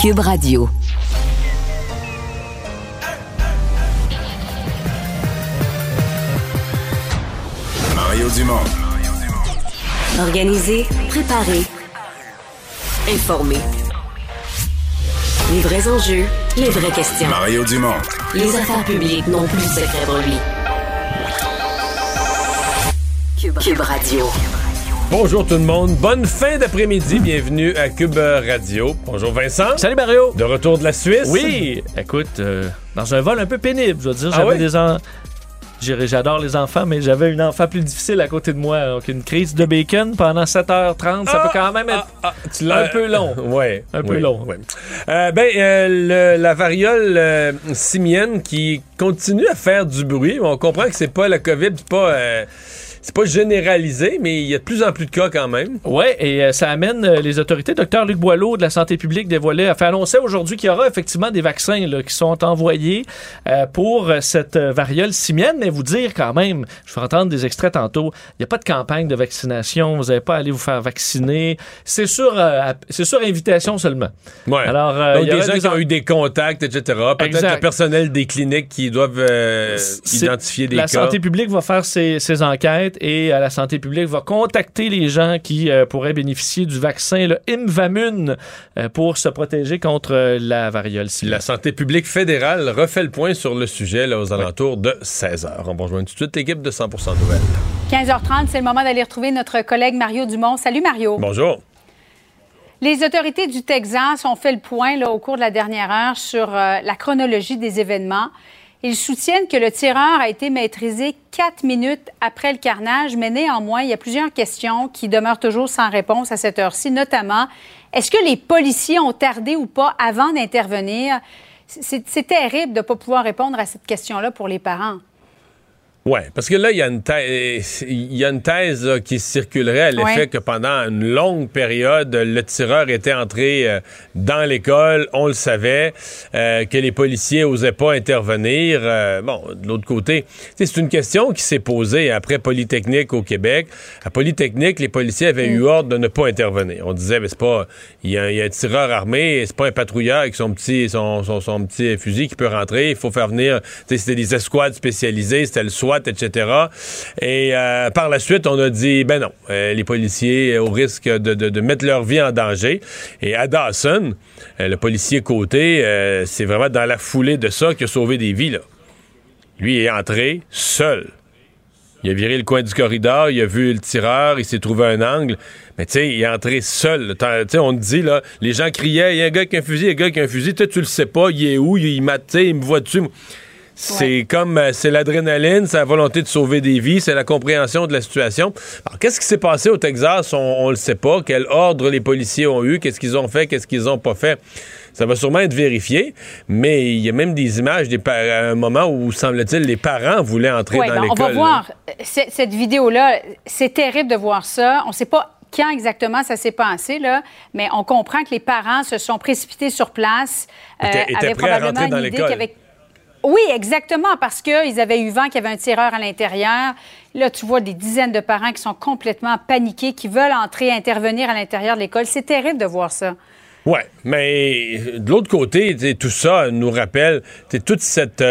Cube Radio. Mario Dumont. Organiser, préparer, informer. Les vrais enjeux, les vraies questions. Mario Dumont. Les affaires publiques n'ont plus de secret pour lui. Cube Radio. Bonjour tout le monde, bonne fin d'après-midi, bienvenue à Cube Radio. Bonjour Vincent. Salut Mario. De retour de la Suisse. Oui, écoute, dans un vol un peu pénible, je dois dire, j'avais des enfants. J'adore les enfants, mais j'avais une enfant plus difficile à côté de moi. Donc, une crise de bacon pendant 7h30, ça peut quand même être un peu long. Oui. Un peu long. Ouais. La variole simienne qui continue à faire du bruit. On comprend que c'est pas la COVID, c'est pas généralisé, mais il y a de plus en plus de cas quand même. Oui, et ça amène les autorités. Docteur Luc Boileau de la Santé publique a fait annoncer aujourd'hui qu'il y aura effectivement des vaccins là, qui sont envoyés pour cette variole simienne. Mais vous dire quand même, je vais entendre des extraits tantôt, il n'y a pas de campagne de vaccination, vous n'avez pas à aller vous faire vacciner. C'est sur invitation seulement. Ouais. Alors, donc des gens qui ont eu des contacts, etc. Peut-être le personnel des cliniques qui doivent identifier des cas. La Santé publique va faire ses enquêtes. Et la santé publique va contacter les gens qui pourraient bénéficier du vaccin Imvamune pour se protéger contre la variole. La santé publique fédérale refait le point sur le sujet aux alentours de 16h. On va rejoindre tout de suite l'équipe de 100% Nouvelles. 15h30, c'est le moment d'aller retrouver notre collègue Mario Dumont. Salut Mario. Bonjour. Les autorités du Texas ont fait le point au cours de la dernière heure sur la chronologie des événements. Ils soutiennent que le tireur a été maîtrisé 4 minutes après le carnage, mais néanmoins, il y a plusieurs questions qui demeurent toujours sans réponse à cette heure-ci, notamment, est-ce que les policiers ont tardé ou pas avant d'intervenir? C'est terrible de ne pas pouvoir répondre à cette question-là pour les parents. Oui, parce que là, il y a une thèse là, qui circulerait à l'effet que pendant une longue période, le tireur était entré dans l'école, on le savait, que les policiers n'osaient pas intervenir. De l'autre côté, c'est une question qui s'est posée après Polytechnique au Québec. À Polytechnique, les policiers avaient eu ordre de ne pas intervenir. On disait, mais c'est pas, il y a un tireur armé, c'est pas un patrouilleur avec son petit fusil qui peut rentrer, il faut faire venir, c'était des escouades spécialisées, c'était le soir, etc. Et par la suite, on a dit, ben non, les policiers au risque de mettre leur vie en danger. Et à Dawson, le policier côté, c'est vraiment dans la foulée de ça qu'il a sauvé des vies. Là. Lui est entré seul. Il a viré le coin du corridor, il a vu le tireur, il s'est trouvé un angle. Mais tu sais, il est entré seul. T'sais, on te dit, là, les gens criaient, il y a un gars qui a un fusil, Toi, tu le sais pas, il est où, il m'a, il me voit dessus. C'est l'adrénaline, c'est la volonté de sauver des vies, c'est la compréhension de la situation. Alors, qu'est-ce qui s'est passé au Texas? On le sait pas. Quel ordre les policiers ont eu? Qu'est-ce qu'ils ont fait? Qu'est-ce qu'ils ont pas fait? Ça va sûrement être vérifié, mais il y a même des images à un moment où, semble-t-il, les parents voulaient entrer dans l'école. On va voir cette vidéo-là. C'est terrible de voir ça. On sait pas quand exactement ça s'est passé, là, mais on comprend que les parents se sont précipités sur place. Étaient prêts à rentrer dans l'école. Oui, exactement, parce qu'ils avaient eu vent qu'il y avait un tireur à l'intérieur. Là, tu vois des dizaines de parents qui sont complètement paniqués, qui veulent entrer, intervenir à l'intérieur de l'école. C'est terrible de voir ça. Oui, mais de l'autre côté, tout ça nous rappelle toute cette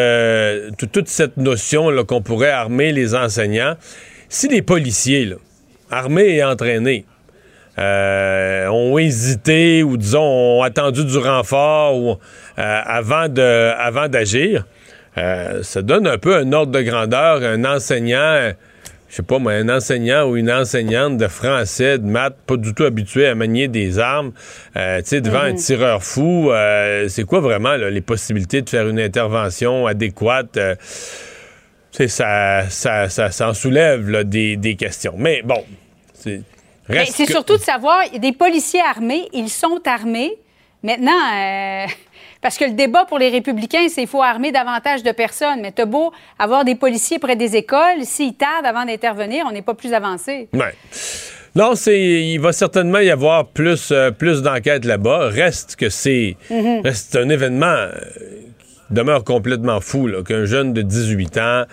notion là, qu'on pourrait armer les enseignants. Si les policiers, là, armés et entraînés, ont hésité ou, disons, ont attendu du renfort ou, avant d'agir, ça donne un peu un ordre de grandeur. Un enseignant, je sais pas moi, un enseignant ou une enseignante de français, de maths, pas du tout habitué à manier des armes, devant un tireur fou, c'est quoi vraiment là, les possibilités de faire une intervention adéquate? Ça en soulève là, des questions. Mais bon, c'est surtout de savoir, des policiers armés, ils sont armés. Maintenant, parce que le débat pour les républicains, c'est qu'il faut armer davantage de personnes. Mais t'as beau avoir des policiers près des écoles, s'ils tardent avant d'intervenir, on n'est pas plus avancé. Ouais. Non, il va certainement y avoir plus d'enquêtes là-bas. Reste que c'est un événement demeure complètement fou, là, qu'un jeune de 18 ans,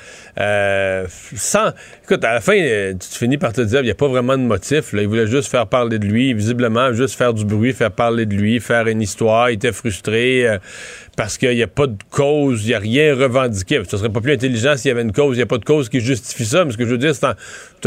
sans... Écoute, à la fin, tu finis par te dire, il n'y a pas vraiment de motif. Là. Il voulait juste faire parler de lui, visiblement, juste faire du bruit, faire parler de lui, faire une histoire. Il était frustré parce qu'il n'y a pas de cause, il n'y a rien revendiqué. Ce serait pas plus intelligent s'il y avait une cause. Il n'y a pas de cause qui justifie ça. Mais ce que je veux dire, c'est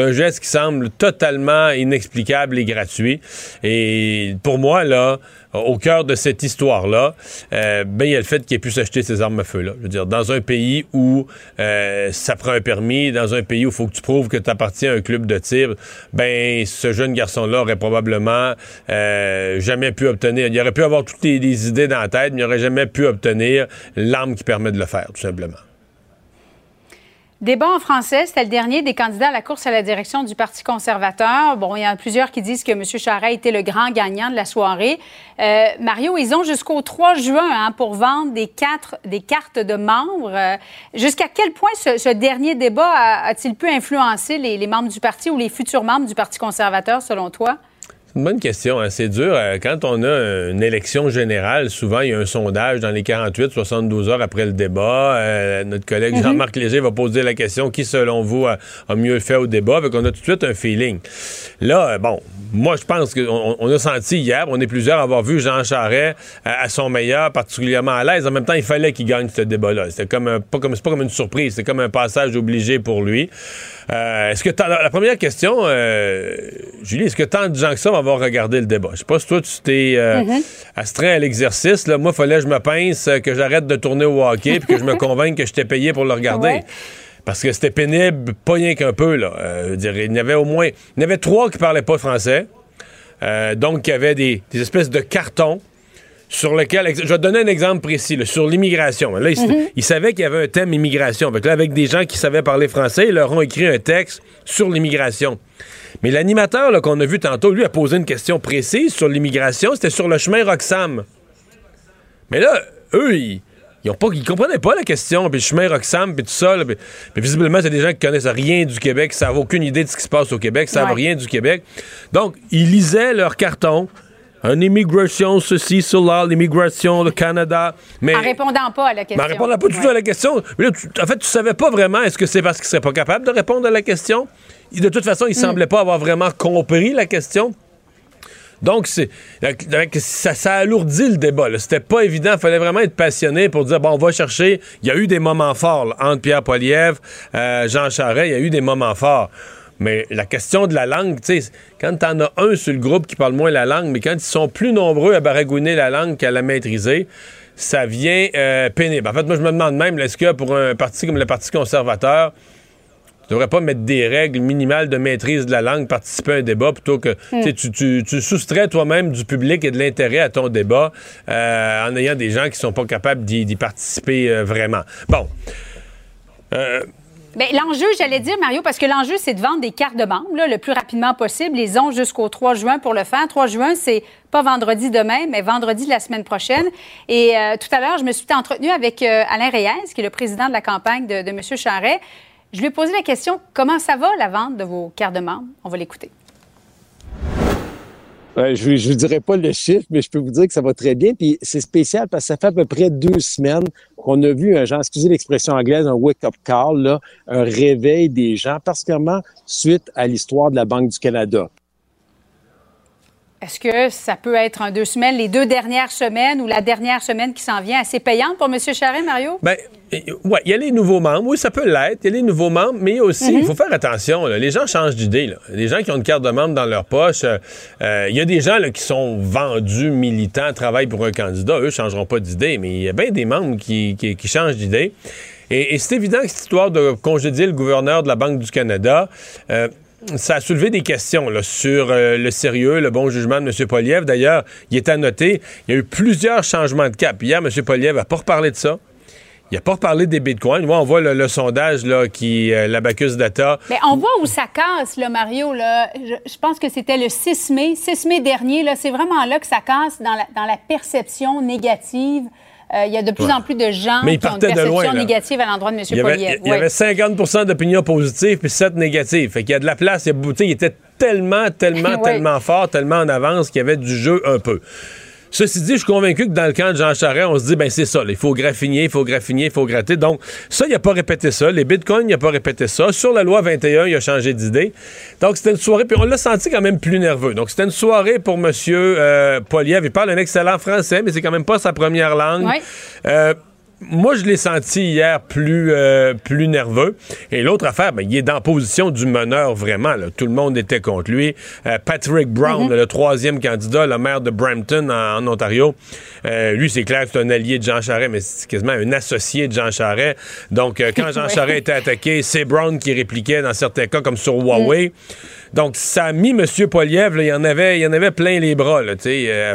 un geste qui semble totalement inexplicable et gratuit. Et pour moi, là, au cœur de cette histoire-là, il y a le fait qu'il ait pu s'acheter ces armes à feu-là. Je veux dire, dans un pays où ça prend un permis, dans un pays où il faut que tu prouves que tu appartiens à un club de tir, ce jeune garçon-là aurait probablement jamais pu obtenir... Il aurait pu avoir toutes les idées dans la tête, mais il n'aurait jamais pu obtenir l'arme qui permet de le faire, tout simplement. Débat en français, c'était le dernier des candidats à la course à la direction du Parti conservateur. Bon, il y en a plusieurs qui disent que M. Charest était le grand gagnant de la soirée. Mario, ils ont jusqu'au 3 juin pour vendre des cartes de membres. Jusqu'à quel point ce dernier débat a-t-il pu influencer les membres du Parti ou les futurs membres du Parti conservateur, selon toi? C'est une bonne question. Hein. C'est dur. Quand on a une élection générale, souvent, il y a un sondage dans les 48-72 heures après le débat. Notre collègue Jean-Marc Léger va poser la question « Qui, selon vous, a mieux fait au débat? » Fait qu'on a tout de suite un feeling. Là, moi, je pense qu'on a senti hier, on est plusieurs à avoir vu Jean Charest à son meilleur, particulièrement à l'aise. En même temps, il fallait qu'il gagne ce débat-là. C'était c'est pas comme une surprise. C'est comme un passage obligé pour lui. La première question, Julie, est-ce que tant de gens que ça avoir regardé le débat? Je sais pas si toi, tu t'es astreint à l'exercice. Là. Moi, il fallait que je me pince, que j'arrête de tourner au hockey et que je me convainque que j'étais payé pour le regarder. Ouais. Parce que c'était pénible, pas rien qu'un peu. Là. Il y avait au moins... Il y avait 3 qui parlaient pas français. Donc, il y avait des espèces de cartons sur lesquels... Je vais te donner un exemple précis, là, sur l'immigration. Là, ils savaient qu'il y avait un thème immigration. Fait que là, avec des gens qui savaient parler français, ils leur ont écrit un texte sur l'immigration. Mais l'animateur là, qu'on a vu tantôt, lui, a posé une question précise sur l'immigration. C'était sur le chemin Roxham. Mais là, eux, ils comprenaient pas la question. Puis le chemin Roxham, puis tout ça. Là, mais visiblement, c'est des gens qui connaissent rien du Québec, qui n'avaient aucune idée de ce qui se passe au Québec, qui savent rien du Québec. Donc, ils lisaient leur carton. Un immigration, ceci, cela, l'immigration, le Canada. Mais en répondant pas à la question. En répondant pas du tout à la question. Mais là, en fait, tu savais pas vraiment. Est-ce que c'est parce qu'ils seraient pas capables de répondre à la question? De toute façon, ils semblaient pas avoir vraiment compris la question. Donc, ça alourdit le débat. Là. C'était pas évident. Il fallait vraiment être passionné pour dire, on va chercher. Il y a eu des moments forts là, entre Pierre Poilievre, Jean Charest. Il y a eu des moments forts. Mais la question de la langue, tu sais, quand t'en as un sur le groupe qui parle moins la langue, mais quand ils sont plus nombreux à baragouiner la langue qu'à la maîtriser, ça vient pénible. En fait, moi, je me demande même, est-ce que pour un parti comme le Parti conservateur, tu devrais pas mettre des règles minimales de maîtrise de la langue, participer à un débat, plutôt que tu soustrais toi-même du public et de l'intérêt à ton débat en ayant des gens qui sont pas capables d'y participer vraiment. Bon. L'enjeu, j'allais dire, Mario, parce que l'enjeu, c'est de vendre des cartes de membres le plus rapidement possible. Ils ont jusqu'au 3 juin pour le faire. 3 juin, c'est pas vendredi demain, mais vendredi de la semaine prochaine. Et tout à l'heure, je me suis entretenue avec Alain Reyes, qui est le président de la campagne de M. Charest. Je lui ai posé la question, comment ça va la vente de vos cartes de membres? On va l'écouter. Je ne vous dirai pas le chiffre, mais je peux vous dire que ça va très bien. Puis c'est spécial parce que ça fait à peu près 2 semaines qu'on a vu un genre, excusez l'expression anglaise, un wake-up call, là, un réveil des gens, particulièrement suite à l'histoire de la Banque du Canada. Est-ce que ça peut être en 2 semaines, les 2 dernières semaines ou la dernière semaine qui s'en vient assez payante pour M. Charest, Mario? Oui, il y a les nouveaux membres. Oui, ça peut l'être. Il y a les nouveaux membres, mais aussi, il faut faire attention. Là, les gens changent d'idée. Là. Les gens qui ont une carte de membre dans leur poche, il y a des gens là, qui sont vendus, militants, travaillent pour un candidat. Eux ne changeront pas d'idée, mais il y a bien des membres qui changent d'idée. Et c'est évident que cette histoire de congédier le gouverneur de la Banque du Canada... ça a soulevé des questions là, sur le sérieux, le bon jugement de M. Poilievre. D'ailleurs, il est à noter, il y a eu plusieurs changements de cap. Hier, M. Poilievre n'a pas reparlé de ça. Il n'a pas reparlé des bitcoins. Moi, on voit le sondage là, qui l'Abacus Data. Mais on voit où ça casse, là, Mario. Là. Je pense que c'était le 6 mai dernier. Là, c'est vraiment là que ça casse dans la perception négative. Il y a de plus en plus de gens qui ont une perception négative à l'endroit de M. Poilievre. Il y avait 50 d'opinions positives puis 7 négatives. Fait qu'il y a de la place. Il était tellement fort, tellement en avance qu'il y avait du jeu un peu. Ceci dit, je suis convaincu que dans le camp de Jean Charest, on se dit, ben c'est ça, là, il faut graffiner, il faut gratter. Donc, ça, il n'a pas répété ça. Les bitcoins, il n'a pas répété ça. Sur la loi 21, il a changé d'idée. Donc, c'était une soirée, puis on l'a senti quand même plus nerveux. Donc, c'était une soirée pour M. Poilievre. Il parle un excellent français, mais c'est quand même pas sa première langue. Ouais. Moi, je l'ai senti hier plus nerveux. Et l'autre affaire, ben, il est dans la position du meneur, vraiment. Là. Tout le monde était contre lui. Patrick Brown, le troisième candidat, le maire de Brampton, en Ontario. Lui, c'est clair que c'est un allié de Jean Charest, mais c'est quasiment un associé de Jean Charest. Donc, quand Jean Charest était attaqué, c'est Brown qui répliquait dans certains cas, comme sur Huawei. Donc, ça a mis M. Poilievre, il y en avait plein les bras, là,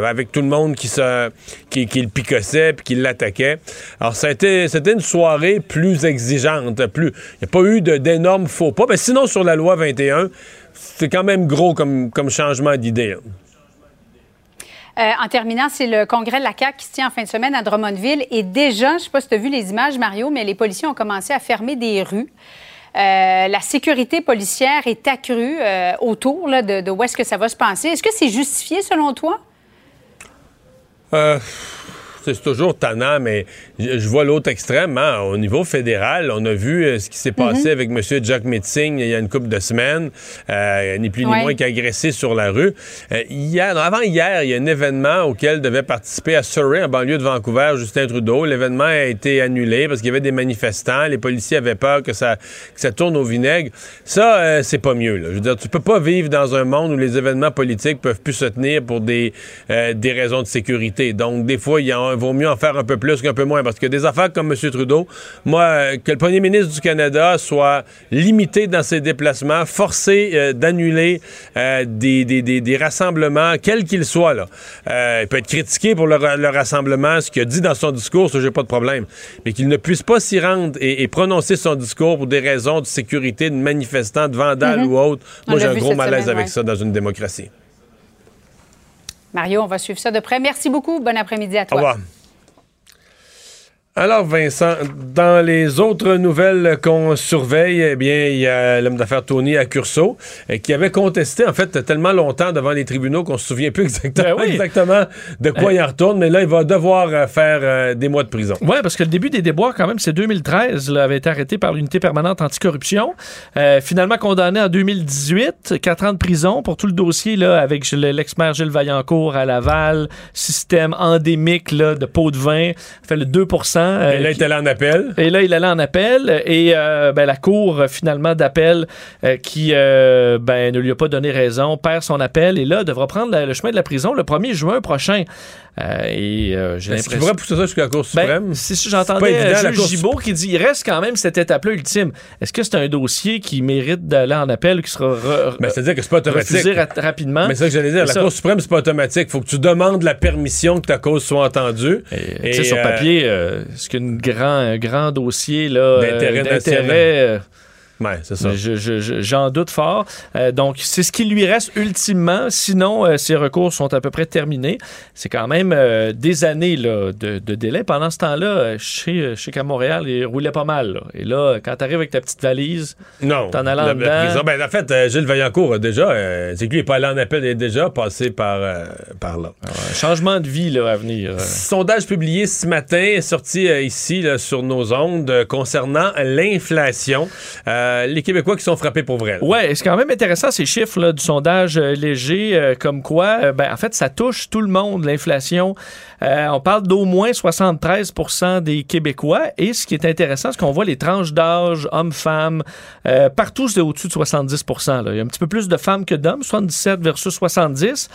avec tout le monde qui le picossait puis qui l'attaquait. Alors, c'était une soirée plus exigeante, plus. Il n'y a pas eu d'énormes faux pas. Mais sinon, sur la loi 21, c'est quand même gros comme changement d'idée, là. En terminant, c'est le congrès de la CAQ qui se tient en fin de semaine à Drummondville. Et déjà, je ne sais pas si tu as vu les images, Mario, mais les policiers ont commencé à fermer des rues. La sécurité policière est accrue autour là, de où est-ce que ça va se passer. Est-ce que c'est justifié, selon toi? C'est toujours tannant, mais je vois l'autre extrême. Hein? Au niveau fédéral, on a vu ce qui s'est passé avec M. Jack Metzing il y a une couple de semaines, ni plus ni moins qu'agressé sur la rue. Avant hier, il y a un événement auquel devait participer à Surrey, en banlieue de Vancouver, Justin Trudeau. L'événement a été annulé parce qu'il y avait des manifestants. Les policiers avaient peur que ça tourne au vinaigre. Ça, c'est pas mieux. Là. Je veux dire, tu peux pas vivre dans un monde où les événements politiques peuvent plus se tenir pour des raisons de sécurité. Donc, des fois, il y a vaut mieux en faire un peu plus qu'un peu moins, parce que des affaires comme M. Trudeau, moi, que le premier ministre du Canada soit limité dans ses déplacements, forcé d'annuler des rassemblements, quels qu'ils soient, là. Il peut être critiqué pour le rassemblement, ce qu'il a dit dans son discours, ça, j'ai pas de problème, mais qu'il ne puisse pas s'y rendre et prononcer son discours pour des raisons de sécurité, de manifestants, de vandales ou autres, moi, j'ai un gros malaise avec ça dans une démocratie. Mario, on va suivre ça de près. Merci beaucoup. Bon après-midi à toi. Au revoir. Alors, Vincent, dans les autres nouvelles qu'on surveille, eh bien, il y a l'homme d'affaires Tony Accurso qui avait contesté, en fait, tellement longtemps devant les tribunaux qu'on se souvient plus exactement de quoi il en retourne, mais là, il va devoir faire des mois de prison. Oui, parce que le début des déboires, quand même, c'est 2013, là, avait été arrêté par l'unité permanente anticorruption, finalement condamné en 2018, 4 ans de prison pour tout le dossier, là, avec l'ex-maire Gilles Vaillancourt à Laval, système endémique, là, de pot de vin, fait le 2%. Et là, il allait en appel. Et ben, la cour, finalement, d'appel qui ne lui a pas donné raison, perd son appel et là, devra prendre le chemin de la prison le 1er juin prochain. J'ai l'impression qu'il pourrait pousser ça jusqu'à la Cour suprême. Ben, si j'entendais Jules Gibault qui dit il reste quand même cette étape-là ultime. Est-ce que c'est un dossier qui mérite d'aller en appel qui sera c'est-à-dire que c'est pas automatique. Rapidement. Mais c'est ça que j'allais dire. La Cour suprême, c'est pas automatique. Faut que tu demandes la permission que ta cause soit entendue. Et tu sais, sur papier, est-ce qu'un grand dossier là, d'intérêt ouais, c'est ça. J'en doute fort. Donc, c'est ce qui lui reste ultimement. Sinon, ses recours sont à peu près terminés. C'est quand même des années là, de délai. Pendant ce temps-là, je sais qu'à Montréal, il roulait pas mal. Là. Et là, quand t'arrives avec ta petite valise, t'en allant dedans... en fait, Gilles Vaillancourt a déjà... c'est que lui, il n'est pas allé en appel, il est déjà passé par là. Alors, changement de vie là, à venir. Sondage publié ce matin, sorti ici là, sur nos ondes, concernant l'inflation. Les Québécois qui sont frappés pour vrai. Oui, c'est quand même intéressant ces chiffres là, du sondage léger, comme quoi, en fait, ça touche tout le monde, l'inflation. On parle d'au moins 73% des Québécois. Et ce qui est intéressant, c'est qu'on voit les tranches d'âge, hommes-femmes, partout, c'est au-dessus de 70%. Là. Il y a un petit peu plus de femmes que d'hommes, 77 versus 70.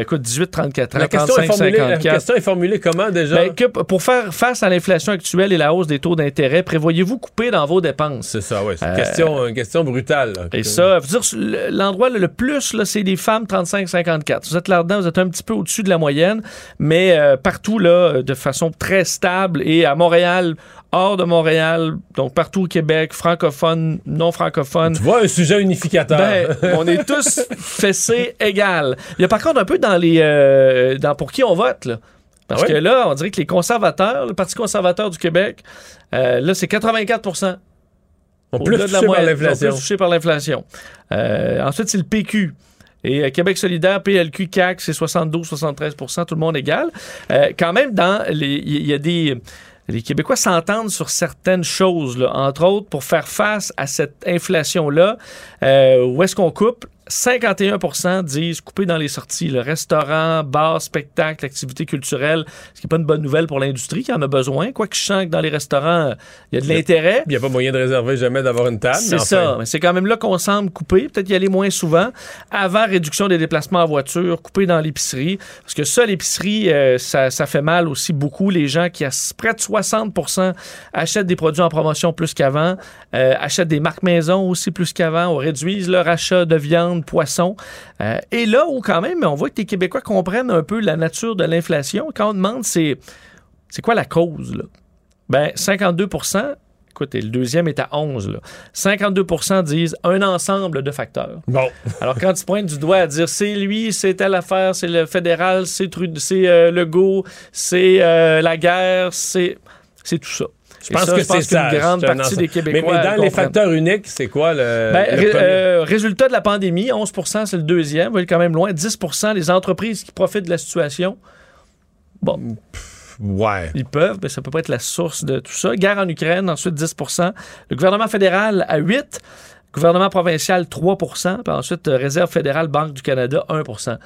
Écoute, 18, 34 ans, 35, 54. La question est formulée comment déjà? Que pour faire face à l'inflation actuelle et la hausse des taux d'intérêt, prévoyez-vous couper dans vos dépenses? C'est ça, oui. C'est une question brutale. Là. Et ça, dire, l'endroit le plus, là, c'est les femmes 35-54. Vous êtes là-dedans, vous êtes un petit peu au-dessus de la moyenne, mais partout, là, de façon très stable. Et à Montréal, hors de Montréal, donc partout au Québec, francophone, non francophone. Tu vois, un sujet unificateur. On est tous fessés égales. Il y a par contre un peu dans les... dans pour qui on vote, là. Parce que là, on dirait que les conservateurs, le Parti conservateur du Québec, là, c'est 84%. On plus touché par l'inflation. Ensuite, c'est le PQ. Et Québec solidaire, PLQ, CAQ, c'est 72-73%, tout le monde égal. Quand même, il y a des... Les Québécois s'entendent sur certaines choses, là, entre autres, pour faire face à cette inflation-là. Où est-ce qu'on coupe? 51% disent couper dans les sorties. Le restaurant, bar, spectacle, activité culturelle, ce qui n'est pas une bonne nouvelle pour l'industrie qui en a besoin. Quoique je sens que dans les restaurants, il y a de l'intérêt. Il n'y a pas moyen de réserver jamais d'avoir une table. C'est ça. Mais c'est quand même là qu'on semble couper. Peut-être y aller moins souvent. Avant, réduction des déplacements en voiture, couper dans l'épicerie. Parce que ça, l'épicerie, ça fait mal aussi beaucoup. Les gens qui, à près de 60%, achètent des produits en promotion plus qu'avant, achètent des marques maison aussi plus qu'avant, ou réduisent leur achat de viande, de poissons. Et là où quand même, on voit que les Québécois comprennent un peu la nature de l'inflation. Quand on demande c'est quoi la cause, là? Ben 52%, écoutez, le deuxième est à 11, là. 52% disent un ensemble de facteurs. Bon. Alors quand ils pointent du doigt à dire c'est lui, c'est telle affaire, c'est le fédéral, c'est Legault, c'est la guerre, c'est tout ça. Je pense que c'est une grande partie des Québécois. Mais dans les facteurs uniques, c'est quoi le premier? Résultat de la pandémie, 11%, c'est le deuxième. Vous voyez quand même loin. 10%, les entreprises qui profitent de la situation. Bon. Ouais. Ils peuvent, mais ça peut pas être la source de tout ça. Guerre en Ukraine, ensuite 10%. Le gouvernement fédéral à 8%. Gouvernement provincial, 3%. Puis ensuite, Réserve fédérale, Banque du Canada, 1%.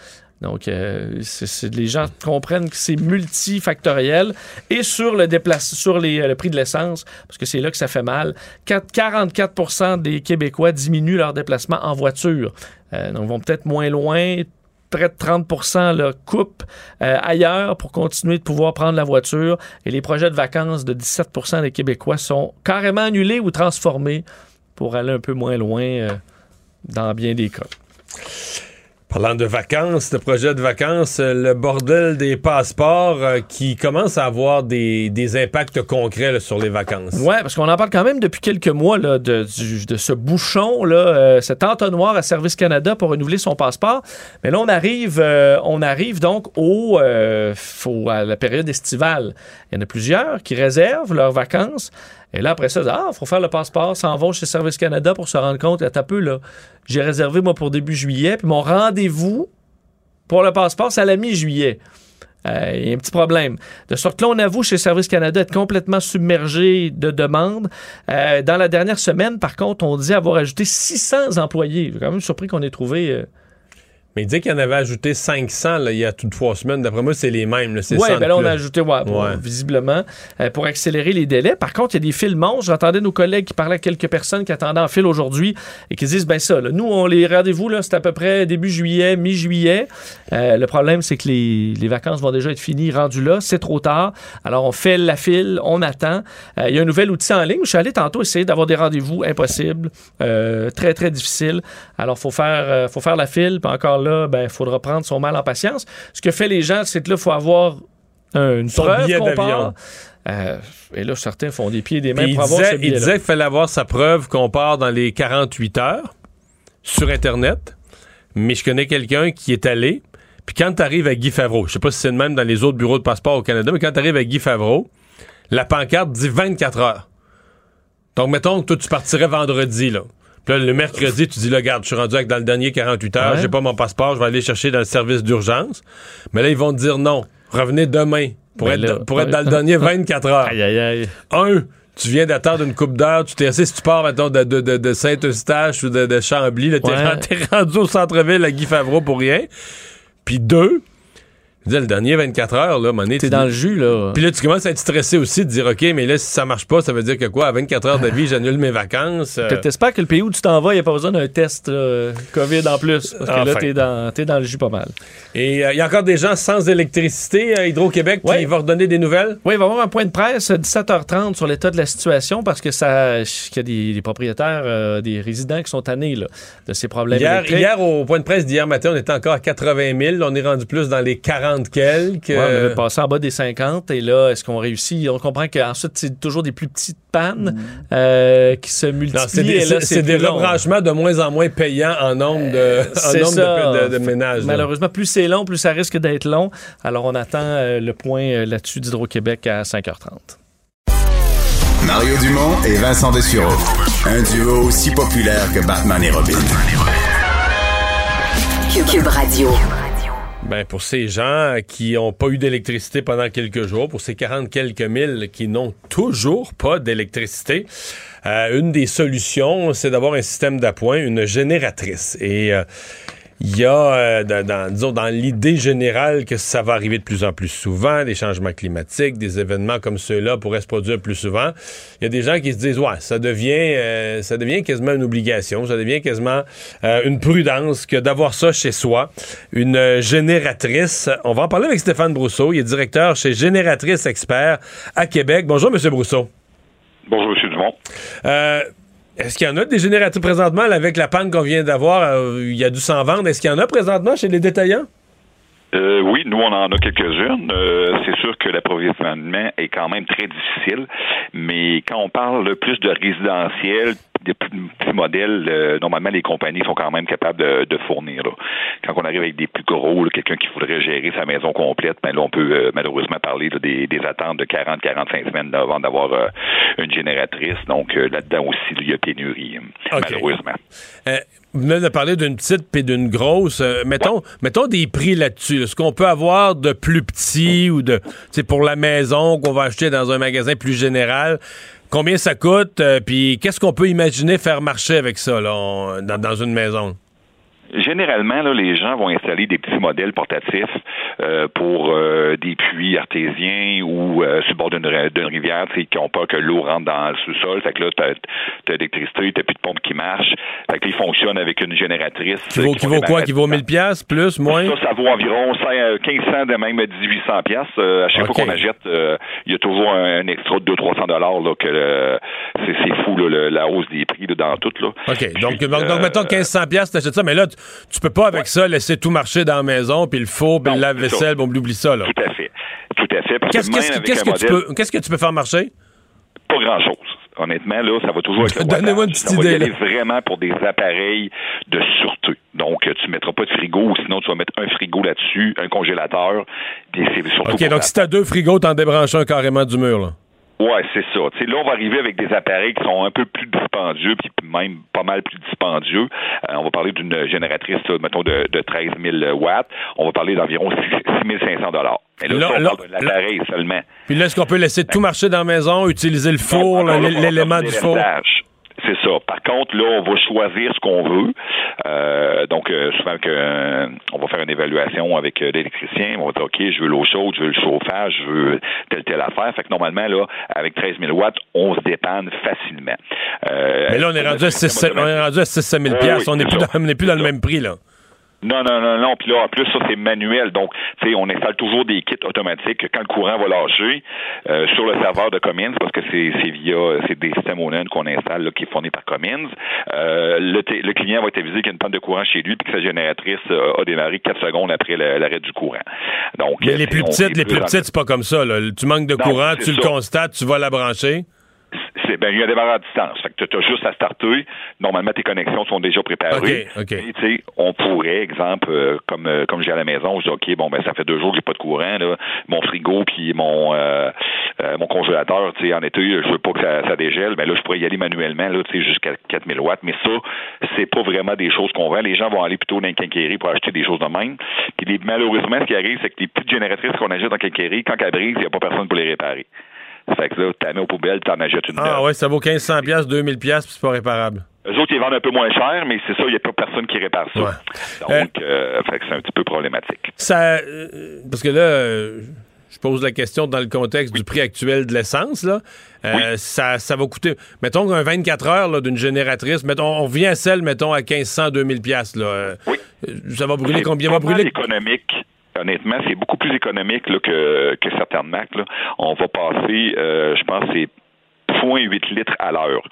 Donc, les gens comprennent que c'est multifactoriel. Et sur le prix de l'essence, parce que c'est là que ça fait mal, 44% des Québécois diminuent leur déplacement en voiture. Donc, vont peut-être moins loin. Près de 30% là, coupent ailleurs pour continuer de pouvoir prendre la voiture. Et les projets de vacances de 17% des Québécois sont carrément annulés ou transformés pour aller un peu moins loin dans bien des cas. Parlant de vacances, de projets de vacances, le bordel des passeports qui commence à avoir des impacts concrets là, sur les vacances. Oui, parce qu'on en parle quand même depuis quelques mois là, de ce bouchon, là, cet entonnoir à Service Canada pour renouveler son passeport. Mais là, on arrive donc à la période estivale. Il y en a plusieurs qui réservent leurs vacances. Et là, après ça, faut faire le passeport, s'en vont chez Service Canada pour se rendre compte, attends un peu, là, j'ai réservé, moi, pour début juillet, puis mon rendez-vous pour le passeport, c'est à la mi-juillet. Il y a un petit problème. De sorte que là, on avoue chez Service Canada être complètement submergé de demandes. Dans la dernière semaine, par contre, on dit avoir ajouté 600 employés. Je suis quand même surpris qu'on ait trouvé... Mais il dit qu'il y en avait ajouté 500 là, il y a toutes 3 semaines. D'après moi, c'est les mêmes. Oui, ben là, on a ajouté, visiblement, pour accélérer les délais. Par contre, il y a des files monstres. J'entendais nos collègues qui parlaient à quelques personnes qui attendaient en file aujourd'hui et qui disent, nous, on les rendez-vous, là, c'est à peu près début juillet, mi-juillet. Le problème, c'est que les vacances vont déjà être finies, rendues là. C'est trop tard. Alors, on fait la file, on attend. Il y a un nouvel outil en ligne. Je suis allé tantôt essayer d'avoir des rendez-vous impossibles, très, très difficiles. Alors, faut faire la file, puis encore là, il faudra prendre son mal en patience. Ce que fait les gens, c'est que là, il faut avoir une preuve qu'on part. Et là, certains font des pieds et des mains pour avoir ce billet-là. Il disait qu'il fallait avoir sa preuve qu'on part dans les 48 heures sur Internet. Mais je connais quelqu'un qui est allé. Puis quand tu arrives à Guy Favreau, je sais pas si c'est le même dans les autres bureaux de passeport au Canada, mais quand tu arrives à Guy Favreau, la pancarte dit 24 heures. Donc, mettons que toi, tu partirais vendredi, là. Puis là, le mercredi, tu dis, là, regarde, je suis rendu avec dans le dernier 48 heures, j'ai pas mon passeport, je vais aller chercher dans le service d'urgence. Mais là, ils vont te dire non, revenez demain pour être dans le dernier 24 heures. Aïe, aïe, aïe. Tu viens d'attendre une couple d'heures, tu t'es assis, si tu pars, mettons, de Saint-Eustache ou de Chambly, là, t'es rendu au centre-ville à Guy Favreau pour rien. Puis le dernier 24 heures, là, monnaie. T'es dans le jus, là. Puis là, tu commences à être stressé aussi de dire, OK, mais là, si ça marche pas, ça veut dire que quoi? À 24 heures de vie, j'annule mes vacances. T'espères que le pays où tu t'en vas, il n'y a pas besoin d'un test COVID en plus. Parce que là, t'es dans le jus pas mal. Et il y a encore des gens sans électricité à Hydro-Québec qui va redonner des nouvelles? Oui, il va y avoir un point de presse à 17h30 sur l'état de la situation parce que ça, qu'il y a des propriétaires, des résidents qui sont tannés là, de ces problèmes électriques. Hier, au point de presse d'hier matin, on était encore à 80 000. On est rendu plus dans les 40 quelques. Ouais, on avait passé en bas des 50 et là, est-ce qu'on réussit? On comprend qu'ensuite, c'est toujours des plus petites pannes qui se multiplient. Non, c'est des rebranchements de moins en moins payants en nombre de ménages. Malheureusement, plus c'est long, plus ça risque d'être long. Alors, on attend le point là-dessus d'Hydro-Québec à 5h30. Mario Dumont et Vincent Dessureau. Un duo aussi populaire que Batman et Robin. Cube Radio. Ben pour ces gens qui n'ont pas eu d'électricité pendant quelques jours, pour ces 40 quelques mille qui n'ont toujours pas d'électricité, une des solutions, c'est d'avoir un système d'appoint, une génératrice. Et il y a, dans l'idée générale que ça va arriver de plus en plus souvent, des changements climatiques, des événements comme ceux-là pourraient se produire plus souvent. Il y a des gens qui se disent, ouais, ça devient quasiment une obligation, ça devient quasiment une prudence que d'avoir ça chez soi, une génératrice. On va en parler avec Stéphane Brousseau, il est directeur chez Génératrice Expert à Québec. Bonjour, M. Brousseau. Bonjour, M. Dumont. Est-ce qu'il y en a des génératrices présentement avec la panne qu'on vient d'avoir? Il y a dû s'en vendre. Est-ce qu'il y en a présentement chez les détaillants? Oui, nous, on en a quelques-unes. C'est sûr que l'approvisionnement est quand même très difficile, mais quand on parle plus de résidentiel, des petits modèles, normalement, les compagnies sont quand même capables de fournir. Là. Quand on arrive avec des plus gros, là, quelqu'un qui voudrait gérer sa maison complète, ben, là, on peut malheureusement parler là, des attentes de 40-45 semaines là, avant d'avoir une génératrice. Donc, là-dedans aussi, il y a pénurie, malheureusement. Vous venez de parler d'une petite puis d'une grosse. Mettons des prix là-dessus. Là. Ce qu'on peut avoir de plus petit ou de, t'sais, pour la maison qu'on va acheter dans un magasin plus général, combien ça coûte, puis qu'est-ce qu'on peut imaginer faire marcher avec ça là, dans une maison? Généralement, là, les gens vont installer des petits modèles portatifs pour des puits artésiens ou sur le bord d'une rivière, qui ont peur que l'eau rentre dans le sous-sol. Fait que là, t'as l'électricité, t'as plus de pompe qui marche. Fait que là, ils fonctionnent avec une génératrice. Qui vaut quoi? Qui vaut 1000$, plus, moins? Ça vaut environ 1500, même 1800$. À chaque fois qu'on achète, il y a toujours un extra de 200-300$ là, que c'est fou, là, la hausse des prix là, dans tout. Là. OK. Donc, mettons 1500$, t'achètes ça, mais là, tu peux pas avec ça laisser tout marcher dans la maison, puis le four, puis le lave-vaisselle, bon, oublie ça, là. Tout à fait. Qu'est-ce que tu peux faire marcher? Pas grand-chose. Honnêtement, là, ça va toujours avec le wattage. Donnez-moi une petite idée. Ça va y aller vraiment pour des appareils de sûreté. Donc, tu ne mettras pas de frigo, sinon tu vas mettre un frigo là-dessus, un congélateur, puis c'est surtout... OK, donc si t'as 2 frigos, t'en débranches un carrément du mur, là. Ouais, c'est ça. Tu sais, là, on va arriver avec des appareils qui sont un peu plus dispendieux, puis même pas mal plus dispendieux. On va parler d'une génératrice, là, mettons, de 13 000 watts. On va parler d'environ 6 500$. Mais là, on parle de l'appareil seulement. Puis là, est-ce qu'on peut laisser tout marcher dans la maison, utiliser le four, l'élément du four? C'est ça. Par contre, là, on va choisir ce qu'on veut. Donc, souvent, on va faire une évaluation avec l'électricien. On va dire, OK, je veux l'eau chaude, je veux le chauffage, je veux telle affaire. Fait que normalement, là, avec 13 000 watts, on se dépanne facilement. Mais là, on est rendu à 600 000 $. On n'est plus dans le même prix, là. Non. Puis là, en plus, ça, c'est manuel. Donc, tu sais, on installe toujours des kits automatiques. Quand le courant va lâcher sur le serveur de Cummins, parce que c'est des systèmes online qu'on installe, là, qui est fourni par Cummins, le client va être avisé qu'il y a une panne de courant chez lui puis que sa génératrice a démarré 4 secondes après l'arrêt du courant. Donc, mais les plus petites, c'est pas comme ça, là. Tu manques de courant, tu le constates, tu vas la brancher. Il y a des barres à distance. Fait que tu as juste à starter. Normalement, tes connexions sont déjà préparées. Okay. Et, tu sais, on pourrait, exemple, comme j'ai à la maison, je dis, OK, bon, ben ça fait 2 jours que j'ai pas de courant, là. Mon frigo puis mon congélateur, tu sais, en été, je veux pas que ça dégèle. Ben là, je pourrais y aller manuellement, là, tu sais, jusqu'à 4000 watts. Mais ça, c'est pas vraiment des choses qu'on vend. Les gens vont aller plutôt dans les quincailleries pour acheter des choses de même. Puis malheureusement, ce qui arrive, c'est que les petites génératrices qu'on achète en quincaillerie, quand elles brisent, il n'y a pas personne pour les réparer. Fait que là, t'as mis aux poubelles, t'en achètes une. Ah ouais, ça vaut 1500$, 2000$, puis c'est pas réparable. Eux autres, ils vendent un peu moins cher, mais c'est ça, il n'y a pas personne qui répare ça. Ouais. Donc, fait que c'est un petit peu problématique. Ça, parce que là, je pose la question dans le contexte du prix actuel de l'essence, là. Oui. Ça va coûter, mettons, un 24 heures là, d'une génératrice. Mettons, on revient à celle, mettons, à 1500, 2000$. Là. Oui. Ça va brûler combien? Ça va brûler économique. Honnêtement, c'est beaucoup plus économique là, que certaines marques. Là. On va passer, je pense, c'est 0.8 litres à l'heure.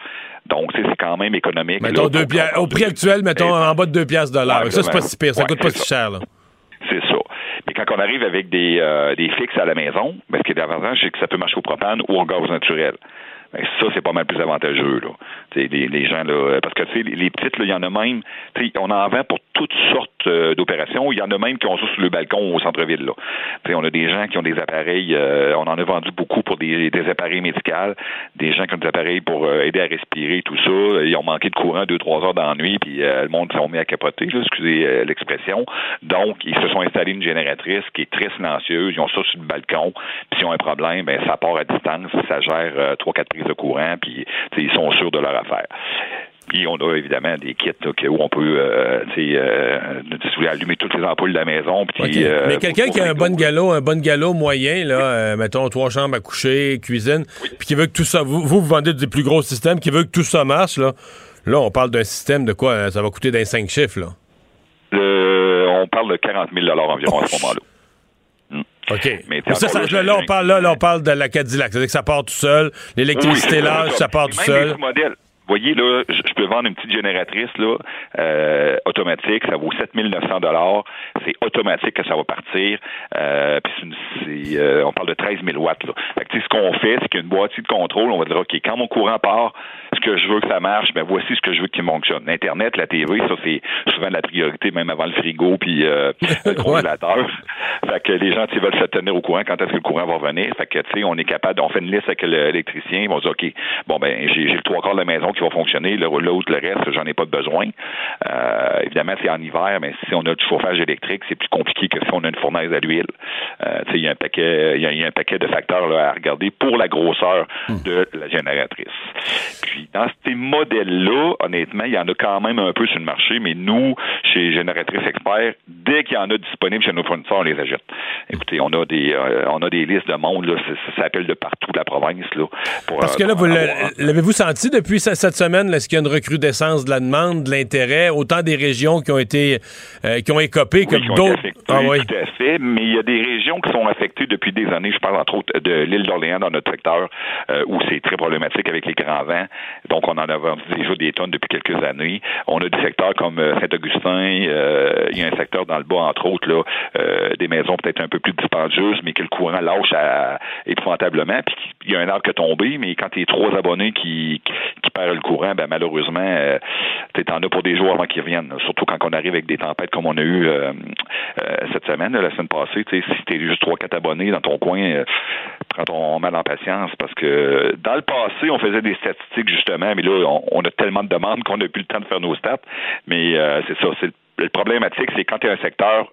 Donc, c'est quand même économique. Mettons là, au prix actuel, mettons en bas de 2$ de l'heure. Ouais, ça, c'est pas si pire. Ça coûte pas si cher. Là. C'est ça. Mais quand on arrive avec des fixes à la maison, ben, ce qui est davantage, c'est que ça peut marcher au propane ou au gaz naturel. ça, c'est pas mal plus avantageux, là. Les gens, là, parce que, les petites, là, il y en a même, on en vend pour toutes sortes d'opérations. Il y en a même qui ont ça sur le balcon au centre-ville, là. On a des gens qui ont des appareils, on en a vendu beaucoup pour des appareils médicaux, des gens qui ont des appareils pour aider à respirer, tout ça. Ils ont manqué de courant 2-3 heures d'ennui, puis le monde s'est mis à capoter, là, excusez l'expression. Donc, ils se sont installés une génératrice qui est très silencieuse. Ils ont ça sur le balcon. Puis s'ils ont un problème, ben ça part à distance, ça gère 3-4 prises de courant, puis ils sont sûrs de leur affaire. Puis on a évidemment des kits là, où on peut allumer toutes les ampoules de la maison. Pis, okay. Mais quelqu'un qui a un bon galop moyen, là, mettons 3 chambres à coucher, cuisine, oui. Puis qui veut que tout ça, vous vendez des plus gros systèmes, qui veut que tout ça marche, là on parle d'un système de quoi? Ça va coûter dans 5 chiffres, là. On parle de 40 000 $ environ à ce moment-là. OK. Mais on parle de la Cadillac. C'est-à-dire que ça part tout seul. L'électricité large, ça part tout seul. Vous voyez, là, je peux vendre une petite génératrice là automatique, ça vaut 7900 $. C'est automatique que ça va partir. Puis on parle de 13 000 watts. Là. Fait que, ce qu'on fait, c'est qu'il y a une boîte de contrôle. On va dire, OK, quand mon courant part, ce que je veux que ça marche, ben voici ce que je veux qu'il fonctionne. L'Internet, la TV, ça, c'est souvent de la priorité, même avant le frigo puis le congélateur. Fait que les gens, veulent se tenir au courant quand est-ce que le courant va revenir. Fait que, on est capable, on fait une liste avec l'électricien. Ils vont dire, OK, bon, ben j'ai le 3/4 de la maison qui va fonctionner, l'autre, le reste, j'en ai pas besoin. Évidemment, c'est en hiver, mais si on a du chauffage électrique, c'est plus compliqué que si on a une fournaise à l'huile. Il y a un paquet de facteurs là, à regarder pour la grosseur de la génératrice. Puis, dans ces modèles-là, honnêtement, il y en a quand même un peu sur le marché, mais nous, chez Génératrice Expert, dès qu'il y en a disponible chez nos fournisseurs, on les achète. Écoutez, on a des listes de monde, là, ça s'appelle de partout la province. Là, parce que là, vous l'avez-vous senti depuis cette semaine, là, est-ce qu'il y a une recrudescence de la demande, de l'intérêt, autant des régions qui ont été écopées que d'autres? Tout à fait, mais il y a des régions qui sont affectées depuis des années. Je parle entre autres de l'île d'Orléans dans notre secteur où c'est très problématique avec les grands vents. Donc, on en a vendu déjà des tonnes depuis quelques années. On a des secteurs comme Saint-Augustin. Il y a un secteur dans le bas, entre autres, là, des maisons peut-être un peu plus dispendieuses, mais que le courant lâche épouvantablement. Puis, il y a un arbre qui a tombé, mais quand il y a 3 abonnés qui perdent le courant, ben malheureusement, t'en as pour des jours avant qu'ils reviennent. Là. Surtout quand on arrive avec des tempêtes comme on a eu cette semaine, là, la semaine passée. Si t'es juste 3-4 abonnés dans ton coin, prends ton mal en patience. Parce que dans le passé, on faisait des statistiques justement, mais là, on a tellement de demandes qu'on n'a plus le temps de faire nos stats. Mais c'est ça. C'est le problématique, c'est quand tu as un secteur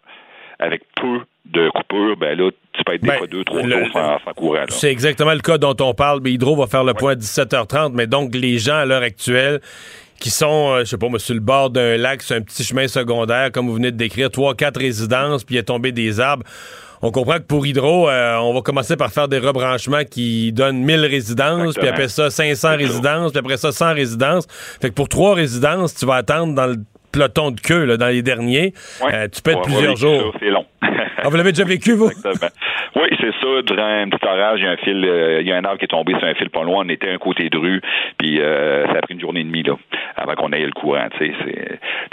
avec peu de coupures, ben là, tu peux être des fois 2-3 jours sans courant. Là. C'est exactement le cas dont on parle. Hydro va faire le point à 17h30, mais donc les gens à l'heure actuelle qui sont, je sais pas, sur le bord d'un lac, sur un petit chemin secondaire, comme vous venez de décrire, 3-4 résidences, puis il est tombé des arbres. On comprend que pour Hydro, on va commencer par faire des rebranchements qui donnent 1000 résidences, puis après ça 500 résidences, puis après ça 100 résidences. Fait que pour 3 résidences, tu vas attendre dans le peloton de queue, là, dans les derniers. Ouais. Tu peux être plusieurs jours. Ça, c'est long. Vous l'avez déjà vécu, vous? Exactement. Oui, c'est ça. Durant un petit orage, il y a un fil, il y a un arbre qui est tombé sur un fil pas loin. On était à un côté de rue, puis ça a pris une journée et demie, là, avant qu'on ait le courant.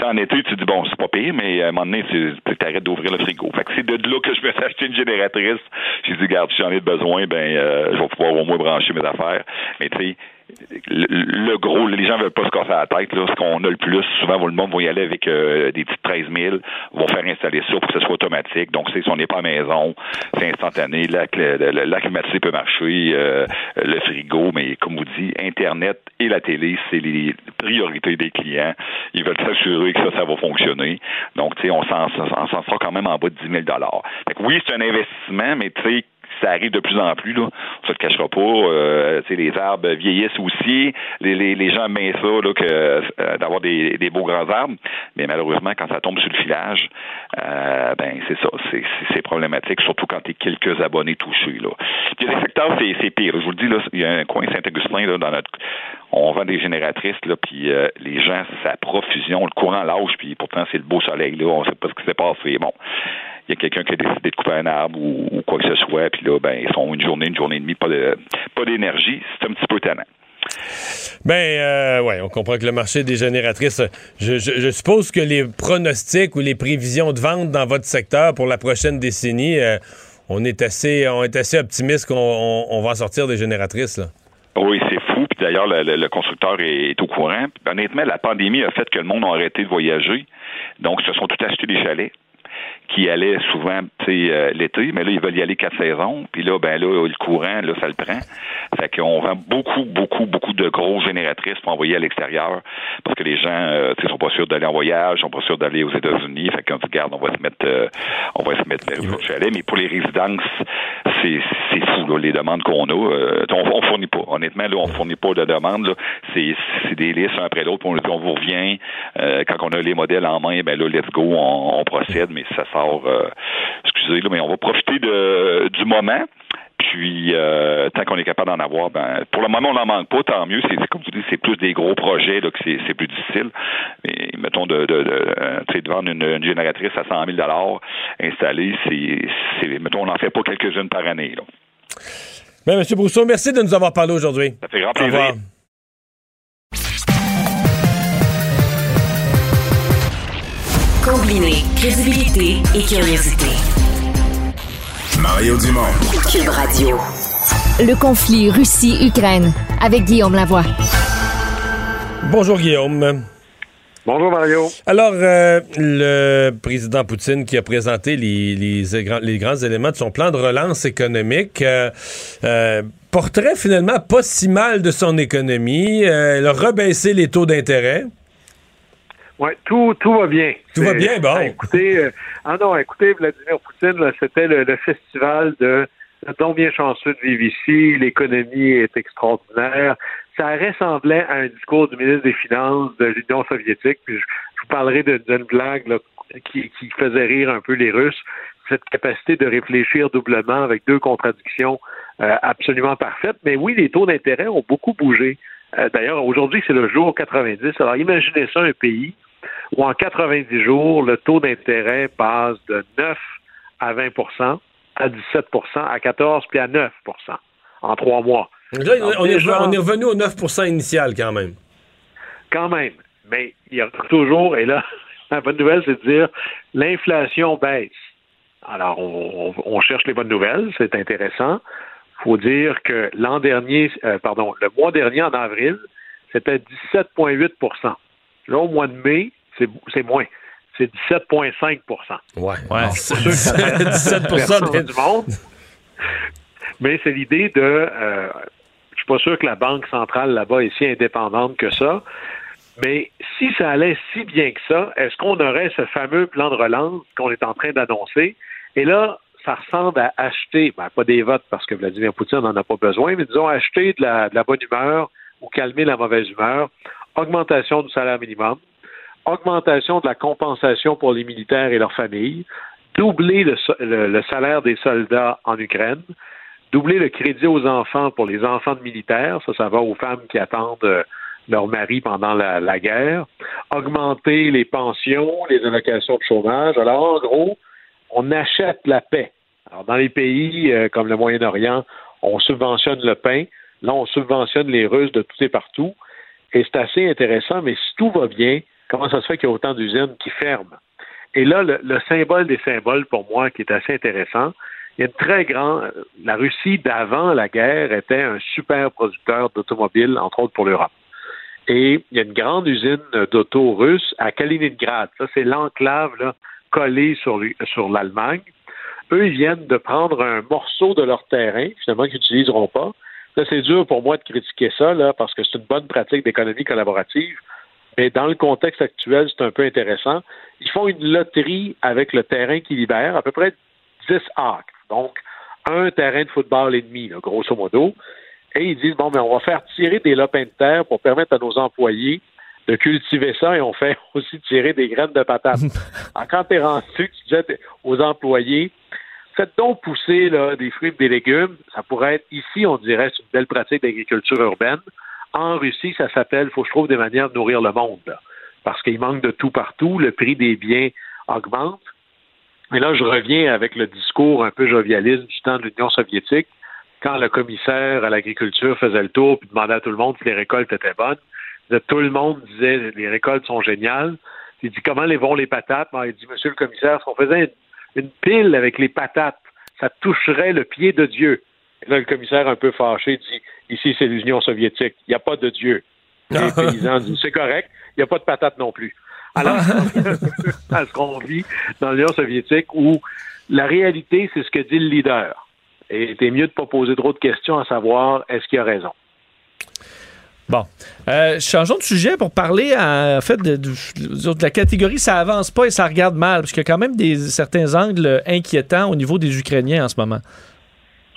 En été, tu dis, bon, c'est pas pire, mais à un moment donné, tu t'arrêtes d'ouvrir le frigo. Fait que c'est de là que je me suis acheté une génératrice. J'ai dit, garde, si j'en ai besoin, je vais pouvoir au moins brancher mes affaires. Mais tu sais, le gros, les gens veulent pas se casser la tête, là. Ce qu'on a le plus, souvent, le monde va y aller avec des petites 13 000, vont faire installer ça pour que ce soit automatique. Donc, si on n'est pas à maison, c'est instantané. La climatisée peut marcher, le frigo, mais comme vous dites, Internet et la télé, c'est les priorités des clients. Ils veulent s'assurer que ça va fonctionner. Donc, tu sais, on s'en sort quand même en bas de 10 000 $. Fait que oui, c'est un investissement, mais tu sais, ça arrive de plus en plus, là. Ça te cachera pas. Les arbres vieillissent aussi. Les gens aiment ça, là, d'avoir des beaux grands arbres. Mais malheureusement, quand ça tombe sur le filage, c'est ça. C'est problématique, surtout quand tu es quelques abonnés touchés, là. Il y a des secteurs, c'est pire. Je vous le dis, là, il y a un coin Saint-Augustin, là, on vend des génératrices, là, puis les gens, ça profusion, le courant lâche, puis pourtant, c'est le beau soleil, là. On sait pas ce qui s'est passé. Bon. Il y a quelqu'un qui a décidé de couper un arbre ou quoi que ce soit, puis là, ils font une journée et demie, pas d'énergie. C'est un petit peu tannant. On comprend que le marché des génératrices, je suppose que les pronostics ou les prévisions de vente dans votre secteur pour la prochaine décennie, on est assez optimiste qu'on va en sortir des génératrices, là. Oui, c'est fou, D'ailleurs, le constructeur est au courant. Honnêtement, la pandémie a fait que le monde a arrêté de voyager. Donc, se sont tous achetés des chalets qui allaient souvent l'été, mais là, ils veulent y aller 4 saisons. Puis là, le courant, là, ça le prend. Fait qu'on vend beaucoup de grosses génératrices pour envoyer à l'extérieur parce que les gens sont pas sûrs d'aller en voyage, sont pas sûrs d'aller aux États-Unis. Fait qu'on dit, regarde, on va se mettre au chalet. Mais pour les résidences, c'est fou, là, les demandes qu'on a. On fournit pas. Honnêtement, là, on fournit pas de demandes. Là. C'est des listes un après l'autre. On vous revient. Quand on a les modèles en main, là, let's go, on procède. Mais ça sort, mais on va profiter du moment. Puis, tant qu'on est capable d'en avoir, pour le moment, on n'en manque pas, tant mieux. C'est comme tu dis, c'est plus des gros projets, là, que c'est plus difficile. Mais, mettons, de vendre une génératrice à 100 000 $ installée, mettons, on n'en fait pas quelques-unes par année, là. Bien, M. Brousseau, merci de nous avoir parlé aujourd'hui. Ça fait grand plaisir. Combiner crédibilité et curiosité. Mario Dumont. Cube Radio. Le conflit Russie-Ukraine avec Guillaume Lavoie. Bonjour Guillaume. Bonjour Mario. Alors, le président Poutine qui a présenté les grands éléments de son plan de relance économique, portrait finalement pas si mal de son économie, il a rebaissé les taux d'intérêt. Oui, tout va bien. Tout va bien, bon. Écoutez, Vladimir Poutine, là, c'était le festival de « Donc bien chanceux de vivre ici, l'économie est extraordinaire ». Ça ressemblait à un discours du ministre des Finances de l'Union soviétique. Puis je vous parlerai d'une blague là, qui faisait rire un peu les Russes. Cette capacité de réfléchir doublement avec 2 contradictions absolument parfaites. Mais oui, les taux d'intérêt ont beaucoup bougé. D'ailleurs, aujourd'hui, c'est le jour 90. Alors, imaginez ça, un pays où en 90 jours, le taux d'intérêt passe de 9 à 20 %, à 17 %, à 14 % puis à 9 % en 3 mois. Là, on est revenu au 9 % initial quand même. Quand même. Mais il y a toujours, et là, la bonne nouvelle, c'est de dire l'inflation baisse. Alors, on cherche les bonnes nouvelles, c'est intéressant. Il faut dire que le mois dernier, en avril, c'était 17,8 %. Là, au mois de mai, c'est moins. C'est 17,5 %. Ouais. Alors, c'est sûr que ça fait 17% du monde. Mais c'est l'idée de... je suis pas sûr que la banque centrale là-bas est si indépendante que ça. Mais si ça allait si bien que ça, est-ce qu'on aurait ce fameux plan de relance qu'on est en train d'annoncer? Et là, ça ressemble à acheter, pas des votes parce que Vladimir Poutine n'en a pas besoin, mais disons acheter de la bonne humeur ou calmer la mauvaise humeur, augmentation du salaire minimum, augmentation de la compensation pour les militaires et leurs familles, doubler le salaire des soldats en Ukraine, doubler le crédit aux enfants pour les enfants de militaires, ça va aux femmes qui attendent leur mari pendant la guerre, augmenter les pensions, les allocations de chômage. Alors, en gros, on achète la paix. Alors, dans les pays comme le Moyen-Orient, on subventionne le pain. Là, on subventionne les Russes de tout et partout. Et c'est assez intéressant, mais si tout va bien, comment ça se fait qu'il y a autant d'usines qui ferment? Et là, le symbole des symboles, pour moi, qui est assez intéressant, il y a une très grande... La Russie, d'avant la guerre, était un super producteur d'automobiles, entre autres pour l'Europe. Et il y a une grande usine d'auto russe à Kaliningrad. Ça, c'est l'enclave, là, collés sur l'Allemagne. Eux, ils viennent de prendre un morceau de leur terrain, finalement, qu'ils n'utiliseront pas. Là, c'est dur pour moi de critiquer ça, là, parce que c'est une bonne pratique d'économie collaborative, mais dans le contexte actuel, c'est un peu intéressant. Ils font une loterie avec le terrain qu'ils libèrent, à peu près 10 acres. Donc, un terrain de football et demi, là, grosso modo. Et ils disent, on va faire tirer des lopins de terre pour permettre à nos employés de cultiver ça, et on fait aussi tirer des graines de patates. Alors, quand t'es rendu, tu disais aux employés, faites donc pousser là, des fruits et des légumes. Ça pourrait être, ici, on dirait, c'est une belle pratique d'agriculture urbaine. En Russie, ça s'appelle, faut que je trouve des manières de nourrir le monde, là, parce qu'il manque de tout partout, le prix des biens augmente. Et là, je reviens avec le discours un peu jovialiste du temps de l'Union soviétique, quand le commissaire à l'agriculture faisait le tour et demandait à tout le monde si les récoltes étaient bonnes. Tout le monde disait les récoltes sont géniales. Il dit comment vont les patates? Il dit monsieur le commissaire, si on faisait une pile avec les patates, ça toucherait le pied de Dieu. Et là, le commissaire, un peu fâché, dit « Ici, c'est l'Union soviétique. Il n'y a pas de Dieu. » Les paysans disent « C'est correct. Il n'y a pas de patate non plus. » Alors, à ce qu'on vit dans l'Union soviétique, où la réalité, c'est ce que dit le leader. Et c'est mieux de ne pas poser trop de questions à savoir est-ce qu'il a raison. Bon. Changeons de sujet pour parler en fait de la catégorie « ça avance pas et ça regarde mal », parce qu'il y a quand même certains angles inquiétants au niveau des Ukrainiens en ce moment.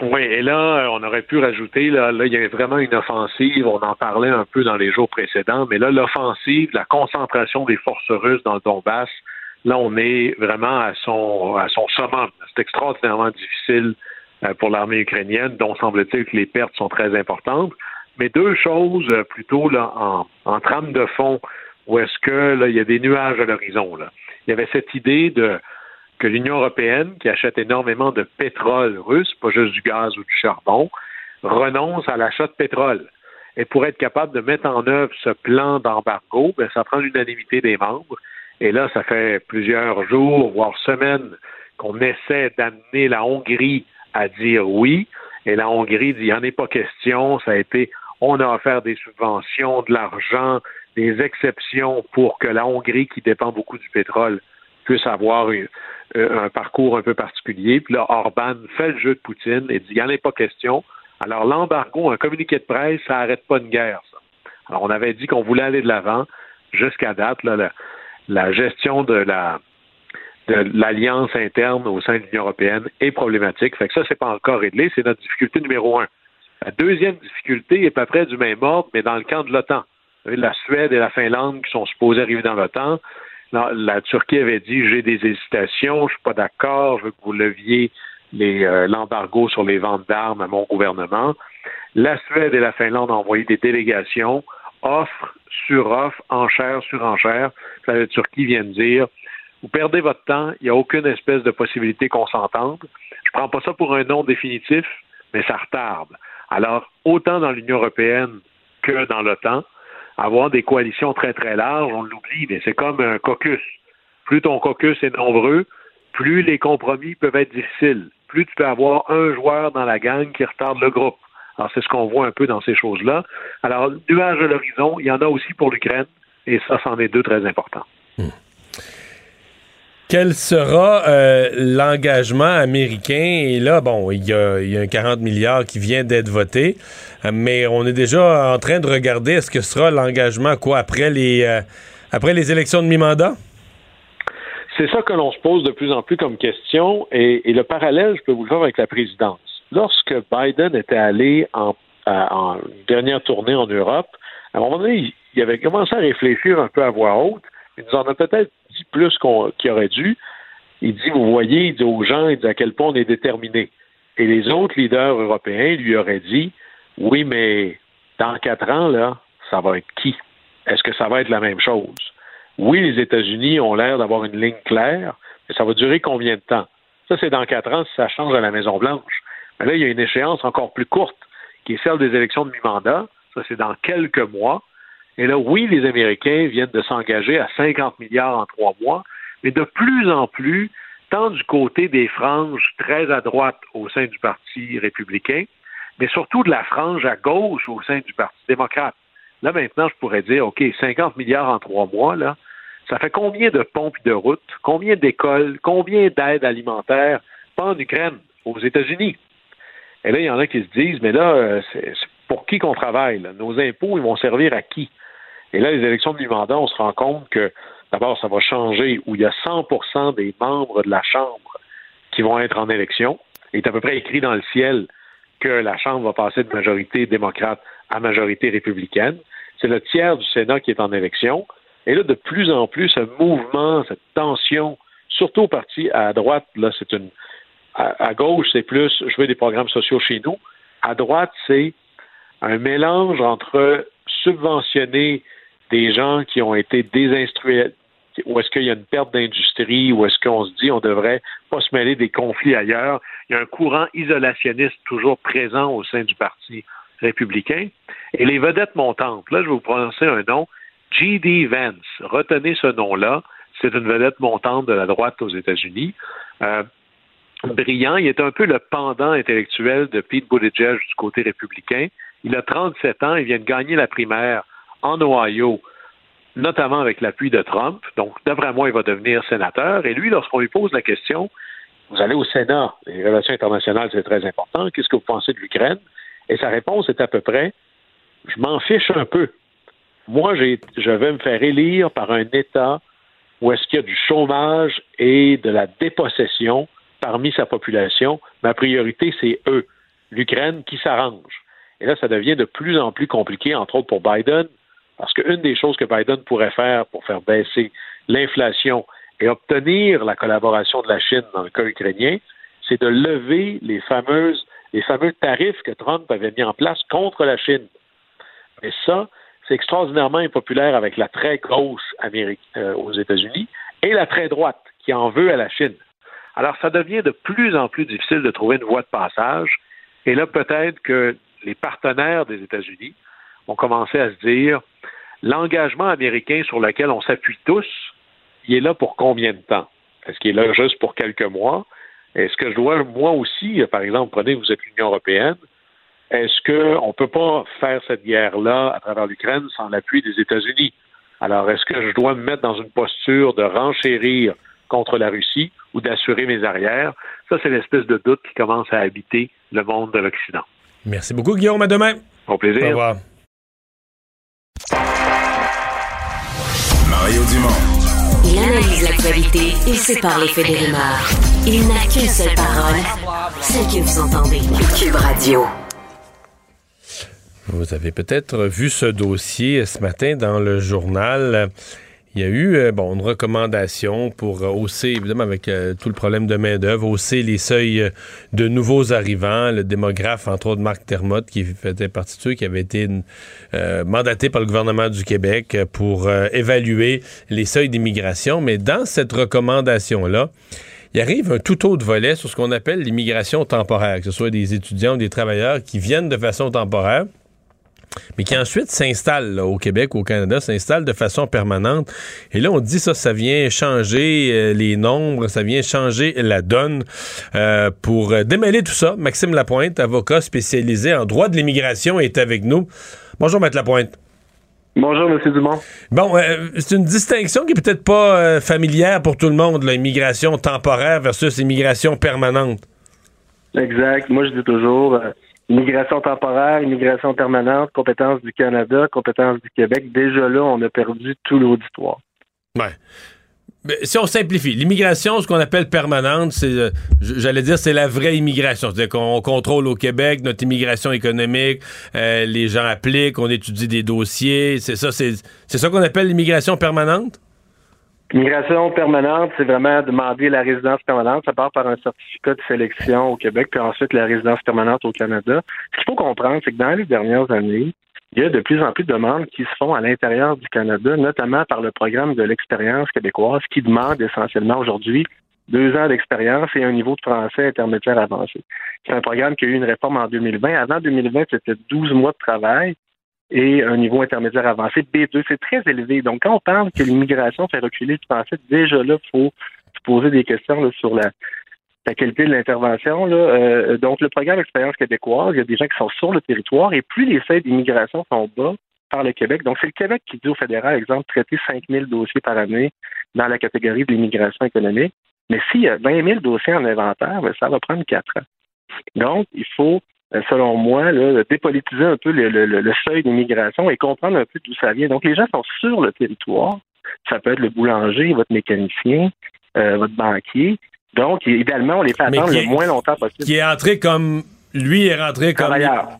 Oui, et là, on aurait pu rajouter, là, il y avait vraiment une offensive, on en parlait un peu dans les jours précédents, mais là, l'offensive, la concentration des forces russes dans le Donbass, là, on est vraiment à son summum. C'est extraordinairement difficile pour l'armée ukrainienne, dont semble-t-il que les pertes sont très importantes. Mais deux choses plutôt là en trame de fond, où est-ce que là il y a des nuages à l'horizon. Là, il y avait cette idée que l'Union européenne, qui achète énormément de pétrole russe, pas juste du gaz ou du charbon, renonce à l'achat de pétrole. Et pour être capable de mettre en œuvre ce plan d'embargo, bien, ça prend l'unanimité des membres. Et là, ça fait plusieurs jours, voire semaines, qu'on essaie d'amener la Hongrie à dire oui. Et la Hongrie dit « il n'y en est pas question », ça a été « on a offert des subventions, de l'argent, des exceptions pour que la Hongrie, qui dépend beaucoup du pétrole, puisse avoir un parcours un peu particulier ». Puis là, Orban fait le jeu de Poutine et dit « il n'y en est pas question ». Alors l'embargo, un communiqué de presse, ça n'arrête pas une guerre, ça. Alors on avait dit qu'on voulait aller de l'avant. Jusqu'à date, là, la gestion de l'alliance interne au sein de l'Union européenne est problématique. Fait que ça, c'est pas encore réglé. C'est notre difficulté numéro 1. La deuxième difficulté est à peu près du même ordre, mais dans le camp de l'OTAN. La Suède et la Finlande qui sont supposées arriver dans l'OTAN. La Turquie avait dit « j'ai des hésitations, je suis pas d'accord, je veux que vous leviez l'embargo sur les ventes d'armes à mon gouvernement ». La Suède et la Finlande ont envoyé des délégations, offre sur offre, enchère sur enchère. La Turquie vient de dire « vous perdez votre temps, il n'y a aucune espèce de possibilité qu'on s'entende. Je prends pas ça pour un non définitif, mais ça retarde. » Alors, autant dans l'Union européenne que dans l'OTAN, avoir des coalitions très, très larges, on l'oublie, mais c'est comme un caucus. Plus ton caucus est nombreux, plus les compromis peuvent être difficiles. Plus tu peux avoir un joueur dans la gang qui retarde le groupe. Alors, c'est ce qu'on voit un peu dans ces choses-là. Alors, nuage à l'horizon, il y en a aussi pour l'Ukraine, et ça, c'en est deux très importants. Quel sera l'engagement américain? Et là, bon, il y a un 40 milliards qui vient d'être voté, mais on est déjà en train de regarder est-ce que sera l'engagement quoi après les élections de mi-mandat? C'est ça que l'on se pose de plus en plus comme question, et le parallèle, je peux vous le faire avec la présidence. Lorsque Biden était allé en dernière tournée en Europe, à un moment donné, il avait commencé à réfléchir un peu à voix haute. Il nous en a peut-être dit plus qu'il aurait dû. Il dit, vous voyez, il dit aux gens, il dit à quel point on est déterminé. Et les autres leaders européens lui auraient dit, oui, mais dans 4 ans, là, ça va être qui? Est-ce que ça va être la même chose? Oui, les États-Unis ont l'air d'avoir une ligne claire, mais ça va durer combien de temps? Ça, c'est dans 4 ans si ça change à la Maison-Blanche. Mais là, il y a une échéance encore plus courte, qui est celle des élections de mi-mandat. Ça, c'est dans quelques mois. Et là, oui, les Américains viennent de s'engager à 50 milliards en 3 mois, mais de plus en plus, tant du côté des franges très à droite au sein du Parti républicain, mais surtout de la frange à gauche au sein du Parti démocrate. Là, maintenant, je pourrais dire, OK, 50 milliards en 3 mois, là, ça fait combien de ponts et de routes, combien d'écoles, combien d'aides alimentaires, pas en Ukraine, aux États-Unis? Et là, il y en a qui se disent, mais là, c'est pour qui qu'on travaille, là? Nos impôts, ils vont servir à qui? Et là, les élections de mi-mandat, on se rend compte que, d'abord, ça va changer, où il y a 100% des membres de la Chambre qui vont être en élection. Il est à peu près écrit dans le ciel que la Chambre va passer de majorité démocrate à majorité républicaine. C'est le tiers du Sénat qui est en élection. Et là, de plus en plus, ce mouvement, cette tension, surtout au parti à droite, là, c'est une... À gauche, c'est plus, je veux des programmes sociaux chez nous. À droite, c'est un mélange entre subventionner des gens qui ont été désinstruits, ou est-ce qu'il y a une perte d'industrie, ou est-ce qu'on se dit on devrait pas se mêler des conflits ailleurs. Il y a un courant isolationniste toujours présent au sein du Parti républicain. Et les vedettes montantes, là, je vais vous prononcer un nom, G.D. Vance, retenez ce nom-là, c'est une vedette montante de la droite aux États-Unis. brillant. Il est un peu le pendant intellectuel de Pete Buttigieg du côté républicain. Il a 37 ans, il vient de gagner la primaire en Ohio, notamment avec l'appui de Trump. Donc, d'après moi, il va devenir sénateur. Et lui, lorsqu'on lui pose la question, vous allez au Sénat, les relations internationales, c'est très important, qu'est-ce que vous pensez de l'Ukraine? Et sa réponse est à peu près, je m'en fiche un peu. Moi, je vais me faire élire par un État où est-ce qu'il y a du chômage et de la dépossession parmi sa population. Ma priorité, c'est eux. L'Ukraine qui s'arrange. Et là, ça devient de plus en plus compliqué, entre autres pour Biden, parce qu'une des choses que Biden pourrait faire pour faire baisser l'inflation et obtenir la collaboration de la Chine dans le cas ukrainien, c'est de lever les fameux tarifs que Trump avait mis en place contre la Chine. Mais ça, c'est extraordinairement impopulaire avec la très gauche aux États-Unis et la très droite qui en veut à la Chine. Alors, ça devient de plus en plus difficile de trouver une voie de passage. Et là, peut-être que les partenaires des États-Unis ont commencé à se dire « L'engagement américain sur lequel on s'appuie tous, il est là pour combien de temps? Est-ce qu'il est là juste pour quelques mois? Est-ce que je dois, moi aussi, par exemple, prenez vous êtes l'Union européenne, est-ce qu'on ne peut pas faire cette guerre-là à travers l'Ukraine sans l'appui des États-Unis? Alors, est-ce que je dois me mettre dans une posture de renchérir contre la Russie ou d'assurer mes arrières? Ça, c'est l'espèce de doute qui commence à habiter le monde de l'Occident. Merci beaucoup, Guillaume. À demain. Au plaisir. Au revoir. Mario Dumont. Il analyse l'actualité et sépare les faits des rumeurs. Il n'a qu'une seule parole, celle que vous entendez. Cube Radio. Vous avez peut-être vu ce dossier ce matin dans le journal. Il y a eu une recommandation pour hausser, évidemment avec tout le problème de main-d'œuvre, hausser les seuils de nouveaux arrivants. Le démographe, entre autres Marc Termotte, qui faisait partie de ceux qui avaient été mandaté par le gouvernement du Québec pour évaluer les seuils d'immigration. Mais dans cette recommandation-là, il arrive un tout autre volet sur ce qu'on appelle l'immigration temporaire, que ce soit des étudiants ou des travailleurs qui viennent de façon temporaire, mais qui ensuite s'installe au Québec, au Canada, s'installe de façon permanente. Et là, on dit ça vient changer les nombres, ça vient changer la donne. Pour démêler tout ça, Maxime Lapointe, avocat spécialisé en droit de l'immigration, est avec nous. Bonjour, Maître Lapointe. Bonjour, M. Dumont. Bon, c'est une distinction qui est peut-être pas familière pour tout le monde, l'immigration temporaire versus immigration permanente. Exact. Moi, je dis toujours... Immigration temporaire, immigration permanente, compétence du Canada, compétence du Québec. Déjà là, on a perdu tout l'auditoire. Ouais. Mais si on simplifie, l'immigration, ce qu'on appelle permanente, c'est, j'allais dire, c'est la vraie immigration. C'est-à-dire qu'on contrôle au Québec notre immigration économique, les gens appliquent, on étudie des dossiers. C'est ça qu'on appelle l'immigration permanente? L'immigration permanente, c'est vraiment demander la résidence permanente. Ça part par un certificat de sélection au Québec, puis ensuite la résidence permanente au Canada. Ce qu'il faut comprendre, c'est que dans les dernières années, il y a de plus en plus de demandes qui se font à l'intérieur du Canada, notamment par le programme de l'expérience québécoise, qui demande essentiellement aujourd'hui 2 ans d'expérience et un niveau de français intermédiaire avancé. C'est un programme qui a eu une réforme en 2020. Avant 2020, c'était 12 mois de travail et un niveau intermédiaire avancé, B2, c'est très élevé. Donc, quand on parle que l'immigration fait reculer le français, déjà là, il faut se poser des questions là, sur la qualité de l'intervention. Là. Donc, le programme Expérience québécoise, il y a des gens qui sont sur le territoire, et plus les seuils d'immigration sont bas par le Québec, donc c'est le Québec qui dit au fédéral, exemple, traiter 5 000 dossiers par année dans la catégorie de l'immigration économique. Mais s'il y a 20 000 dossiers en inventaire, bien, ça va prendre 4 ans. Donc, il faut... selon moi, là, dépolitiser un peu le seuil d'immigration et comprendre un peu d'où ça vient. Donc, les gens sont sur le territoire. Ça peut être le boulanger, votre mécanicien, votre banquier. Donc, idéalement, on les fait attendre le moins longtemps possible. Lui est rentré comme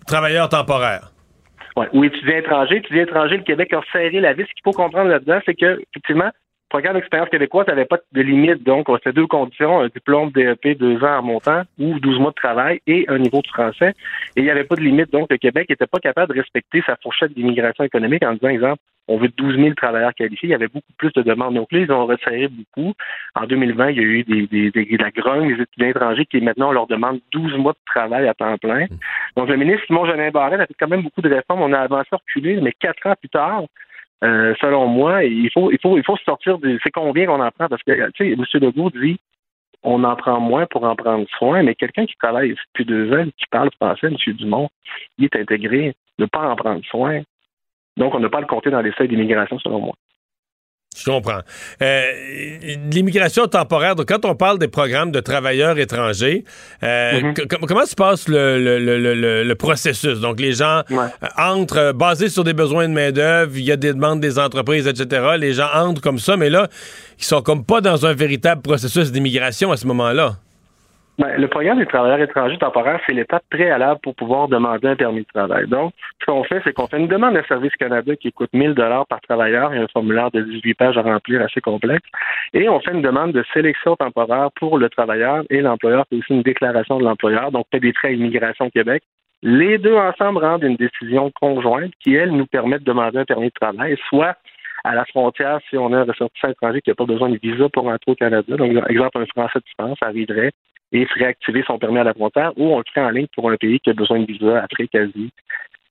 travailleur temporaire. Ouais, ou étudiant étranger. Étudiant étranger, le Québec a serré la vis. Ce qu'il faut comprendre là-dedans, c'est que, effectivement, le programme d'expérience québécoise n'avait pas de limite. Donc, c'était 2 conditions, un diplôme DEP 2 ans en montant ou 12 mois de travail et un niveau de français. Et il n'y avait pas de limite. Donc, le Québec n'était pas capable de respecter sa fourchette d'immigration économique en disant, exemple, on veut 12 000 travailleurs qualifiés. Il y avait beaucoup plus de demandes. Donc là, ils ont resserré beaucoup. En 2020, il y a eu de la grogne des étudiants étrangers qui, maintenant, on leur demande 12 mois de travail à temps plein. Donc, le ministre Simon-Jolin Barrette a fait quand même beaucoup de réformes. On a avancé à reculer, mais 4 ans plus tard, selon moi, il faut se sortir de c'est combien qu'on en prend, parce que, tu sais, M. Legault dit on en prend moins pour en prendre soin, mais quelqu'un qui travaille depuis 2 ans, qui parle français, M. Dumont, il est intégré, ne pas en prendre soin. Donc, on n'a pas le compter dans l'essai d'immigration, selon moi. Je comprends. L'immigration temporaire, donc quand on parle des programmes de travailleurs étrangers, comment se passe le processus? Donc, les gens entrent, basés sur des besoins de main-d'œuvre, il y a des demandes des entreprises, etc. Les gens entrent comme ça, mais là, ils sont comme pas dans un véritable processus d'immigration à ce moment-là. Ben, le programme des travailleurs étrangers temporaires, c'est l'étape préalable pour pouvoir demander un permis de travail. Donc, ce qu'on fait, c'est qu'on fait une demande à Service Canada qui coûte 1 000 $ par travailleur et un formulaire de 18 pages à remplir assez complexe. Et on fait une demande de sélection temporaire pour le travailleur et l'employeur. C'est aussi une déclaration de l'employeur. Donc, fait des traits à Immigration Québec. Les deux ensemble rendent une décision conjointe qui, elle, nous permet de demander un permis de travail, soit à la frontière, si on a un ressortissant étranger qui n'a pas besoin de visa pour entrer au Canada. Donc, exemple, un Français de France arriverait et ferait activer son permis à la frontière, ou on le crée en ligne pour un pays qui a besoin de visa après quasi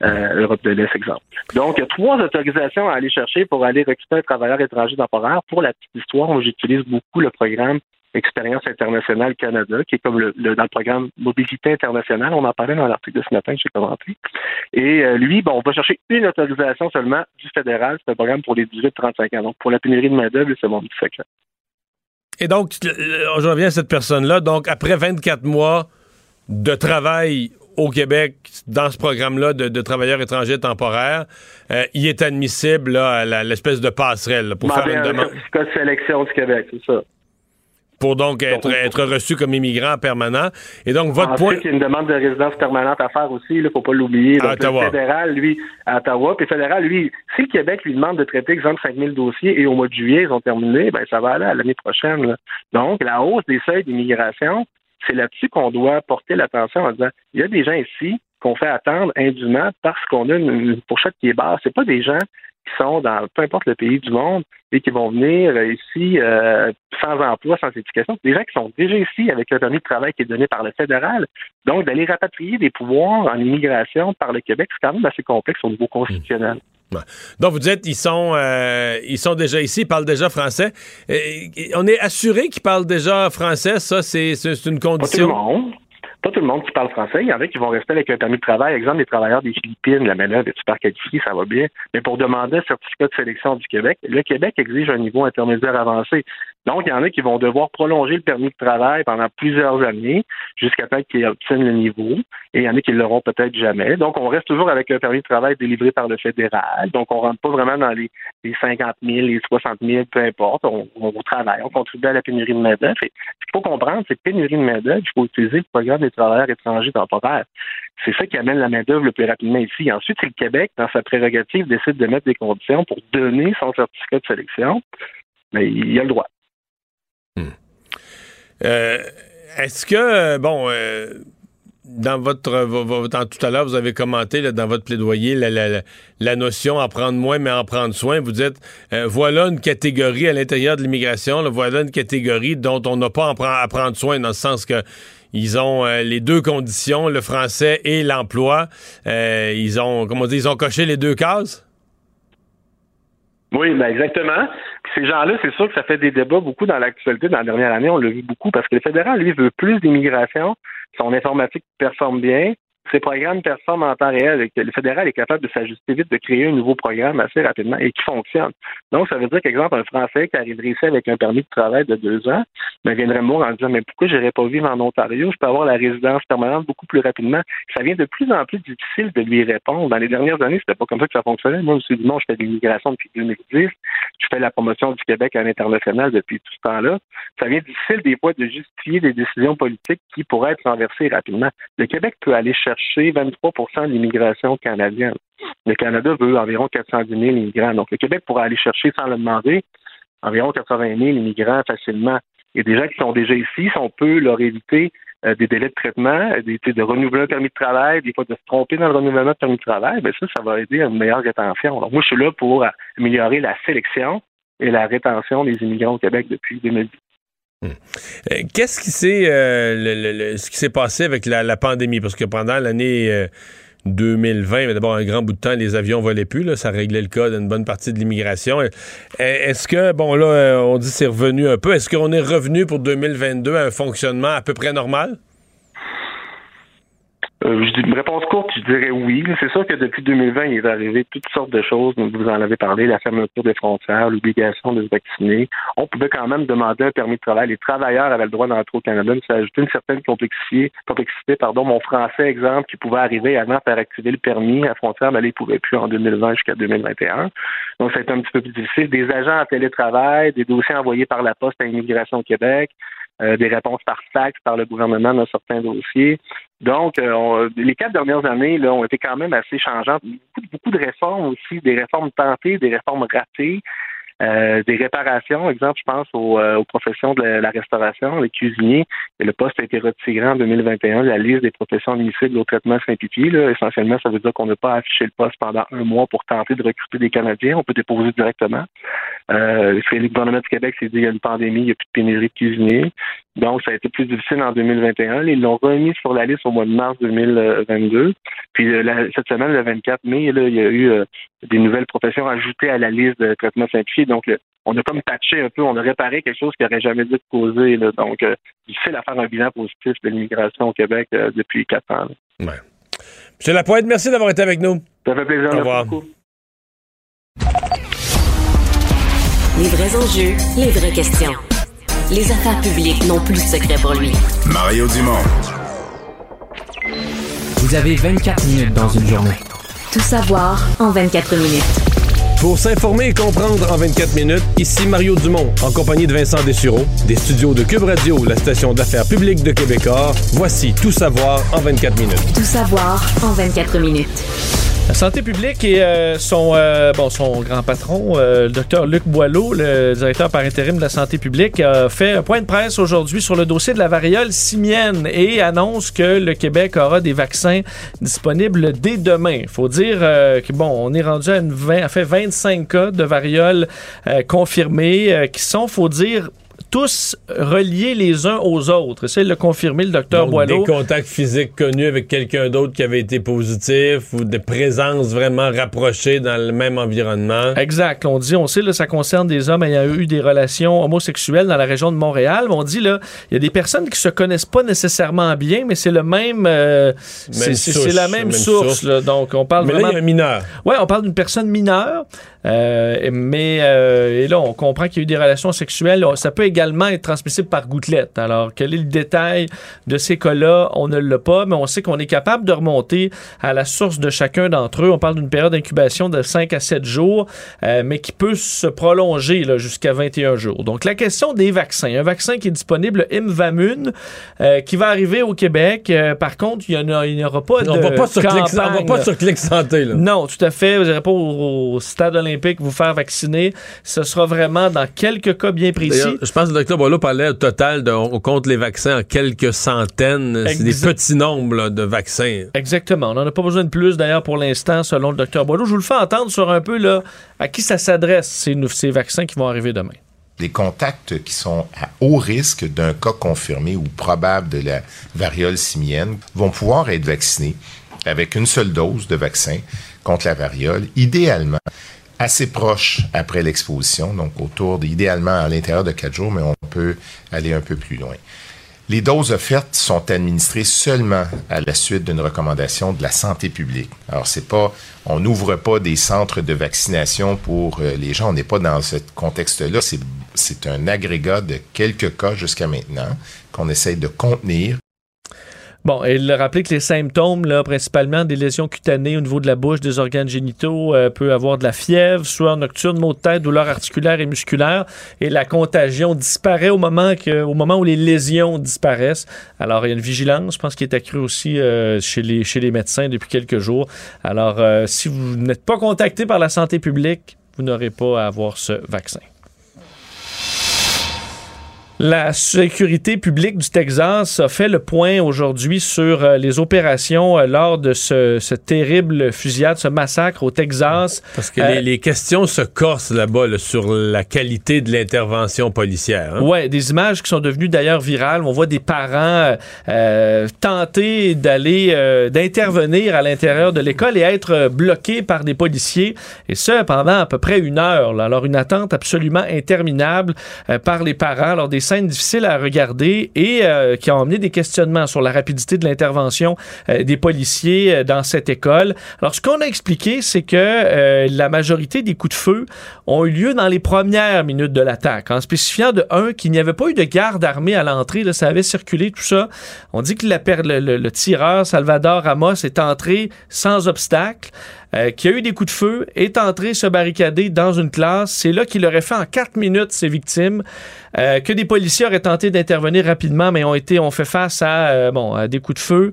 Europe de l'Est, exemple. Donc, il y a 3 autorisations à aller chercher pour aller recruter un travailleur étranger temporaire. Pour la petite histoire, moi, j'utilise beaucoup le programme Expérience internationale Canada, qui est comme dans le programme Mobilité internationale. On en parlait dans l'article de ce matin que j'ai commenté. Et lui, on va chercher une autorisation seulement du fédéral. C'est un programme pour les 18-35 ans. Donc, pour la pénurie de main-d'œuvre, c'est mon petit secret. Et donc, je reviens à cette personne-là. Donc, après 24 mois de travail au Québec dans ce programme-là de travailleurs étrangers temporaires, il est admissible là, à l'espèce de passerelle là, pour faire une demande. C'est de sélection du Québec, c'est ça. Pour donc être reçu comme immigrant permanent. Et donc, votre point... Ensuite, il y a une demande de résidence permanente à faire aussi, il ne faut pas l'oublier. Donc, à Ottawa. Le fédéral, lui, à Ottawa. Puis le fédéral, lui, si le Québec lui demande de traiter, exemple, 5 000 dossiers et au mois de juillet, ils ont terminé, bien, ça va aller à l'année prochaine. Là. Donc, la hausse des seuils d'immigration, c'est là-dessus qu'on doit porter l'attention en disant, il y a des gens ici qu'on fait attendre indûment parce qu'on a une fourchette qui est basse. C'est pas des gens qui sont dans peu importe le pays du monde et qui vont venir ici sans emploi, sans éducation. Des gens qui sont déjà ici avec le permis de travail qui est donné par le fédéral. Donc, d'aller rapatrier des pouvoirs en immigration par le Québec, c'est quand même assez complexe au niveau constitutionnel. Ouais. Donc, vous dites ils sont déjà ici, ils parlent déjà français. On est assuré qu'ils parlent déjà français, ça, c'est une condition... Pas tout le monde qui parle français. Il y en a qui vont rester avec un permis de travail. Exemple, les travailleurs des Philippines, la main-d'œuvre est super qualifiée, ça va bien. Mais pour demander un certificat de sélection du Québec, le Québec exige un niveau intermédiaire avancé. Donc, il y en a qui vont devoir prolonger le permis de travail pendant plusieurs années jusqu'à temps qu'ils obtiennent le niveau. Et il y en a qui ne l'auront peut-être jamais. Donc, on reste toujours avec un permis de travail délivré par le fédéral. Donc, on ne rentre pas vraiment dans les 50 000, les 60 000, peu importe. On travaille, on contribue à la pénurie de main-d'œuvre. Ce qu'il faut comprendre, c'est que pénurie de main-d'œuvre, il faut utiliser le programme des travailleurs étrangers temporaires. C'est ça qui amène la main-d'œuvre le plus rapidement ici. Et ensuite, si le Québec, dans sa prérogative, décide de mettre des conditions pour donner son certificat de sélection, mais il a le droit. Est-ce que, dans tout à l'heure, vous avez commenté là, dans votre plaidoyer la notion en prendre moins, mais en prendre soin. Vous dites, voilà une catégorie à l'intérieur de l'immigration, là, voilà une catégorie dont on n'a pas à prendre soin, dans le sens que ils ont les deux conditions, le français et l'emploi. Ils ont coché les deux cases? Oui, ben exactement. Ces gens-là, c'est sûr que ça fait des débats beaucoup dans l'actualité. Dans la dernière année, on l'a vu beaucoup parce que le fédéral, lui, veut plus d'immigration. Son informatique performe bien. Ses programmes performent en temps réel. Le fédéral est capable de s'ajuster vite, de créer un nouveau programme assez rapidement et qui fonctionne. Donc, ça veut dire qu'exemple, un Français qui arriverait ici avec un permis de travail de 2 ans, viendrait mourir en disant « Mais pourquoi j'irais pas vivre en Ontario? Je peux avoir la résidence permanente beaucoup plus rapidement. » Ça vient de plus en plus difficile de lui répondre. Dans les dernières années, c'était pas comme ça que ça fonctionnait. Moi, M. Dumont, je fais de l'immigration depuis 2010. Je fais la promotion du Québec à l'international depuis tout ce temps-là. Ça vient difficile des fois de justifier des décisions politiques qui pourraient être renversées rapidement. Le Québec peut aller chercher 23% de l'immigration canadienne. Le Canada veut environ 410 000 immigrants. Donc, le Québec pourrait aller chercher, sans le demander, environ 80 000 immigrants facilement. Il y a des gens qui sont déjà ici. Si on peut leur éviter des délais de traitement, de renouveler un permis de travail, des fois de se tromper dans le renouvellement de permis de travail, ça va aider à une meilleure rétention. Donc, moi, je suis là pour améliorer la sélection et la rétention des immigrants au Québec depuis 2010. Qu'est-ce qui s'est passé avec la pandémie? Parce que pendant l'année 2020, mais d'abord, un grand bout de temps, les avions volaient plus, là, ça réglait le cas d'une bonne partie de l'immigration. Est-ce que, bon, là, on dit que c'est revenu un peu, est-ce qu'on est revenu pour 2022 à un fonctionnement à peu près normal? Je dis une réponse courte, je dirais oui. C'est sûr que depuis 2020, il est arrivé toutes sortes de choses. Donc, vous en avez parlé, la fermeture des frontières, l'obligation de se vacciner. On pouvait quand même demander un permis de travail. Les travailleurs avaient le droit d'entrer au Canada, mais ça ajoutait une certaine complexité. Mon français, exemple, qui pouvait arriver avant de faire activer le permis à frontière, ben là, il ne pouvait plus en 2020 jusqu'à 2021. Donc, ça a été un petit peu plus difficile. Des agents en télétravail, des dossiers envoyés par la poste à Immigration au Québec, des réponses par fax par le gouvernement dans certains dossiers. Donc, les 4 dernières années là, ont été quand même assez changeantes. Beaucoup de réformes aussi, des réformes tentées, des réformes ratées, des réparations. Exemple, je pense aux professions de la restauration, les cuisiniers. Et le poste a été retiré en 2021, la liste des professions admissibles au traitement simplifié. Là, essentiellement, ça veut dire qu'on n'a pas affiché le poste pendant un mois pour tenter de recruter des Canadiens. On peut déposer directement. Le gouvernement du Québec s'est dit qu'il y a une pandémie, il n'y a plus de pénurie de cuisiniers. Donc, ça a été plus difficile en 2021. Ils l'ont remis sur la liste au mois de mars 2022. Puis, cette semaine, le 24 mai, là, il y a eu des nouvelles professions ajoutées à la liste de traitement simplifié. Donc, on a comme patché un peu, on a réparé quelque chose qui n'aurait jamais dû se causer. Là. Donc, difficile à faire un bilan positif de l'immigration au Québec depuis 4 ans. Ouais. M. Lapointe, merci d'avoir été avec nous. Ça fait plaisir. Au revoir. Beaucoup. Les vrais enjeux, les vraies questions. Les affaires publiques n'ont plus de secret pour lui. Mario Dumont. Vous avez 24 minutes dans une journée. Tout savoir en 24 minutes. Pour s'informer et comprendre en 24 minutes, ici Mario Dumont, en compagnie de Vincent Dessureau, des studios de Cube Radio, la station d'affaires publique de Québecor. Voici Tout savoir en 24 minutes. Tout savoir en 24 minutes. La santé publique et son grand patron, le docteur Luc Boileau, le directeur par intérim de la santé publique, a fait un point de presse aujourd'hui sur le dossier de la variole simienne et annonce que le Québec aura des vaccins disponibles dès demain. Il faut dire qu'on est rendu à 25 cas de variole confirmés qui sont, faut dire, tous reliés les uns aux autres. C'est le confirmé, le docteur Boileau. Des contacts physiques connus avec quelqu'un d'autre qui avait été positif ou des présences vraiment rapprochées dans le même environnement. Exact. On sait, ça concerne des hommes ayant eu des relations homosexuelles dans la région de Montréal. On dit, là, il y a des personnes qui se connaissent pas nécessairement bien, mais c'est le même... C'est la même source. Là. Donc, on parle il y a un mineur. Oui, on parle d'une personne mineure. On comprend qu'il y a eu des relations sexuelles. Ça peut également être transmissible par gouttelette. Alors, quel est le détail de ces cas-là? On ne l'a pas, mais on sait qu'on est capable de remonter à la source de chacun d'entre eux. On parle d'une période d'incubation de 5 à 7 jours, mais qui peut se prolonger là, jusqu'à 21 jours. Donc, la question des vaccins. Un vaccin qui est disponible, Imvamune, qui va arriver au Québec. Par contre, il n'y aura pas de campagne. On ne va pas sur Clic Santé. Là. Non, tout à fait. Vous n'irez pas au stade olympique vous faire vacciner. Ce sera vraiment dans quelques cas bien précis. D'ailleurs, je pense que le Dr Boileau parlait au total on compte les vaccins en quelques centaines. C'est des petits nombres là, de vaccins. Exactement. On n'en a pas besoin de plus d'ailleurs pour l'instant, selon le Dr Boileau. Je vous le fais entendre sur un peu là, à qui ça s'adresse, ces vaccins qui vont arriver demain. Des contacts qui sont à haut risque d'un cas confirmé ou probable de la variole simienne vont pouvoir être vaccinés avec une seule dose de vaccin contre la variole, idéalement assez proche après l'exposition, donc idéalement à l'intérieur de 4 jours, mais on peut aller un peu plus loin. Les doses offertes sont administrées seulement à la suite d'une recommandation de la santé publique. Alors, on n'ouvre pas des centres de vaccination pour les gens, on n'est pas dans ce contexte-là. C'est un agrégat de quelques cas jusqu'à maintenant qu'on essaye de contenir. Bon, et il a rappelé que les symptômes, là, principalement des lésions cutanées au niveau de la bouche, des organes génitaux, peut avoir de la fièvre, sueur nocturne, maux de tête, douleurs articulaires et musculaires, et la contagion disparaît au moment où les lésions disparaissent. Alors, il y a une vigilance, je pense, qui est accrue aussi chez les médecins depuis quelques jours. Alors, si vous n'êtes pas contacté par la santé publique, vous n'aurez pas à avoir ce vaccin. La sécurité publique du Texas a fait le point aujourd'hui sur les opérations lors de ce terrible fusillade, ce massacre au Texas. Parce que les questions se corsent là-bas là, sur la qualité de l'intervention policière. Hein? Oui, des images qui sont devenues d'ailleurs virales. On voit des parents tenter d'aller, d'intervenir à l'intérieur de l'école et être bloqués par des policiers. Et ce, pendant à peu près une heure. Là. Alors, une attente absolument interminable par les parents. Alors, des scènes difficiles à regarder et qui ont emmené des questionnements sur la rapidité de l'intervention des policiers dans cette école. Alors, ce qu'on a expliqué, c'est que la majorité des coups de feu ont eu lieu dans les premières minutes de l'attaque, en spécifiant de un qu'il n'y avait pas eu de garde armée à l'entrée. Là, ça avait circulé, tout ça. On dit que le tireur Salvador Ramos est entré sans obstacle, qui a eu des coups de feu, est entré se barricader dans une classe. C'est là qu'il aurait fait en 4 minutes ses victimes, que des policiers auraient tenté d'intervenir rapidement, mais ont fait face à des coups de feu.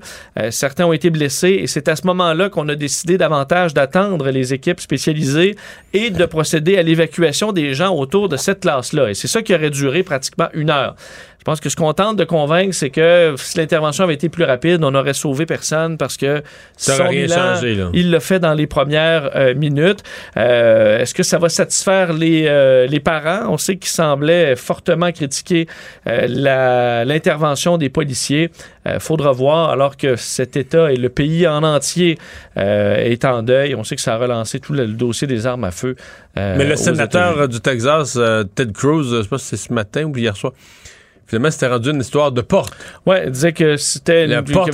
Certains ont été blessés et c'est à ce moment-là qu'on a décidé davantage d'attendre les équipes spécialisées et de procéder à l'évacuation des gens autour de cette classe-là. Et c'est ça qui aurait duré pratiquement une heure. Je pense que ce qu'on tente de convaincre, c'est que si l'intervention avait été plus rapide, on n'aurait sauvé personne parce que son bilan, il l'a fait dans les premières minutes. Est-ce que ça va satisfaire les parents? On sait qu'ils semblaient fortement critiquer l'intervention des policiers. Faudra voir, alors que cet État et le pays en entier est en deuil. On sait que ça a relancé tout le dossier des armes à feu. Mais le sénateur du Texas, Ted Cruz, je ne sais pas si c'est ce matin ou hier soir, finalement, c'était rendu une histoire de porte. Ouais, il disait que c'était la porte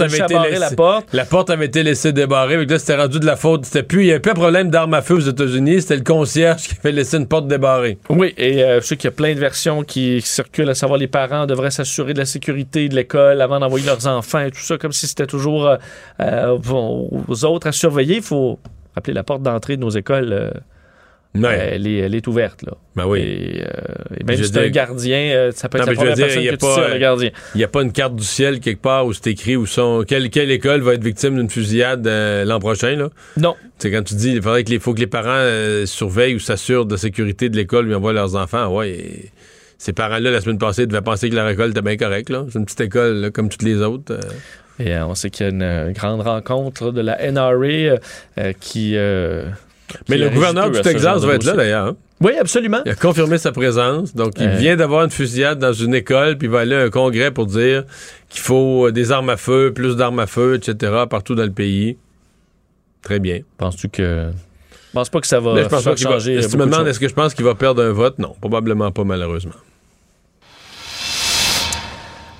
avait été laissée débarrer, mais là c'était rendu de la faute. Il n'y avait plus un problème d'armes à feu aux États-Unis, c'était le concierge qui avait laissé une porte débarrée. Oui, et je sais qu'il y a plein de versions qui circulent, à savoir les parents devraient s'assurer de la sécurité de l'école avant d'envoyer leurs enfants et tout ça, comme si c'était toujours aux autres à surveiller. Il faut rappeler la porte d'entrée de nos écoles. Elle est ouverte, là. Ben oui. Et même si c'est un gardien, ça peut être la première personne que tu tires, le gardien. Il n'y a pas une carte du ciel quelque part où c'est écrit quelle école va être victime d'une fusillade l'an prochain, là? Non. C'est quand tu dis il faut que les parents surveillent ou s'assurent de la sécurité de l'école où ils envoient leurs enfants. Ouais, et ces parents-là, la semaine passée, devaient penser que la récolte était bien correcte, là. C'est une petite école, là, comme toutes les autres. Et on sait qu'il y a une grande rencontre de la NRA qui... Mais le gouverneur du Texas va être là, d'ailleurs. Hein? Oui, absolument. Il a confirmé sa présence. Donc, il vient d'avoir une fusillade dans une école, puis il va aller à un congrès pour dire qu'il faut des armes à feu, plus d'armes à feu, etc., partout dans le pays. Très bien. Penses-tu que... Je pense pas que ça va changer. Si tu me demandes, est-ce que je pense qu'il va perdre un vote? Non, probablement pas, malheureusement.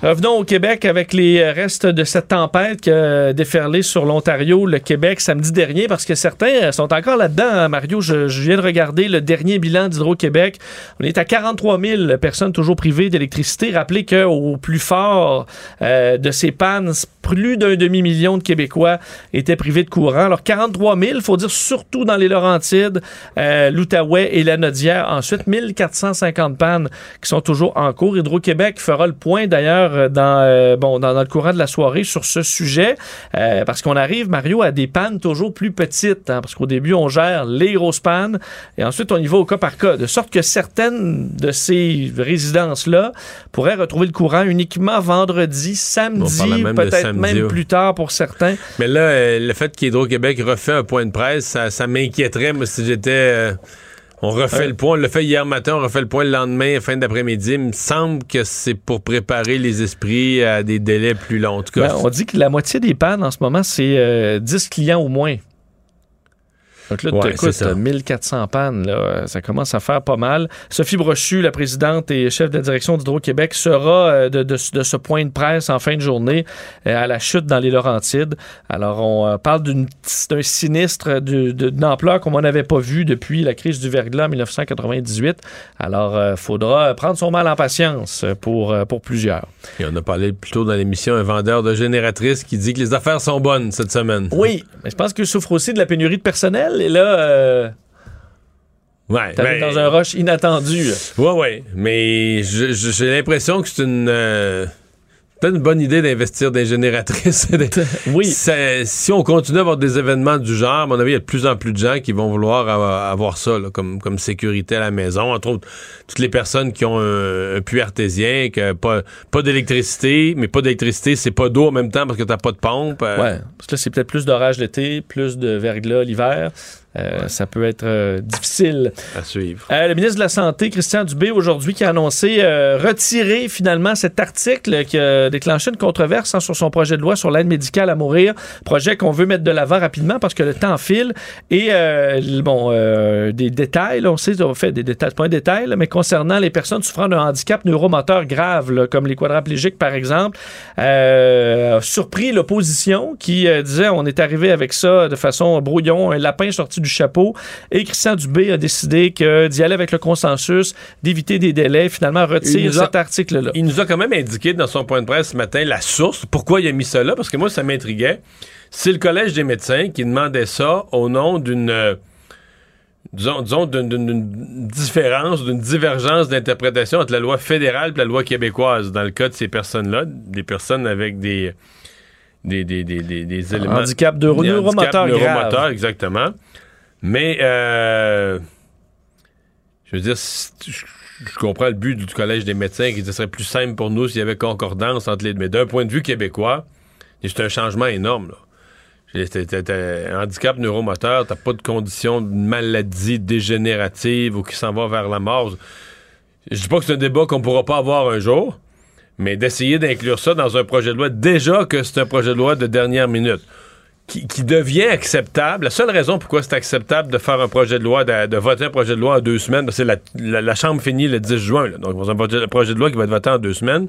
Revenons au Québec avec les restes de cette tempête qui a déferlé sur l'Ontario, le Québec, samedi dernier, parce que certains sont encore là-dedans, hein, Mario. Je viens de regarder le dernier bilan d'Hydro-Québec. On est à 43 000 personnes toujours privées d'électricité. Rappelez qu'au plus fort de ces pannes, plus d'un demi-million de Québécois étaient privés de courant. Alors 43 000, il faut dire surtout dans les Laurentides, l'Outaouais et la Nodière. Ensuite, 1450 pannes qui sont toujours en cours. Hydro-Québec fera le point d'ailleurs dans le courant de la soirée sur ce sujet, parce qu'on arrive, Mario, à des pannes toujours plus petites, hein, parce qu'au début, on gère les grosses pannes et ensuite, on y va au cas par cas, de sorte que certaines de ces résidences-là pourraient retrouver le courant uniquement vendredi, samedi, peut-être même plus tard pour certains. Mais là, le fait qu'Hydro-Québec refait un point de presse, ça m'inquiéterait, moi, si j'étais... On refait le point. On l'a fait hier matin, on refait le point le lendemain, fin d'après-midi. Il me semble que c'est pour préparer les esprits à des délais plus longs. En tout cas, on dit que la moitié des pannes en ce moment, c'est 10 clients au moins. Donc là, t'as 1400 pannes, là, ça commence à faire pas mal. Sophie Brochu, la présidente et chef de la direction d'Hydro-Québec, sera de ce point de presse en fin de journée à la chute dans les Laurentides. Alors, on parle d'un sinistre d'une ampleur qu'on n'avait pas vu depuis la crise du verglas en 1998. Alors, il faudra prendre son mal en patience pour plusieurs. Et on a parlé plus tôt dans l'émission, un vendeur de génératrices qui dit que les affaires sont bonnes cette semaine. Oui, mais je pense qu'il souffre aussi de la pénurie de personnel. Et là, t'arrives dans un rush inattendu. Oui, mais j'ai l'impression que c'est une peut-être une bonne idée d'investir dans les génératrices. Oui. Si on continue à avoir des événements du genre, à mon avis, il y a de plus en plus de gens qui vont vouloir avoir ça là, comme sécurité à la maison. Entre autres, toutes les personnes qui ont un puits artésien, qui n'ont pas d'électricité, mais pas d'électricité, c'est pas d'eau en même temps parce que t'as pas de pompe. Ouais. Parce que là, c'est peut-être plus d'orage l'été, plus de verglas l'hiver. Ouais. Ça peut être difficile à suivre. Le ministre de la Santé, Christian Dubé, aujourd'hui, qui a annoncé retirer finalement cet article qui a déclenché une controverse sur son projet de loi sur l'aide médicale à mourir, projet qu'on veut mettre de l'avant rapidement parce que le temps file et des détails, là, on sait, on fait des détails, c'est pas un détail, là, mais concernant les personnes souffrant d'un handicap neuromoteur grave, là, comme les quadraplégiques par exemple, a surpris l'opposition qui disait on est arrivé avec ça de façon brouillon, un lapin sorti du chapeau, et Christian Dubé a décidé que d'y aller avec le consensus, d'éviter des délais, finalement retire cet article-là. Il nous a quand même indiqué dans son point de presse ce matin la source, pourquoi il a mis ça là, parce que moi ça m'intriguait. C'est le Collège des médecins qui demandait ça au nom d'une d'une différence, d'une divergence d'interprétation entre la loi fédérale et la loi québécoise. Dans le cas de ces personnes-là, des personnes avec des éléments... handicap de neuromoteur grave. Exactement. Mais, je veux dire, je comprends le but du Collège des médecins qui dit que ce serait plus simple pour nous s'il y avait concordance entre les deux. Mais d'un point de vue québécois, c'est un changement énorme, là. T'as un handicap neuromoteur, t'as pas de condition de maladie dégénérative ou qui s'en va vers la mort. Je dis pas que c'est un débat qu'on pourra pas avoir un jour, mais d'essayer d'inclure ça dans un projet de loi, déjà que c'est un projet de loi de dernière minute, qui devient acceptable. La seule raison pourquoi c'est acceptable de faire un projet de loi, de voter un projet de loi en 2 semaines, c'est la Chambre finit le 10 juin, là, donc c'est un projet de loi qui va être voté en 2 semaines.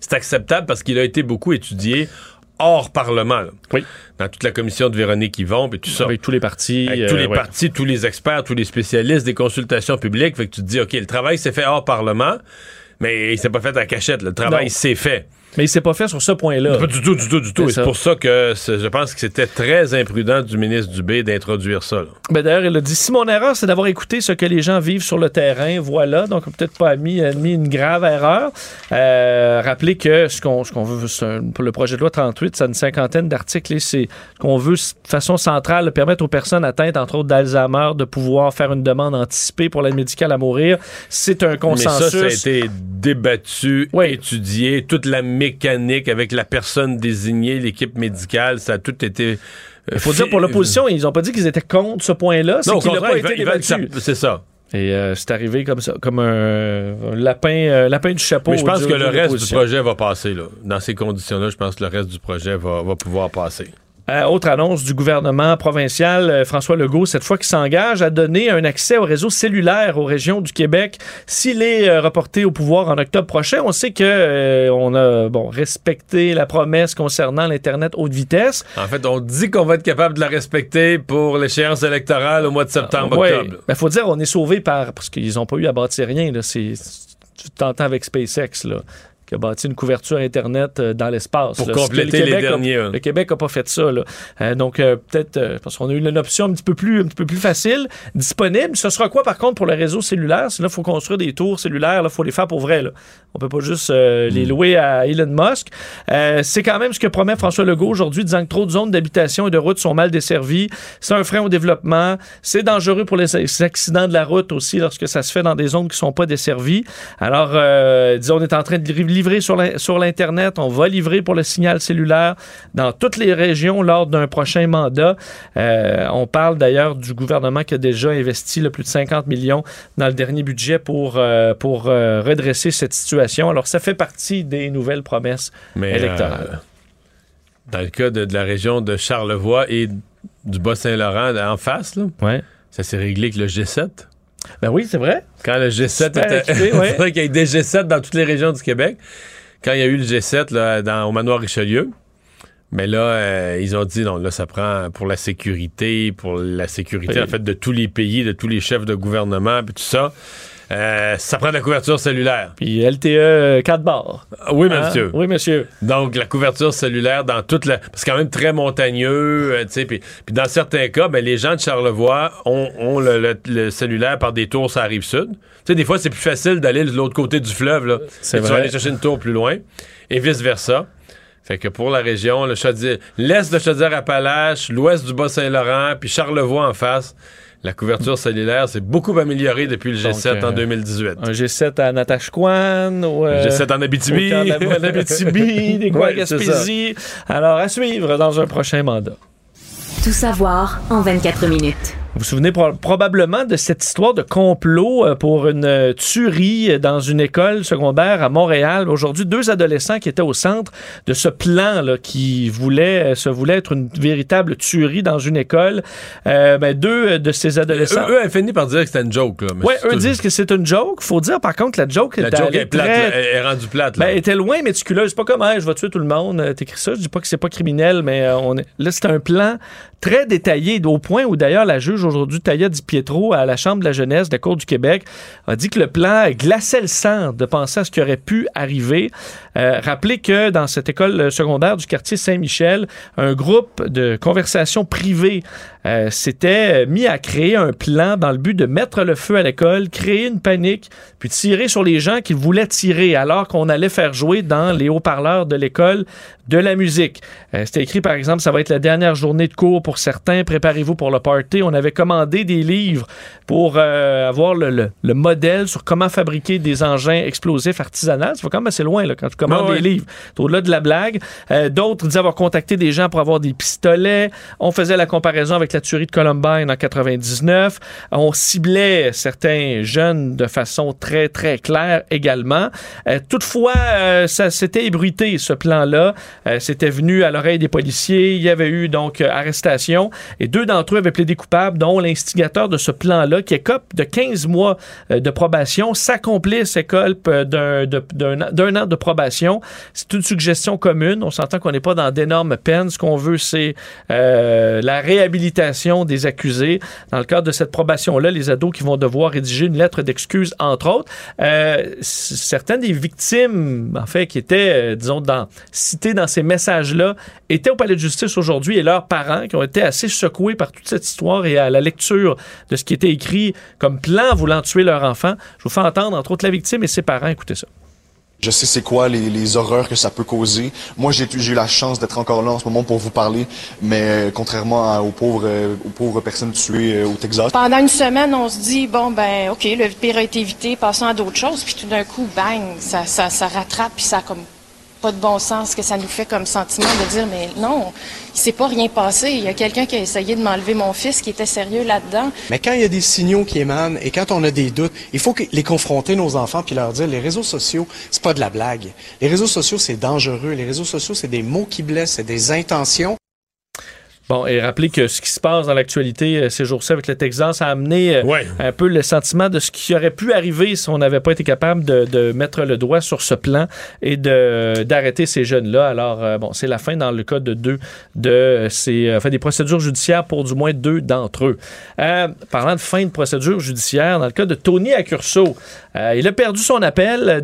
C'est acceptable parce qu'il a été beaucoup étudié hors Parlement, là. Oui. Dans toute la commission de Véronique Yvon, puis tout ça. Avec tous les partis. Avec tous les partis, tous les experts, tous les spécialistes, des consultations publiques. Fait que tu te dis, OK, le travail s'est fait hors Parlement, mais il s'est pas fait à cachette, là. Le travail s'est fait. Mais il s'est pas fait sur ce point-là. Pas du tout, du tout, du tout. C'est pour ça que je pense que c'était très imprudent du ministre Dubé d'introduire ça, là. Ben d'ailleurs, il a dit, si mon erreur, c'est d'avoir écouté ce que les gens vivent sur le terrain, voilà, donc peut-être pas mis une grave erreur. Rappelez que ce qu'on veut, pour le projet de loi 38, c'est une 50aine d'articles, et c'est ce qu'on veut, de façon centrale, permettre aux personnes atteintes, entre autres d'Alzheimer, de pouvoir faire une demande anticipée pour l'aide médicale à mourir. C'est un consensus. Mais ça a été débattu, étudié, toute la mécanique avec la personne désignée, l'équipe médicale, ça a tout été... Il faut dire, pour l'opposition, ils n'ont pas dit qu'ils étaient contre ce point-là, c'est qu'il n'a pas été débattu. C'est ça. Et c'est arrivé comme ça, comme un lapin du chapeau. Mais je pense que le reste du projet va passer, là. Dans ces conditions-là, je pense que le reste du projet va pouvoir passer. Autre annonce du gouvernement provincial, François Legault, cette fois, qui s'engage à donner un accès au réseau cellulaire aux régions du Québec s'il est reporté au pouvoir en octobre prochain. On sait que on a respecté la promesse concernant l'Internet haute vitesse. En fait, on dit qu'on va être capable de la respecter pour l'échéance électorale au mois de septembre-octobre. Il faut dire, on est sauvé parce qu'ils n'ont pas eu à bâtir rien, là. Tu t'entends avec SpaceX, là, qui a bâti une couverture Internet dans l'espace. Pour compléter les derniers. Le Québec n'a pas fait ça, là. Donc, peut-être, parce qu'on a eu une option un petit peu plus facile, disponible. Ce sera quoi, par contre, pour le réseau cellulaire? Là, il faut construire des tours cellulaires, il faut les faire pour vrai, là. On peut pas juste les louer à Elon Musk. C'est quand même ce que promet François Legault aujourd'hui, disant que trop de zones d'habitation et de routes sont mal desservies. C'est un frein au développement. C'est dangereux pour les accidents de la route aussi, lorsque ça se fait dans des zones qui sont pas desservies. Alors, disons, on est en train de livrer sur l'Internet, on va livrer pour le signal cellulaire dans toutes les régions lors d'un prochain mandat. On parle d'ailleurs du gouvernement qui a déjà investi plus de 50 millions dans le dernier budget pour redresser cette situation. Alors, ça fait partie des nouvelles promesses électorales. Dans le cas de la région de Charlevoix et du Bas-Saint-Laurent en face, là, ça s'est réglé avec le G7. Ben oui, c'est vrai. Quand le G7 était... Ouais. C'est vrai qu'il y a eu des G7 dans toutes les régions du Québec. Quand il y a eu le G7 là, au manoir Richelieu, mais là, ils ont dit non, là, ça prend pour la sécurité, en fait, de tous les pays, de tous les chefs de gouvernement, puis tout ça. Ça prend de la couverture cellulaire. Puis LTE 4 bars. Oui, monsieur. Oui, monsieur. Donc, la couverture cellulaire dans toute la... Parce que c'est quand même très montagneux, tu sais, puis dans certains cas, ben, les gens de Charlevoix ont le cellulaire par des tours sur la Rive-Sud. Tu sais, des fois, c'est plus facile d'aller de l'autre côté du fleuve, là. C'est vrai. Tu vas aller chercher une tour plus loin, et vice-versa. Fait que pour la région, l'est de Chaudière-Appalaches, l'ouest du Bas-Saint-Laurent, puis Charlevoix en face, la couverture cellulaire s'est beaucoup améliorée depuis le G7 en 2018. Un G7 à Natashquan, un G7 en Abitibi, en Abitibi, des coins à Gaspésie. Alors, à suivre dans un prochain mandat. Tout savoir en 24 minutes. Vous vous souvenez probablement de cette histoire de complot pour une tuerie dans une école secondaire à Montréal. Aujourd'hui, deux adolescents qui étaient au centre de ce plan là, qui voulait être une véritable tuerie dans une école. Deux de ces adolescents... Eux avaient fini par dire que c'était une joke. Oui, eux disent que c'est une joke. Faut dire, par contre, la joke est rendue plate. Là. Elle était loin méticuleuse. C'est pas comme « je vais tuer tout le monde », t'écris ça. Je dis pas que c'est pas criminel, mais là, c'est un plan très détaillé, au point où d'ailleurs la juge aujourd'hui, Taya Di Pietro, à la Chambre de la jeunesse de la Cour du Québec, a dit que le plan glaçait le sang de penser à ce qui aurait pu arriver. Rappelez que dans cette école secondaire du quartier Saint-Michel, un groupe de conversations privées s'était mis à créer un plan dans le but de mettre le feu à l'école, créer une panique, puis tirer sur les gens qui voulaient tirer, alors qu'on allait faire jouer dans les haut-parleurs de l'école de la musique. C'était écrit, par exemple, ça va être la dernière journée de cours pour certains, préparez-vous pour le party. On avait commandé des livres pour avoir le modèle sur comment fabriquer des engins explosifs artisanaux. Ça va quand même assez loin là, quand tu commandes des livres. C'est au-delà de la blague. D'autres disaient avoir contacté des gens pour avoir des pistolets. On faisait la comparaison avec la tuerie de Columbine en 99. On ciblait certains jeunes de façon très, très claire également. Toutefois, ça s'était ébruité, ce plan-là. C'était venu à l'oreille des policiers. Il y avait eu donc arrestation. Et deux d'entre eux avaient plaidé coupable, dont l'instigateur de ce plan-là, qui écope de 15 mois de probation. Sa complice écope d'un an de probation. C'est une suggestion commune. On s'entend qu'on n'est pas dans d'énormes peines. Ce qu'on veut, c'est la réhabilitation des accusés. Dans le cadre de cette probation-là, les ados qui vont devoir rédiger une lettre d'excuse, entre autres. Certaines des victimes, en fait, qui étaient, citées dans ces messages-là, étaient au palais de justice aujourd'hui, et leurs parents, qui ont été assez secoués par toute cette histoire et à la lecture de ce qui était écrit comme plan voulant tuer leur enfant. Je vous fais entendre, entre autres, la victime et ses parents. Écoutez ça. Je sais c'est quoi les horreurs que ça peut causer. Moi, j'ai eu la chance d'être encore là en ce moment pour vous parler, mais contrairement aux pauvres personnes tuées au Texas. Pendant une semaine, on se dit, le pire a été évité, passons à d'autres choses, puis tout d'un coup, bang, ça rattrape, puis ça comme... pas de bon sens, que ça nous fait comme sentiment de dire, mais non, il s'est pas rien passé. Il y a quelqu'un qui a essayé de m'enlever mon fils qui était sérieux là-dedans. Mais quand il y a des signaux qui émanent et quand on a des doutes, il faut les confronter, nos enfants, puis leur dire, les réseaux sociaux, c'est pas de la blague. Les réseaux sociaux, c'est dangereux. Les réseaux sociaux, c'est des mots qui blessent, c'est des intentions. Bon, et rappelez que ce qui se passe dans l'actualité ces jours-ci avec le Texas a amené un peu le sentiment de ce qui aurait pu arriver si on n'avait pas été capable de mettre le doigt sur ce plan et d'arrêter ces jeunes-là. Alors, c'est la fin dans le cas de deux de ces... Enfin, des procédures judiciaires pour du moins deux d'entre eux. Parlant de fin de procédure judiciaire, dans le cas de Tony Accurso, il a perdu son appel.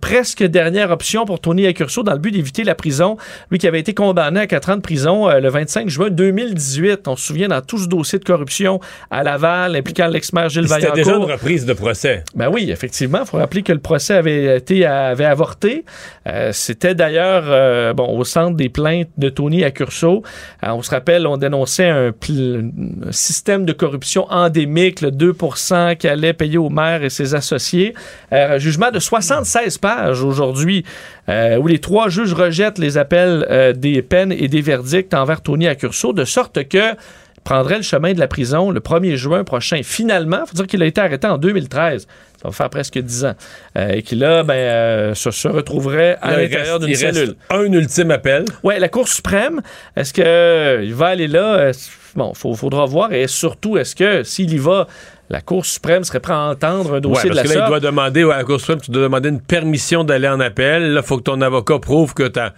Presque dernière option pour Tony Accurso dans le but d'éviter la prison. Lui qui avait été condamné à 4 ans de prison le 25 juin 2018, on se souvient dans tout ce dossier de corruption à Laval impliquant l'ex-maire Gilles Vaillancourt. C'était déjà une reprise de procès. Ben oui, effectivement, il faut rappeler que le procès avait avorté. C'était d'ailleurs au centre des plaintes de Tony Accurso. On se rappelle, on dénonçait un système de corruption endémique, le 2% qui allait payer au maire et ses associés. Jugement de 76 pages aujourd'hui, où les trois juges rejettent les appels des peines et des verdicts envers Tony Accurso, de sorte que prendrait le chemin de la prison le 1er juin prochain. Finalement, il faut dire qu'il a été arrêté en 2013. Ça va faire presque 10 ans. Et qu'il se retrouverait à l'intérieur d'une cellule. Un ultime appel. Oui, la Cour suprême, est-ce qu'il va aller là? Faudra voir. Et surtout, est-ce que s'il y va, la Cour suprême serait prête à entendre un dossier de la sorte? Parce que là, il doit demander à la Cour suprême, tu dois demander une permission d'aller en appel. Là, il faut que ton avocat prouve que tu as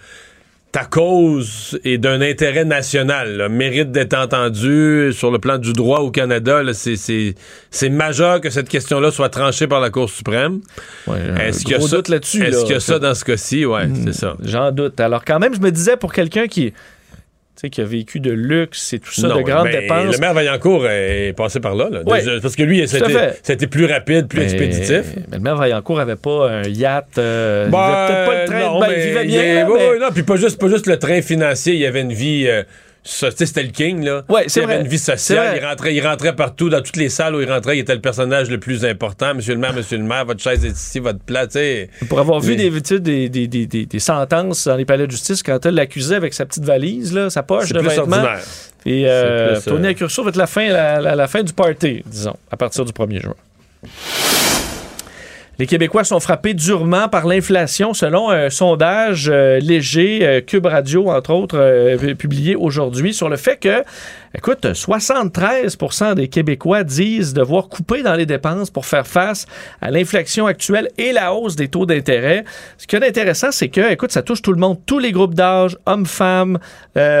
ta cause est d'un intérêt national, là, mérite d'être entendu sur le plan du droit au Canada. Là, c'est majeur que cette question-là soit tranchée par la Cour suprême. Ouais, est-ce qu'il y a ça là-dessus? Est-ce qu'il y a ça dans ce cas-ci? Ouais, c'est ça. J'en doute. Alors quand même, je me disais, pour quelqu'un qui a vécu de luxe et tout ça, de grandes dépenses. Le maire Vaillancourt est passé par là. Ouais, parce que lui, c'était plus rapide, plus expéditif. Mais le maire Vaillancourt n'avait pas un yacht. Il n'avait peut-être pas le train. Il vivait bien. Non, puis pas juste le train financier. Il y avait une vie... c'était le king, là. Ouais, c'est vrai. Il avait une vie sociale. Il rentrait partout, dans toutes les salles où il rentrait. Il était le personnage le plus important. Monsieur le maire, votre chaise est ici, votre plat, tu sais. Pour avoir vu des sentences dans les palais de justice, quand elle l'accusait avec sa petite valise, là, sa poche de vêtements. Et Tony Accurso va être la fin du party, disons, à partir du 1er juin. Les Québécois sont frappés durement par l'inflation, selon un sondage léger, Cube Radio, entre autres, publié aujourd'hui, sur le fait que, 73% des Québécois disent devoir couper dans les dépenses pour faire face à l'inflation actuelle et la hausse des taux d'intérêt. Ce qui est intéressant, c'est que, ça touche tout le monde, tous les groupes d'âge, hommes, femmes,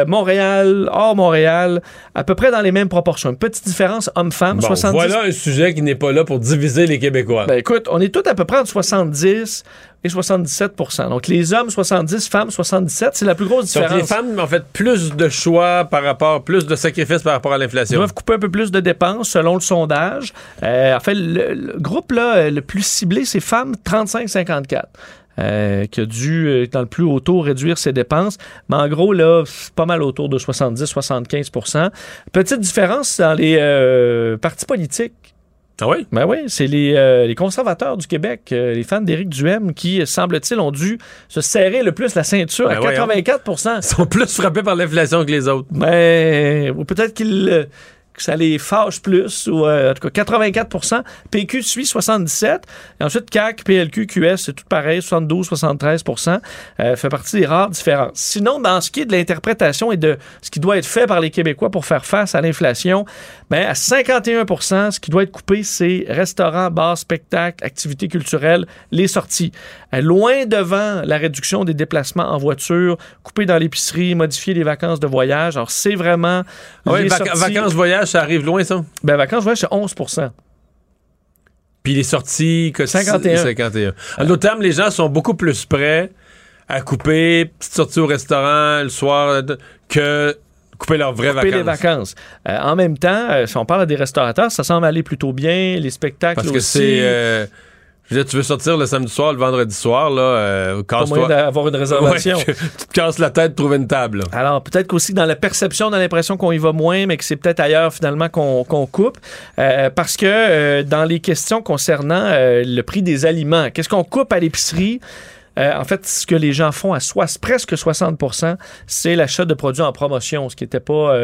Montréal, hors Montréal, à peu près dans les mêmes proportions. Une petite différence, hommes-femmes, 70%. Voilà un sujet qui n'est pas là pour diviser les Québécois. On est tous à peu près entre 70 et 77 %. Donc, les hommes, 70, femmes, 77, c'est la plus grosse différence. Donc, les femmes ont fait plus de choix plus de sacrifices par rapport à l'inflation. Ils doivent couper un peu plus de dépenses, selon le sondage. Le groupe là, le plus ciblé, c'est femmes 35-54. Qui a dû, dans le plus haut taux, réduire ses dépenses. Mais en gros, là, c'est pas mal autour de 70-75 %. Petite différence dans les partis politiques. Ah oui? Ben oui, c'est les conservateurs du Québec, les fans d'Éric Duhaime, qui, semble-t-il, ont dû se serrer le plus la ceinture à 84 %. Ils sont plus frappés par l'inflation que les autres. Mais peut-être que ça les fâche plus, ou en tout cas 84 %. PQ suit 77 %. Et ensuite, CAQ, PLQ, QS, c'est tout pareil, 72-73 %. Fait partie des rares différences. Sinon, dans ce qui est de l'interprétation et de ce qui doit être fait par les Québécois pour faire face à l'inflation, à 51 %, ce qui doit être coupé, c'est restaurants, bars, spectacles, activités culturelles, les sorties. Loin devant la réduction des déplacements en voiture, couper dans l'épicerie, modifier les vacances de voyage. Alors, c'est vraiment... Oui, les vacances-voyage, ça arrive loin, ça? Vacances-voyage, c'est 11 %. Puis les sorties... 51. En d'autres termes, les gens sont beaucoup plus prêts à couper, petite sortie au restaurant, le soir, que... couper leurs vraies vacances. Couper les vacances. En même temps, si on parle à des restaurateurs, ça semble aller plutôt bien, les spectacles parce que aussi. Je veux dire, tu veux sortir le samedi soir, le vendredi soir, là, casse-toi. Pas moyen d'avoir une réservation. Ouais, tu te casses la tête, trouver une table. Là. Alors, peut-être qu'aussi dans la perception, on a l'impression qu'on y va moins, mais que c'est peut-être ailleurs, finalement, qu'on coupe. Parce que dans les questions concernant le prix des aliments, qu'est-ce qu'on coupe à l'épicerie? En fait, ce que les gens font à presque 60 %, c'est l'achat de produits en promotion, ce qui n'était pas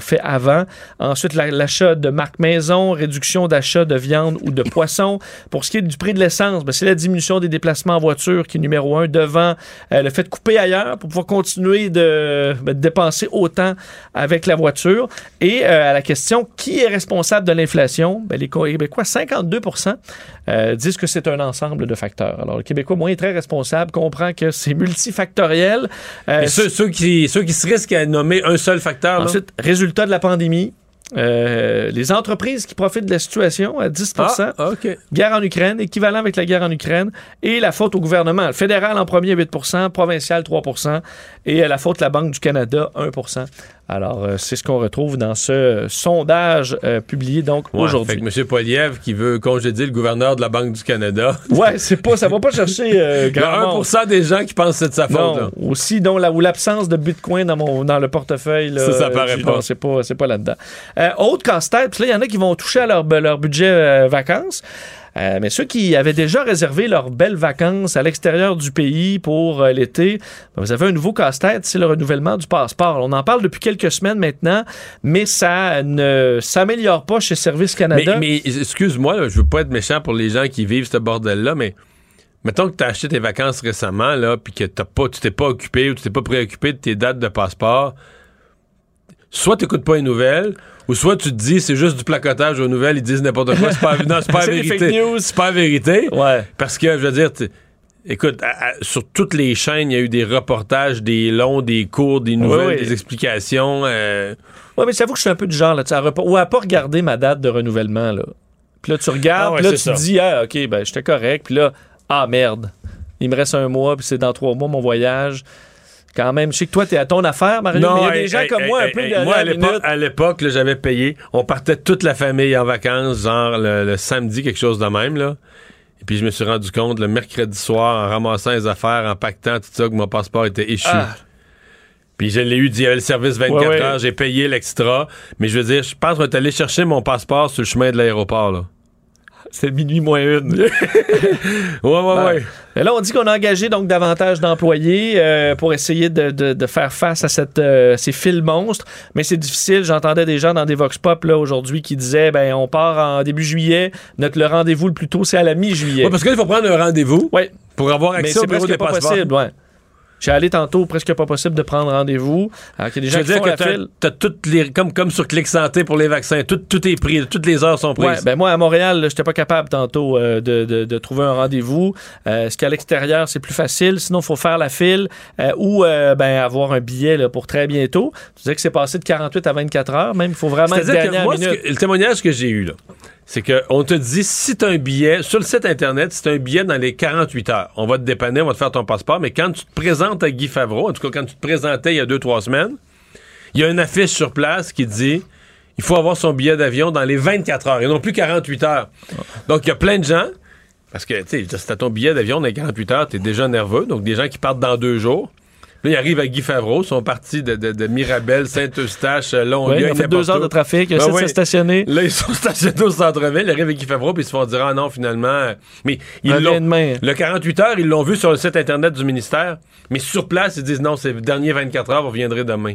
fait avant. Ensuite, l'achat de marques maison, réduction d'achat de viande ou de poisson. Pour ce qui est du prix de l'essence, c'est la diminution des déplacements en voiture qui est numéro 1 devant le fait de couper ailleurs pour pouvoir continuer de dépenser autant avec la voiture. Et à la question, qui est responsable de l'inflation? Les Québécois, 52 % disent que c'est un ensemble de facteurs. Alors, le Québécois moyen est très responsable. Comprend que c'est multifactoriel. Ceux qui se risquent à nommer un seul facteur. Ensuite, là. Résultat de la pandémie, les entreprises qui profitent de la situation à 10 %. Okay. Guerre en Ukraine, équivalent avec la guerre en Ukraine, et la faute au gouvernement. Le fédéral en premier, 8 %, provincial, 3 %, et la faute de la Banque du Canada, 1 %. Alors, c'est ce qu'on retrouve dans ce sondage publié donc aujourd'hui. Fait que M. Poilievre qui veut congédier le gouverneur de la Banque du Canada. Ouais, ça va pas chercher grand 1 % des gens qui pensent que c'est de sa faute. Là. Aussi, donc, l'absence de bitcoin dans le portefeuille. Là, ça paraît pas. Non, c'est pas là-dedans. Autre casse-tête, puis là, il y en a qui vont toucher à leur budget vacances. Mais ceux qui avaient déjà réservé leurs belles vacances à l'extérieur du pays pour l'été, vous avez un nouveau casse-tête, c'est le renouvellement du passeport. On en parle depuis quelques semaines maintenant, mais ça ne s'améliore pas chez Service Canada. Mais excuse-moi, là, je veux pas être méchant pour les gens qui vivent ce bordel-là, mais mettons que tu as acheté tes vacances récemment, là, puis que tu t'es pas occupé ou tu t'es pas préoccupé de tes dates de passeport. Soit tu n'écoutes pas les nouvelles, ou soit tu te dis c'est juste du placotage aux nouvelles, ils disent n'importe quoi, c'est pas la vérité. C'est pas la vérité. Ouais. Parce que, je veux dire, Écoute, sur toutes les chaînes, il y a eu des reportages, des longs, des courts, des nouvelles, des explications. Oui, mais j'avoue que je suis un peu du genre, là, tu sais, à pas regarder ma date de renouvellement, là. Puis là, tu regardes, puis là, tu te dis, ah, OK, ben, j'étais correct. Puis là, ah, merde, il me reste un mois, puis c'est dans 3 mois, mon voyage. Quand même, je sais que toi, t'es à ton affaire, Mario, non, mais il y a des gens comme moi un peu de moi, à l'époque, là, j'avais payé. On partait toute la famille en vacances, genre le samedi, quelque chose de même, là. Et puis, je me suis rendu compte, le mercredi soir, en ramassant les affaires, en pactant, tout ça, que mon passeport était échu. Ah. Puis, je l'ai eu, il y avait le service 24 heures, j'ai payé l'extra. Mais je veux dire, je pense qu'on est allé chercher mon passeport sur le chemin de l'aéroport, là. C'était minuit moins 1. Ouais. Mais là, on dit qu'on a engagé donc davantage d'employés pour essayer de faire face à ces fils monstres. Mais c'est difficile. J'entendais des gens dans des vox pop là aujourd'hui qui disaient, ben on part en début juillet. Notre rendez-vous le plus tôt, c'est à la mi-juillet. Ouais, parce qu'il faut prendre un rendez-vous. Ouais. Pour avoir accès au bureau des passeports. Mais c'est presque pas possible, ouais. J'ai allé tantôt, presque pas possible de prendre rendez-vous. Alors qu'il y a des gens qui font la file. T'as toutes les, comme sur Clic Santé pour les vaccins, tout est pris, toutes les heures sont prises. Ouais, ben moi, à Montréal, j'étais pas capable tantôt de trouver un rendez-vous. Ce qu'à l'extérieur, c'est plus facile. Sinon, il faut faire la file ou avoir un billet là, pour très bientôt. Tu disais que c'est passé de 48 à 24 heures. Même, il faut vraiment être dernière minute. Le témoignage que j'ai eu, là, c'est qu'on te dit, si t'as un billet, sur le site Internet, si t'as un billet dans les 48 heures, on va te dépanner, on va te faire ton passeport, mais quand tu te présentes à Guy Favreau, en tout cas, quand tu te présentais il y a 2-3 semaines, il y a une affiche sur place qui dit, il faut avoir son billet d'avion dans les 24 heures, et non plus 48 heures. Donc, il y a plein de gens, parce que, tu sais, si t'as ton billet d'avion dans les 48 heures, t'es déjà nerveux, donc des gens qui partent dans 2 jours. Là, ils arrivent à Guy Favreau, sont partis de Mirabel, Saint-Eustache, Longueuil. Ils ont fait 2 heures de trafic, ils sont stationnés. Là, ils sont stationnés au centre-ville, ils arrivent à Guy Favreau, puis ils se font dire, ah non, finalement. Mais ils l'ont. Le 48 heures, ils l'ont vu sur le site Internet du ministère, mais sur place, ils disent, non, c'est le dernier 24 heures, vous reviendrez demain.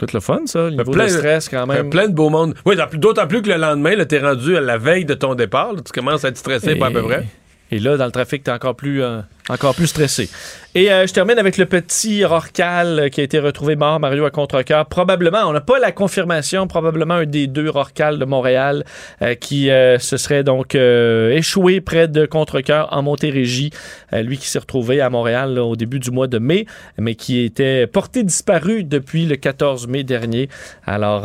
C'est tout le fun, ça, le niveau de stress, quand même. Plein de beau monde. Oui, d'autant plus que le lendemain, là, t'es rendu à la veille de ton départ, là, tu commences à te stresser, pas à peu près. Et là, dans le trafic, t'es encore plus stressé. Et je termine avec le petit Rorcal qui a été retrouvé mort, Mario, à contre-cœur. Probablement, on n'a pas la confirmation, probablement un des 2 Rorcal de Montréal qui se serait donc échoué près de contre-cœur en Montérégie. Lui qui s'est retrouvé à Montréal là, au début du mois de mai, mais qui était porté disparu depuis le 14 mai dernier. Alors,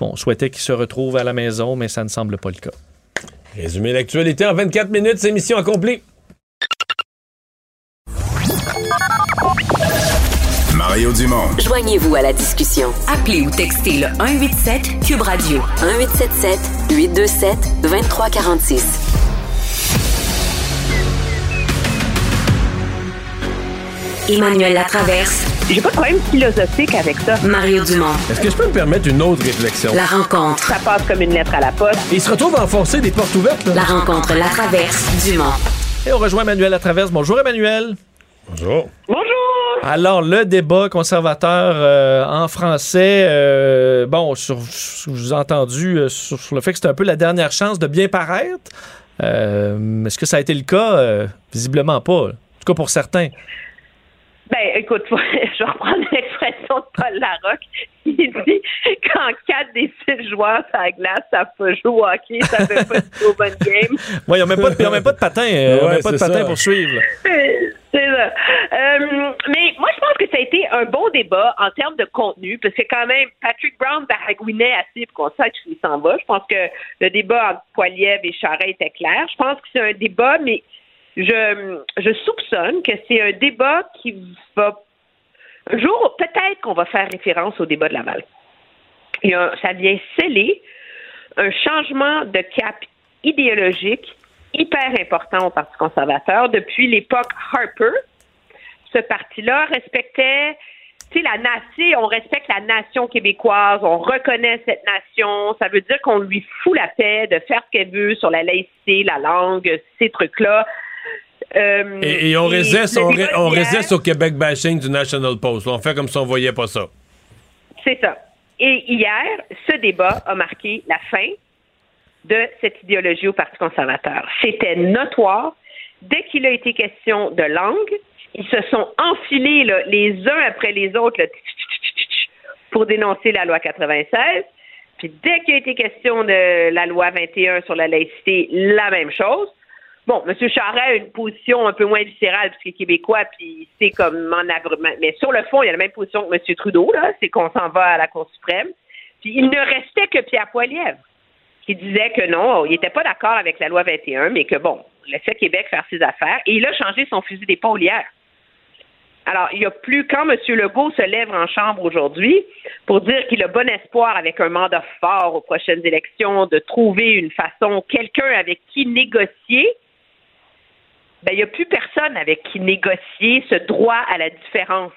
on souhaitait qu'il se retrouve à la maison, mais ça ne semble pas le cas. Résumer l'actualité en 24 minutes, c'est mission accomplie. Mario Dumont. Joignez-vous à la discussion. Appelez ou textez le 187 Cube Radio. 1877 827 2346. Emmanuel Latraverse. J'ai pas de problème philosophique avec ça. Mario Dumont. Est-ce que je peux me permettre une autre réflexion? La rencontre. Ça passe comme une lettre à la poste. Et il se retrouve à enfoncer des portes ouvertes, là. La rencontre Latraverse Dumont. Et on rejoint Emmanuel Latraverse. Bonjour, Emmanuel. Bonjour. Bonjour. Alors, le débat conservateur en français, je vous ai entendu sur le fait que c'était un peu la dernière chance de bien paraître. Est-ce que ça a été le cas? Visiblement pas. En tout cas, pour certains. Ben, écoute, je reprends l'expression de Paul Larocque. Il dit qu'en 4 des 6 joueurs sur la glace, ça peut jouer au hockey, ça fait pas du tout bonne game. Oui, ils n'ont même pas de patin. Ils n'ont pas de patin pour suivre. C'est ça. Mais moi, je pense que ça a été un bon débat en termes de contenu, parce que quand même, Patrick Brown baragouinait assez pour qu'on sache qu'il s'en va. Je pense que le débat entre Poilievre et Charest était clair. Je pense que c'est un débat, mais je soupçonne que c'est un débat qui va... Un jour, peut-être qu'on va faire référence au débat de Laval. Ça vient sceller un changement de cap idéologique hyper important au Parti conservateur. Depuis l'époque Harper, ce parti-là respectait... Tu sais, on respecte la nation québécoise, on reconnaît cette nation, ça veut dire qu'on lui fout la paix de faire ce qu'elle veut sur la laïcité, la langue, ces trucs-là. Et on résiste au Québec bashing du National Post. On fait comme si on voyait pas ça. C'est ça. Et hier, ce débat a marqué la fin de cette idéologie au Parti conservateur. C'était notoire. Dès qu'il a été question de langue, ils se sont enfilés là, les uns après les autres là, pour dénoncer la loi 96. Puis dès qu'il a été question de la loi 21 sur la laïcité, la même chose. Bon, M. Charest a une position un peu moins viscérale, parce qu'il est québécois, puis il sait comment... Mais sur le fond, il a la même position que M. Trudeau, là, c'est qu'on s'en va à la Cour suprême. Puis il ne restait que Pierre Poilievre, qui disait que non, il n'était pas d'accord avec la loi 21, mais que bon, laissait Québec faire ses affaires. Et il a changé son fusil d'épaule hier. Alors, il n'y a plus... Quand M. Legault se lève en chambre aujourd'hui pour dire qu'il a bon espoir, avec un mandat fort aux prochaines élections, de trouver une façon, quelqu'un avec qui négocier... Ben, il n'y a plus personne avec qui négocier ce droit à la différence.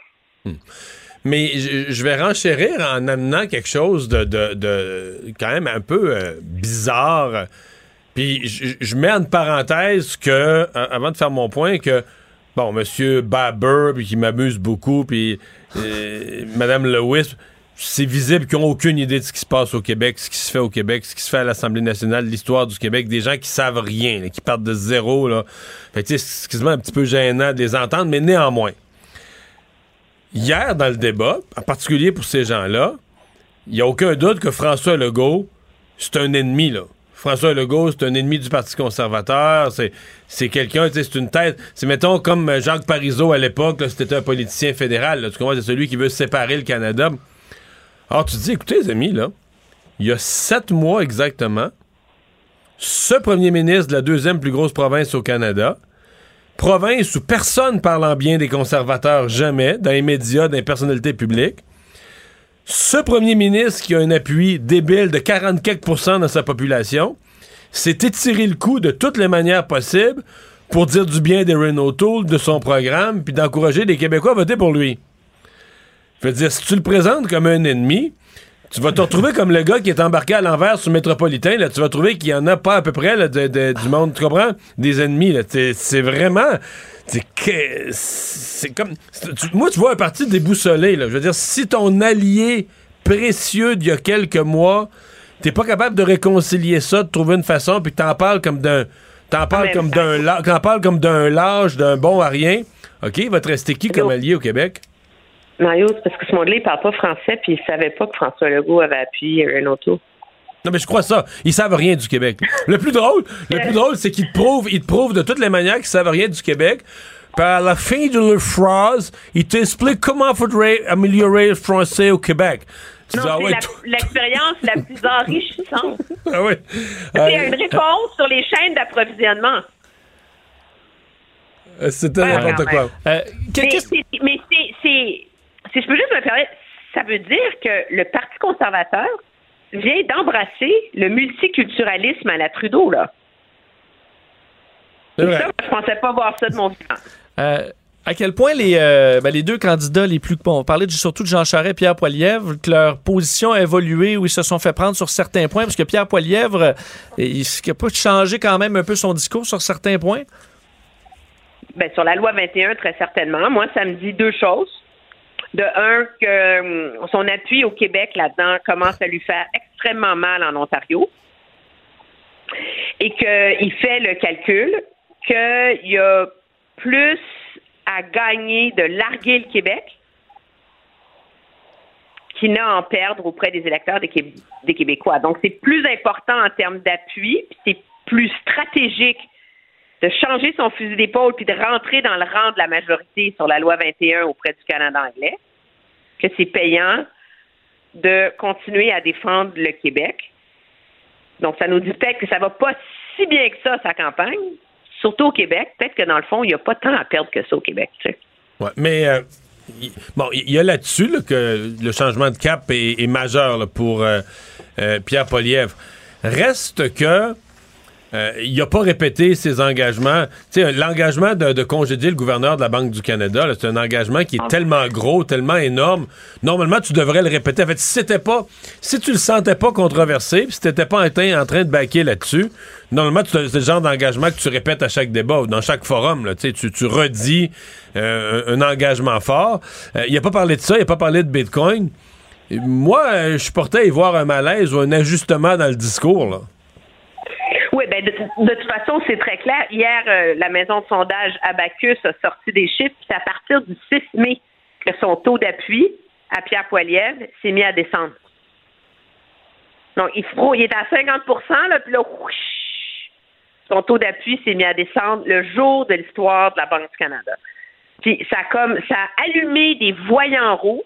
Mais je vais renchérir en amenant quelque chose de quand même un peu bizarre. Puis je mets en parenthèse que, avant de faire mon point, que, bon, M. Barber, puis qui m'amuse beaucoup, puis Mme Lewis... C'est visible qu'ils n'ont aucune idée de ce qui se passe au Québec, ce qui se fait au Québec, ce qui se fait à l'Assemblée nationale, l'histoire du Québec, des gens qui savent rien, là, qui partent de zéro. Là. Fait que, c'est quasiment un petit peu gênant de les entendre, mais néanmoins. Hier, dans le débat, en particulier pour ces gens-là, il n'y a aucun doute que François Legault, c'est un ennemi, là. François Legault, c'est un ennemi du Parti conservateur, c'est quelqu'un, c'est une tête, c'est mettons comme Jacques Parizeau à l'époque, là, c'était un politicien fédéral, là, tu comprends, c'est celui qui veut séparer le Canada. Alors, tu te dis, écoutez, les amis, là, il y a 7 mois exactement, ce premier ministre de la deuxième plus grosse province au Canada, province où personne parle en bien des conservateurs, jamais, dans les médias, dans les personnalités publiques, ce premier ministre qui a un appui débile de 40% dans sa population, s'est étiré le cou de toutes les manières possibles pour dire du bien d'Erin O'Toole, de son programme, puis d'encourager les Québécois à voter pour lui. Je veux dire, si tu le présentes comme un ennemi, tu vas te retrouver comme le gars qui est embarqué à l'envers sur le métropolitain. Là, tu vas trouver qu'il y en a pas à peu près là, du monde, tu comprends? Des ennemis. Là, c'est vraiment... C'est comme... Moi, tu vois un parti déboussolé. Là. Je veux dire, si ton allié précieux d'il y a quelques mois, t'es pas capable de réconcilier ça, de trouver une façon, puis t'en parles comme d'un... T'en parles comme d'un lâche, d'un bon à rien. OK, il va te rester qui comme allié au Québec? Mario, c'est parce que ce monde-là, il parle pas français, puis il savait pas que François Legault avait appuyé Erin O'Toole. Non, mais je crois ça. Ils savent rien du Québec. Le plus drôle, c'est qu'ils te prouvent de toutes les manières qu'ils savent rien du Québec. Par la fin de leur phrase, ils t'expliquent comment faudrait améliorer le français au Québec. Non, c'est l'expérience la plus enrichissante. Ah oui. C'est une réponse sur les chaînes d'approvisionnement. C'était n'importe quoi. Si je peux juste me permettre, ça veut dire que le Parti conservateur vient d'embrasser le multiculturalisme à la Trudeau, là. C'est vrai. Ça, je pensais pas voir ça de mon vivant. À quel point les deux candidats les plus... Bon, on parlait surtout de Jean Charest et Pierre Poilievre, que leur position a évolué ou ils se sont fait prendre sur certains points, parce que Pierre Poilievre, il n'a pas changé quand même un peu son discours sur certains points? Bien, sur la loi 21, très certainement. Moi, ça me dit deux choses. De un, que son appui au Québec là-dedans commence à lui faire extrêmement mal en Ontario et qu'il fait le calcul qu'il y a plus à gagner de larguer le Québec qu'il n'a à en perdre auprès des électeurs des Québécois. Donc, c'est plus important en termes d'appui, puis c'est plus stratégique de changer son fusil d'épaule puis de rentrer dans le rang de la majorité sur la loi 21 auprès du Canada anglais, que c'est payant de continuer à défendre le Québec. Donc, ça nous dit peut-être que ça va pas si bien que ça, sa campagne, surtout au Québec. Peut-être que, dans le fond, il n'y a pas tant à perdre que ça au Québec. Tu sais. Ouais, mais, il y a là-dessus là, que le changement de cap est majeur là, pour Pierre Poilievre. Reste que... il n'a pas répété ses engagements. T'sais, l'engagement de congédier le gouverneur de la Banque du Canada, là, c'est un engagement qui est tellement gros, tellement énorme. Normalement, tu devrais le répéter. En fait, si tu le sentais pas controversé, puis si tu n'étais pas en train de baquer là-dessus, normalement, c'est le genre d'engagement que tu répètes à chaque débat ou dans chaque forum. Là, tu redis un engagement fort. Il n'a pas parlé de ça, il n'a pas parlé de Bitcoin. Et moi, je portais à y voir un malaise ou un ajustement dans le discours, là. Oui, bien, de toute façon, c'est très clair. Hier, la maison de sondage Abacus a sorti des chiffres, puis c'est à partir du 6 mai que son taux d'appui à Pierre Poilievre s'est mis à descendre. Donc, il est à 50%, là, puis là, son taux d'appui s'est mis à descendre le jour de l'histoire de la Banque du Canada. Puis ça a allumé des voyants rouges.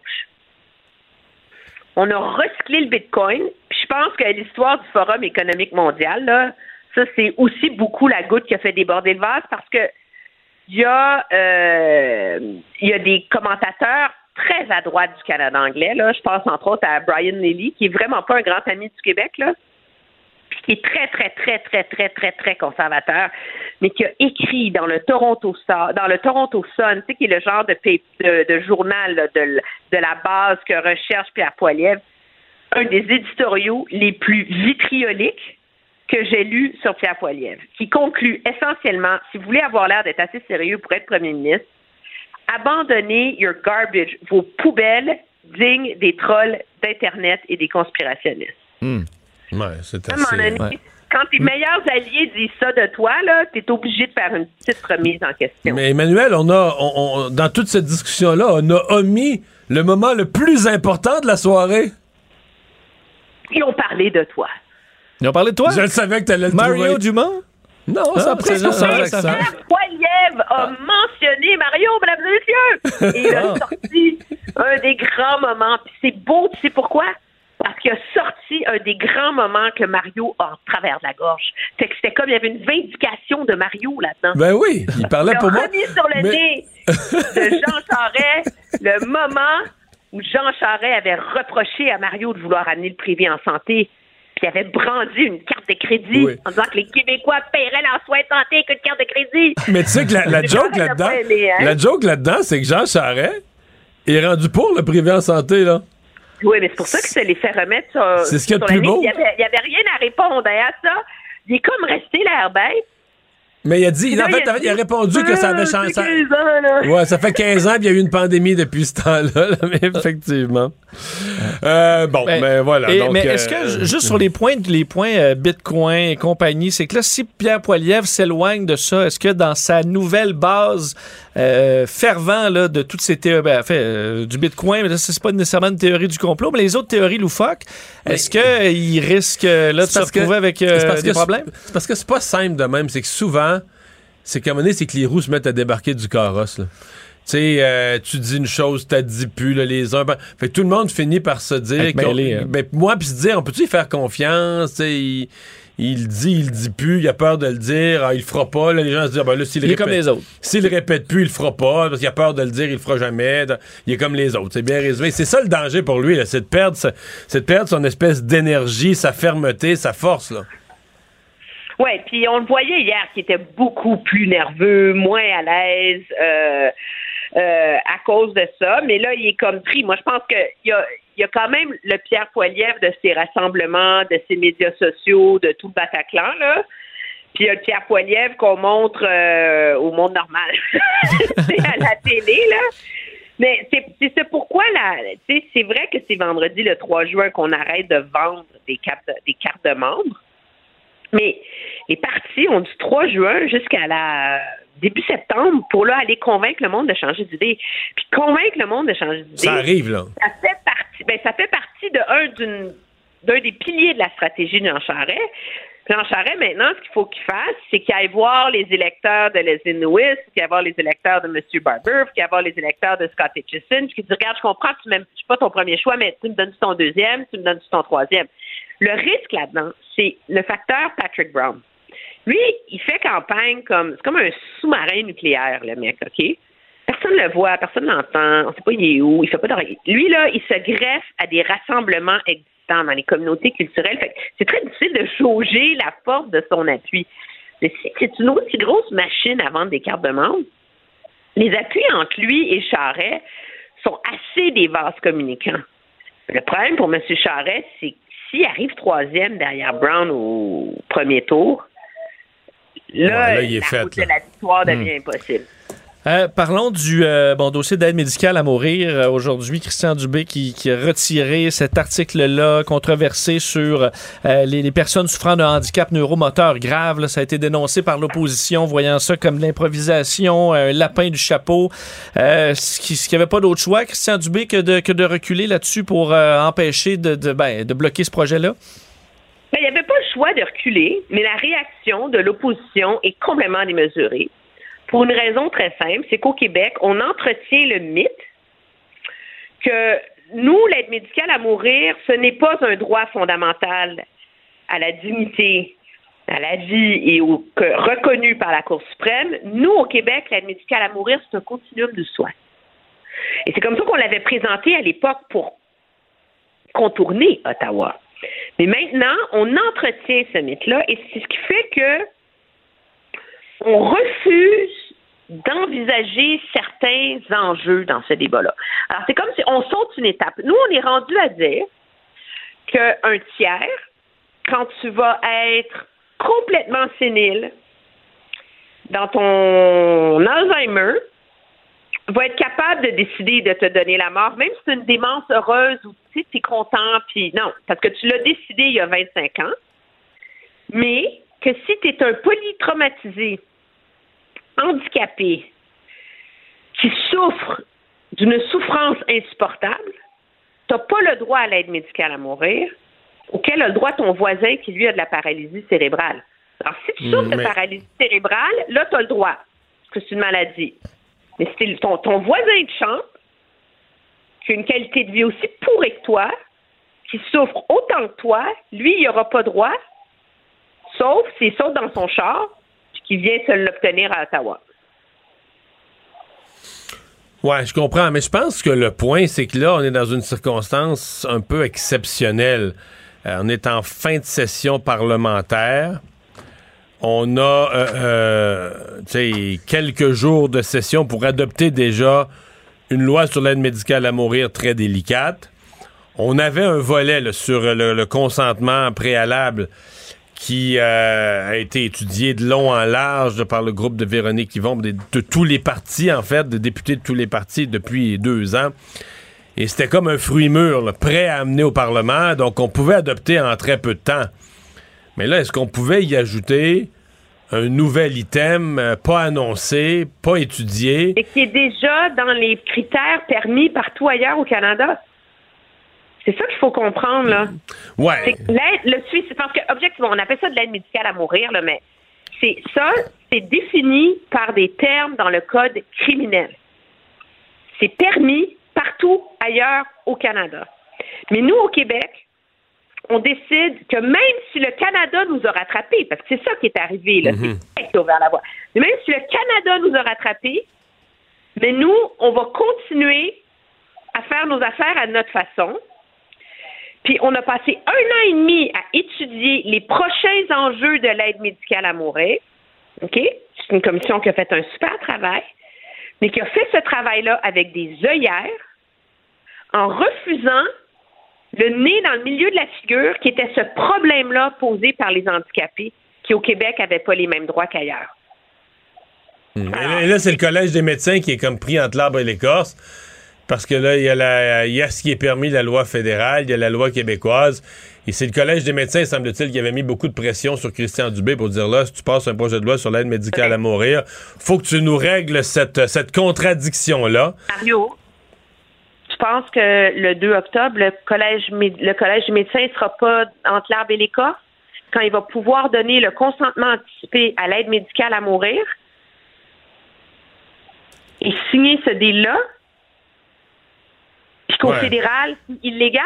On a recyclé le Bitcoin. Puis je pense que l'histoire du Forum économique mondial, là, ça, c'est aussi beaucoup la goutte qui a fait déborder le vase, parce que il y a des commentateurs très à droite du Canada anglais, là. Je pense entre autres à Brian Lilly, qui est vraiment pas un grand ami du Québec, là, puis qui est très, très, très, très, très, très, très conservateur, mais qui a écrit dans le Toronto Sun, tu sais, qui est le genre de journal là, de la base que recherche Pierre Poilievre, un des éditoriaux les plus vitrioliques que j'ai lu sur Pierre Poilievre, qui conclut essentiellement, si vous voulez avoir l'air d'être assez sérieux pour être premier ministre, abandonnez your garbage, vos poubelles dignes des trolls d'Internet et des conspirationnistes. Mmh. Ouais, c'est assez... donné, quand tes meilleurs alliés disent ça de toi, là, t'es obligé de faire une petite remise en question. Mais Emmanuel, on dans toute cette discussion-là, on a omis le moment le plus important de la soirée. Ils ont parlé de toi. Ils ont parlé de toi? Je le savais que t'allais le trouver. Mario Dumont? Non, ça prend ça. Pierre Poilievre a mentionné Mario, mesdames et messieurs! Et il a sorti un des grands moments. Puis c'est beau, tu sais pourquoi? Parce qu'il a sorti un des grands moments que Mario a en travers de la gorge. C'est que c'était comme il y avait une vindication de Mario là-dedans. Ben oui, il parlait pour moi. Il a remis sur le nez de Jean Charest le moment où Jean Charest avait reproché à Mario de vouloir amener le privé en santé. Qui avait brandi une carte de crédit en disant que les Québécois paieraient leur soin de santé qu'une carte de crédit. Mais tu sais que la joke là-dedans, c'est que Jean Charest est rendu pour le privé en santé, là. Oui, mais c'est pour ça que ça les fait remettre sur, c'est ce qu'il y a de plus beau. Il n'y avait rien à répondre à ça. Il est comme resté l'air bête. Mais il a dit, il a répondu que ça avait changé. Ça... Ouais, ça fait 15 ans, puis il y a eu une pandémie depuis ce temps-là, là, mais effectivement. Mais voilà. Mais est-ce que, juste sur les points Bitcoin et compagnie, c'est que là, si Pierre Poilievre s'éloigne de ça, est-ce que dans sa nouvelle base fervent là, de toutes ces théories, du Bitcoin, mais là, c'est pas nécessairement une théorie du complot, mais les autres théories loufoques, est-ce qu'il risque de se retrouver avec des problèmes? C'est parce que c'est pas simple de même, c'est que souvent, c'est qu'à un moment donné, c'est que les roues se mettent à débarquer du carrosse, là. Tu dis une chose, t'as dit plus, là, les uns... Fait que tout le monde finit par se dire... moi, puis se dire, on peut-tu y faire confiance? Il dit plus, il a peur de le dire, il le fera pas. Là, les gens se disent, il est comme les autres. S'il le répète plus, il le fera pas, parce qu'il a peur de le dire, il le fera jamais. Il est comme les autres. C'est bien résumé. C'est ça le danger pour lui, là, c'est de perdre son espèce d'énergie, sa fermeté, sa force, là. Oui, puis on le voyait hier qu'il était beaucoup plus nerveux, moins à l'aise à cause de ça. Mais là, il est comme pris. Moi, je pense qu'il y a quand même le Pierre Poilievre de ses rassemblements, de ses médias sociaux, de tout le Bataclan, là. Puis il y a le Pierre Poilievre qu'on montre au monde normal. C'est à la télé, là. Mais c'est pourquoi, tu sais, c'est vrai que c'est vendredi le 3 juin qu'on arrête de vendre des cartes de membres. Mais les partis ont du 3 juin jusqu'à début septembre pour là aller convaincre le monde de changer d'idée. Puis convaincre le monde de changer d'idée. Ça arrive, là. Ça fait partie d'un des piliers de la stratégie de Jean Charest. Jean Charest, maintenant, ce qu'il faut qu'il fasse, c'est qu'il aille voir les électeurs de Les Inuits, qu'il aille voir les électeurs de M. Barber, qu'il aille voir les électeurs de Scott Hitchison, puis qu'il dit, regarde, je comprends, je suis pas ton premier choix, mais tu me donnes ton deuxième, tu me donnes ton troisième. Le risque là-dedans, c'est le facteur Patrick Brown. Lui, il fait campagne c'est comme un sous-marin nucléaire, le mec, OK? Personne ne le voit, personne ne l'entend, on ne sait pas il est où, il fait pas d'oreille. Lui, là, il se greffe à des rassemblements existants dans les communautés culturelles. Fait que c'est très difficile de jauger la force de son appui. Mais si c'est une aussi grosse machine à vendre des cartes de membres, les appuis entre lui et Charest sont assez des vases communicants. Le problème pour M. Charest, c'est s'il arrive troisième derrière Brown au premier tour, la victoire devient impossible. Parlons du dossier d'aide médicale à mourir. Aujourd'hui, Christian Dubé qui a retiré cet article-là controversé sur les personnes souffrant d'un handicap neuromoteur grave. Là, ça a été dénoncé par l'opposition, voyant ça comme de l'improvisation, un lapin du chapeau. Ce qui avait pas d'autre choix, Christian Dubé, que de reculer là-dessus pour empêcher de bloquer ce projet-là? Il n'y avait pas le choix de reculer, mais la réaction de l'opposition est complètement démesurée. Pour une raison très simple, c'est qu'au Québec, on entretient le mythe que nous, l'aide médicale à mourir, ce n'est pas un droit fondamental à la dignité, à la vie et reconnu par la Cour suprême. Nous, au Québec, l'aide médicale à mourir, c'est un continuum de soins. Et c'est comme ça qu'on l'avait présenté à l'époque pour contourner Ottawa. Mais maintenant, on entretient ce mythe-là et c'est ce qui fait que on refuse d'envisager certains enjeux dans ce débat-là. Alors, c'est comme si on saute une étape. Nous, on est rendu à dire qu'un tiers, quand tu vas être complètement sénile dans ton Alzheimer, va être capable de décider de te donner la mort, même si c'est une démence heureuse ou tu es content, puis non, parce que tu l'as décidé il y a 25 ans, mais que si tu es un polytraumatisé, handicapé, qui souffre d'une souffrance insupportable, tu n'as pas le droit à l'aide médicale à mourir, auquel a le droit ton voisin qui, lui, a de la paralysie cérébrale. Alors, si tu souffres de paralysie cérébrale, là, tu as le droit, parce que c'est une maladie. Mais si ton voisin de chambre, qui a une qualité de vie aussi pourrie que toi, qui souffre autant que toi, lui, il n'aura pas droit, sauf s'il saute dans son char, puis qu'il vient se l'obtenir à Ottawa. Ouais, je comprends, mais je pense que le point, c'est que là, on est dans une circonstance un peu exceptionnelle. On est en fin de session parlementaire. On a quelques jours de session pour adopter déjà une loi sur l'aide médicale à mourir très délicate. On avait un volet là, sur le consentement préalable qui a été étudié de long en large par le groupe de Véronique Yvon, de tous les partis, en fait, de députés de tous les partis depuis 2 ans. Et c'était comme un fruit mûr, là, prêt à amener au Parlement, donc on pouvait adopter en très peu de temps. Mais là, est-ce qu'on pouvait y ajouter un nouvel item pas annoncé, pas étudié? Et qui est déjà dans les critères permis partout ailleurs au Canada. C'est ça qu'il faut comprendre, là. Ouais. C'est que le suicide, parce que, objectivement, on appelle ça de l'aide médicale à mourir, là, mais c'est défini par des termes dans le code criminel. C'est permis partout ailleurs au Canada. Mais nous, au Québec, on décide que même si le Canada nous a rattrapés, parce que c'est ça qui est arrivé, là, c'est ça qui a ouvert la voie, mais même si le Canada nous a rattrapés, mais nous, on va continuer à faire nos affaires à notre façon. Puis on a passé 1 an et demi à étudier les prochains enjeux de l'aide médicale à mourir. OK? C'est une commission qui a fait un super travail, mais qui a fait ce travail-là avec des œillères, en refusant le nez dans le milieu de la figure, qui était ce problème-là posé par les handicapés, qui au Québec n'avaient pas les mêmes droits qu'ailleurs. Alors, et là, c'est le Collège des médecins qui est comme pris entre l'arbre et l'écorce, parce que là, il y a ce qui est permis, la loi fédérale, il y a la loi québécoise, et c'est le Collège des médecins, semble-t-il, qui avait mis beaucoup de pression sur Christian Dubé pour dire, là, si tu passes un projet de loi sur l'aide médicale à mourir, faut que tu nous règles cette contradiction-là. Mario, je pense que le 2 octobre, le collège des médecins ne sera pas entre l'arbre et l'écorce quand il va pouvoir donner le consentement anticipé à l'aide médicale à mourir et signer ce deal-là. Au fédéral, illégal?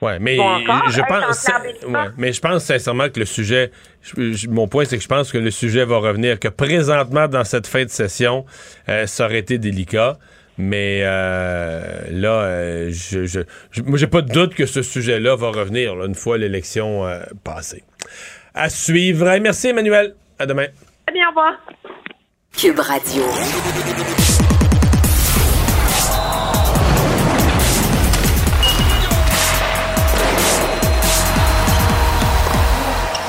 Oui, mais, je pense sincèrement que le sujet... mon point, c'est que je pense que le sujet va revenir, que présentement, dans cette fin de session, ça aurait été délicat, mais là, moi, j'ai pas de doute que ce sujet-là va revenir là, une fois l'élection passée. À suivre. Et merci, Emmanuel. À demain. Très bien, au revoir. Cube Radio.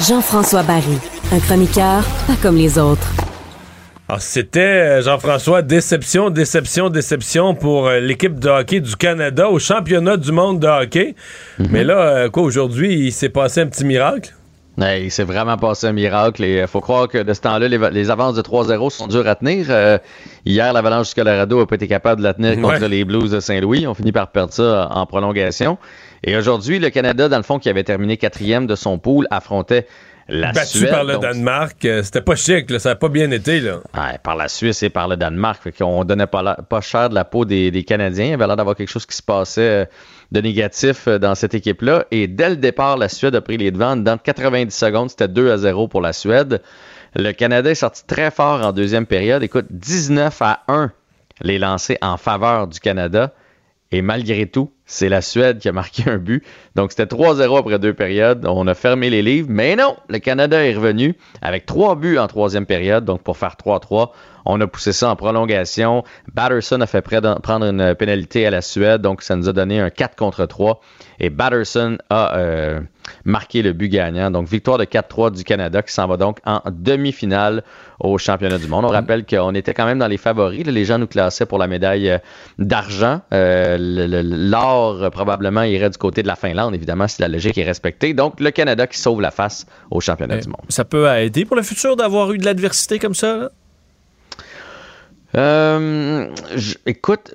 Jean-François Barry, un chroniqueur pas comme les autres. Alors, c'était, Jean-François, déception pour l'équipe de hockey du Canada au championnat du monde de hockey. Mm-hmm. Mais là, aujourd'hui, il s'est passé un petit miracle. Ouais, il s'est vraiment passé un miracle et il faut croire que de ce temps-là, les avances de 3-0 sont dures à tenir. Hier, l'Avalanche du Colorado n'a pas été capable de la tenir contre les Blues de Saint-Louis. On finit par perdre ça en prolongation. Et aujourd'hui, le Canada, dans le fond, qui avait terminé 4e de son pool, affrontait la Suède. Battu par le Danemark, c'était pas chic, là, ça n'a pas bien été. Là. Ouais, par la Suisse et par le Danemark, on donnait pas cher de la peau des Canadiens. Il avait l'air d'avoir quelque chose qui se passait de négatif dans cette équipe-là. Et dès le départ, la Suède a pris les devants. Dans 90 secondes, c'était 2-0 pour la Suède. Le Canada est sorti très fort en deuxième période. Écoute, 19-1, les lancers en faveur du Canada. Et malgré tout, c'est la Suède qui a marqué un but. Donc, c'était 3-0 après 2 périodes. On a fermé les livres. Mais non, le Canada est revenu avec 3 buts en troisième période. Donc, pour faire 3-3, on a poussé ça en prolongation. Batterson a fait prendre une pénalité à la Suède. Donc, ça nous a donné un 4-3. Et Batterson a marqué le but gagnant. Donc, victoire de 4-3 du Canada qui s'en va donc en demi-finale au championnat du monde. On rappelle qu'on était quand même dans les favoris. Les gens nous classaient pour la médaille d'argent. L'or, probablement, irait du côté de la Finlande, évidemment, si la logique est respectée. Donc, le Canada qui sauve la face au championnat du monde. Ça peut aider pour le futur d'avoir eu de l'adversité comme ça, là? Écoute,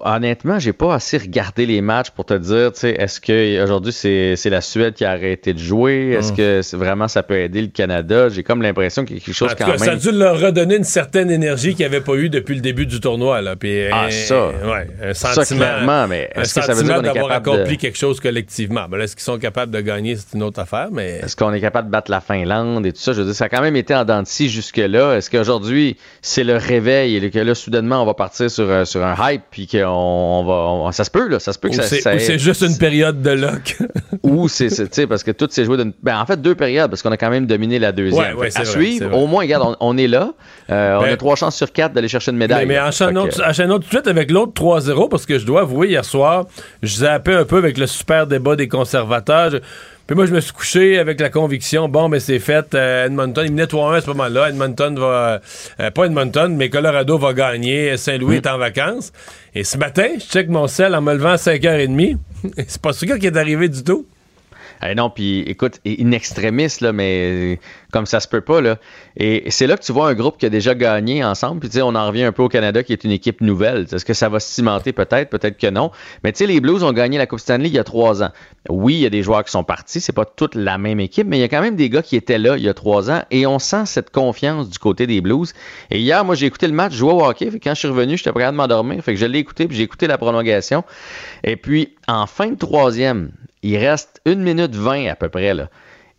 honnêtement, j'ai pas assez regardé les matchs pour te dire, tu sais, est-ce que aujourd'hui c'est la Suède qui a arrêté de jouer, est-ce que vraiment ça peut aider le Canada? J'ai comme l'impression qu'il y a quelque chose quand même. Ça a dû leur redonner une certaine énergie qu'ils n'avaient pas eu depuis le début du tournoi, là. Puis, un sentiment, ça clairement, mais est-ce que ça veut dire qu'on est capable d'avoir accompli quelque chose collectivement? Ben là, est-ce qu'ils sont capables de gagner, c'est une autre affaire, mais est-ce qu'on est capable de battre la Finlande et tout ça? Je veux dire, ça a quand même été en dents de scie jusque-là. Est-ce qu'aujourd'hui c'est le réveil et le que là, soudainement, on va partir sur un hype, puis ça se peut, là. Ça se peut que c'est juste une période de lock. Ou c'est parce que tout s'est joué d'une. Ben, en fait, 2 périodes, parce qu'on a quand même dominé la deuxième. Ouais, à suivre, au moins, regarde, on est là. On a 3 chances sur 4 d'aller chercher une médaille. Mais enchaînons tout de suite avec l'autre 3-0, parce que je dois avouer, hier soir, je zappais un peu avec le super débat des conservateurs. Puis moi, je me suis couché avec la conviction, mais c'est fait, Edmonton, il menait 3-1 à ce moment-là, Edmonton va, pas Edmonton, mais Colorado va gagner, Saint-Louis est en vacances. Et ce matin, je check mon cell en me levant à 5h30, c'est pas ce gars qui est arrivé du tout. Non, puis écoute, in extremis, là, mais comme ça se peut pas, là. Et c'est là que tu vois un groupe qui a déjà gagné ensemble, puis tu sais, on en revient un peu au Canada qui est une équipe nouvelle. Est-ce que ça va se cimenter? Peut-être que non. Mais tu sais, les Blues ont gagné la Coupe Stanley il y a 3 ans. Oui, il y a des joueurs qui sont partis, c'est pas toute la même équipe, mais il y a quand même des gars qui étaient là il y a 3 ans, et on sent cette confiance du côté des Blues. Et hier, moi, j'ai écouté le match, je jouais au hockey, fait quand je suis revenu, j'étais prêt à m'endormir, fait que je l'ai écouté, puis j'ai écouté la prolongation. Et puis, en fin de 3e, il reste 1 minute 20 à peu près, là.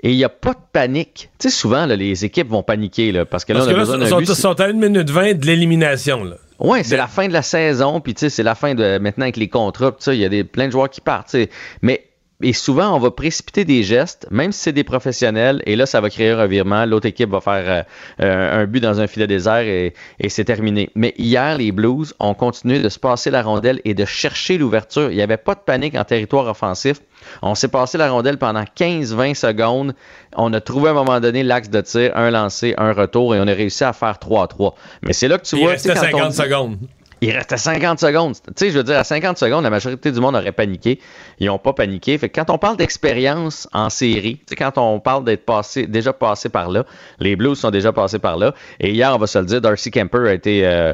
Et il n'y a pas de panique. Tu sais, souvent, là, les équipes vont paniquer, là, parce que là, on a besoin d'un but. Ils sont à 1 minute 20 de l'élimination, là. Oui, c'est la fin de la saison, puis tu sais, c'est la fin de... Maintenant, avec les contrats, il y a plein de joueurs qui partent, tu sais. Et souvent, on va précipiter des gestes, même si c'est des professionnels, et là, ça va créer un virement. L'autre équipe va faire un but dans un filet désert et c'est terminé. Mais hier, les Blues ont continué de se passer la rondelle et de chercher l'ouverture. Il n'y avait pas de panique en territoire offensif. On s'est passé la rondelle pendant 15-20 secondes. On a trouvé à un moment donné l'axe de tir, un lancer, un retour, et on a réussi à faire 3-3. Mais c'est là que tu vois... Il restait 50 secondes. Il restait 50 secondes. Tu sais, je veux dire, à 50 secondes, la majorité du monde aurait paniqué. Ils n'ont pas paniqué. Fait que quand on parle d'expérience en série, tu sais, quand on parle d'être déjà passé par là, les Blues sont déjà passés par là. Et hier, on va se le dire, Darcy Kemper a été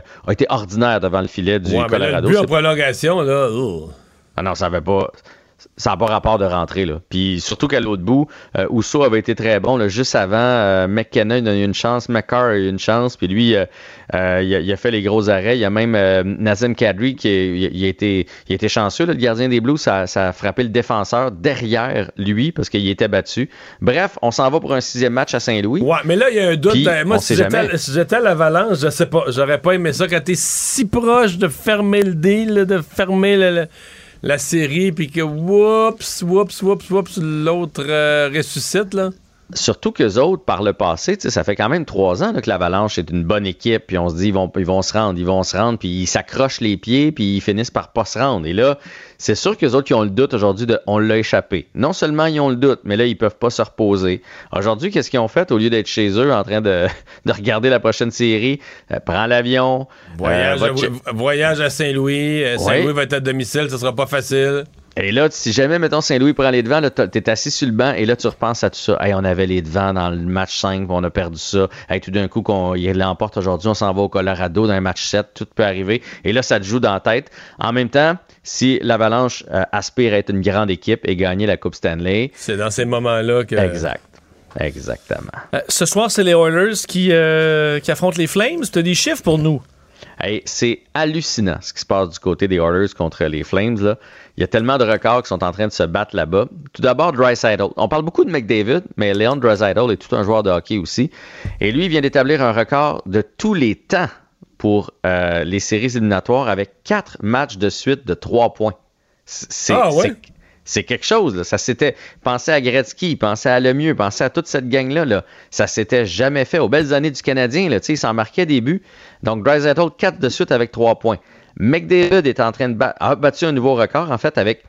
ordinaire devant le filet du Colorado. Là, le but en prolongation, là... Ah non, ça n'avait pas... Ça n'a pas rapport de rentrée, là. Puis surtout qu'à l'autre bout, Ousso avait été très bon, là, juste avant. McKenna, il a eu une chance. McCarr a eu une chance. Puis lui, il a fait les gros arrêts. Il y a même Nazem Kadri qui a été chanceux, là, le gardien des Blues. Ça a frappé le défenseur derrière lui parce qu'il était battu. Bref, on s'en va pour un 6e match à Saint-Louis. Ouais, mais là, il y a un doute. Puis, moi, si j'étais à l'Avalanche, je sais pas, j'aurais pas aimé ça quand t'es si proche de fermer le deal, de fermer la série, puis que whoops, l'autre ressuscite, là. Surtout qu'eux autres, par le passé, ça fait quand même 3 ans là, que l'Avalanche est une bonne équipe, puis on se dit ils vont se rendre, puis ils s'accrochent les pieds, puis ils finissent par pas se rendre. Et là, c'est sûr qu'eux autres, ils ont le doute aujourd'hui on l'a échappé. Non seulement ils ont le doute, mais là, ils peuvent pas se reposer. Aujourd'hui, qu'est-ce qu'ils ont fait? Au lieu d'être chez eux en train de regarder la prochaine série, prends l'avion. Voyage à Saint-Louis. Saint-Louis va être à domicile, ce sera pas facile. Et là, si jamais, mettons, Saint-Louis prend les devants, là, t'es assis sur le banc et là, tu repenses à tout ça. Hey, on avait les devants dans le match 5, on a perdu ça. Hey, tout d'un coup, il l'emporte aujourd'hui, on s'en va au Colorado dans le match 7, tout peut arriver. Et là, ça te joue dans la tête. En même temps, si l'Avalanche aspire à être une grande équipe et gagner la Coupe Stanley... C'est dans ces moments-là que... Exact. Exactement. Ce soir, c'est les Oilers qui affrontent les Flames. T'as des chiffres pour nous? Hey, c'est hallucinant ce qui se passe du côté des Oilers contre les Flames, là. Il y a tellement de records qui sont en train de se battre là-bas. Tout d'abord, Draisaitl. On parle beaucoup de McDavid, mais Leon Draisaitl est tout un joueur de hockey aussi. Et lui, il vient d'établir un record de tous les temps pour les séries éliminatoires avec 4 matchs de suite de 3 points. C'est quelque chose, là. Ça s'était... Pensez à Gretzky, pensez à Lemieux, pensez à toute cette gang-là, là. Ça s'était jamais fait. Aux belles années du Canadien, là, tu sais, il s'en marquait des buts. Donc, Draisaitl, 4 de suite avec 3 points. McDavid est en train de battu un nouveau record, en fait, avec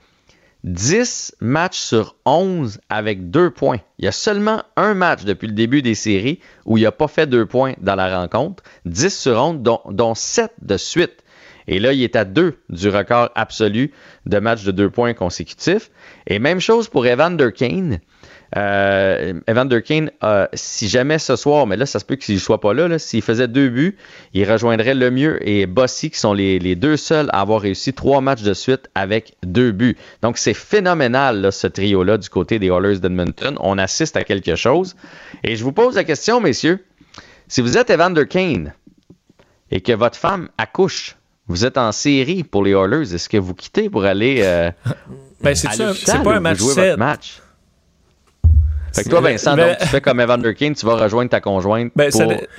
10 matchs sur 11 avec 2 points. Il y a seulement un match depuis le début des séries où il n'a pas fait 2 points dans la rencontre. 10 sur 11, dont 7 de suite. Et là, il est à 2 du record absolu de matchs de 2 points consécutifs. Et même chose pour Evander Kane. Evander Kane, si jamais ce soir, mais là, ça se peut qu'il ne soit pas là, là, s'il faisait 2 buts, il rejoindrait Lemieux et Bossy, qui sont les deux seuls à avoir réussi 3 matchs de suite avec 2 buts. Donc, c'est phénoménal, là, ce trio-là, du côté des Oilers d'Edmonton. On assiste à quelque chose. Et je vous pose la question, messieurs. Si vous êtes Evander Kane et que votre femme accouche, vous êtes en série pour les Oilers. Est-ce que vous quittez pour aller à l'hôpital ou vous jouez votre match? Fait que toi, Vincent, donc, tu fais comme Evander Kane, tu vas rejoindre ta conjointe.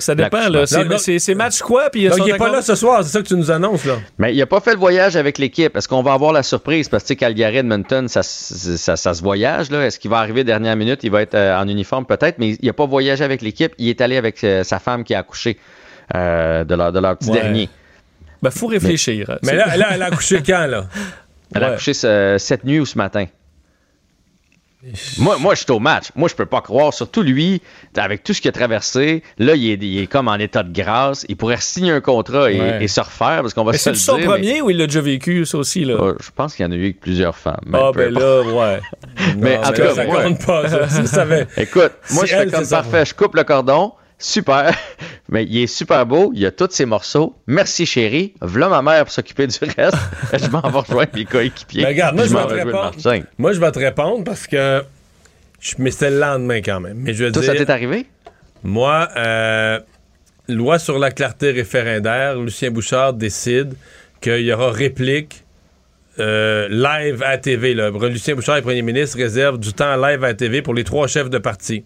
Ça dépend, là. C'est match quoi? Puis il n'est pas là ce soir, c'est ça que tu nous annonces, là. Mais il n'a pas fait le voyage avec l'équipe. Est-ce qu'on va avoir la surprise? Parce que Calgary-Edmonton, ça se voyage, là. Est-ce qu'il va arriver dernière minute? Il va être en uniforme, peut-être, mais il n'a pas voyagé avec l'équipe. Il est allé avec sa femme qui a accouché de leur petit dernier. Ben, faut réfléchir. Mais là, elle a accouché quand, là? Elle a accouché cette nuit ou ce matin. Moi, je suis au match. Moi, je peux pas croire. Surtout lui, avec tout ce qu'il a traversé, là, il est comme en état de grâce. Il pourrait signer un contrat et se refaire, parce qu'on va se le dire. C'est son premier ou il l'a déjà vécu, ça aussi, là? Je pense qu'il y en a eu avec plusieurs femmes. Mais en tout cas, ça compte pas, ça. Écoute, moi, je fais comme parfait. Je coupe le cordon. Super, mais il est super beau, il a tous ses morceaux. Merci chérie, v'là ma mère pour s'occuper du reste. Je m'en vais rejoindre mes coéquipiers. Mais regarde, moi je vais te répondre parce que mais c'était le lendemain quand même. Mais je veux dire, ça t'est arrivé? Moi, loi sur la clarté référendaire, Lucien Bouchard décide qu'il y aura réplique live à TV. Là. Lucien Bouchard, le premier ministre, réserve du temps live à TV pour les 3 chefs de parti.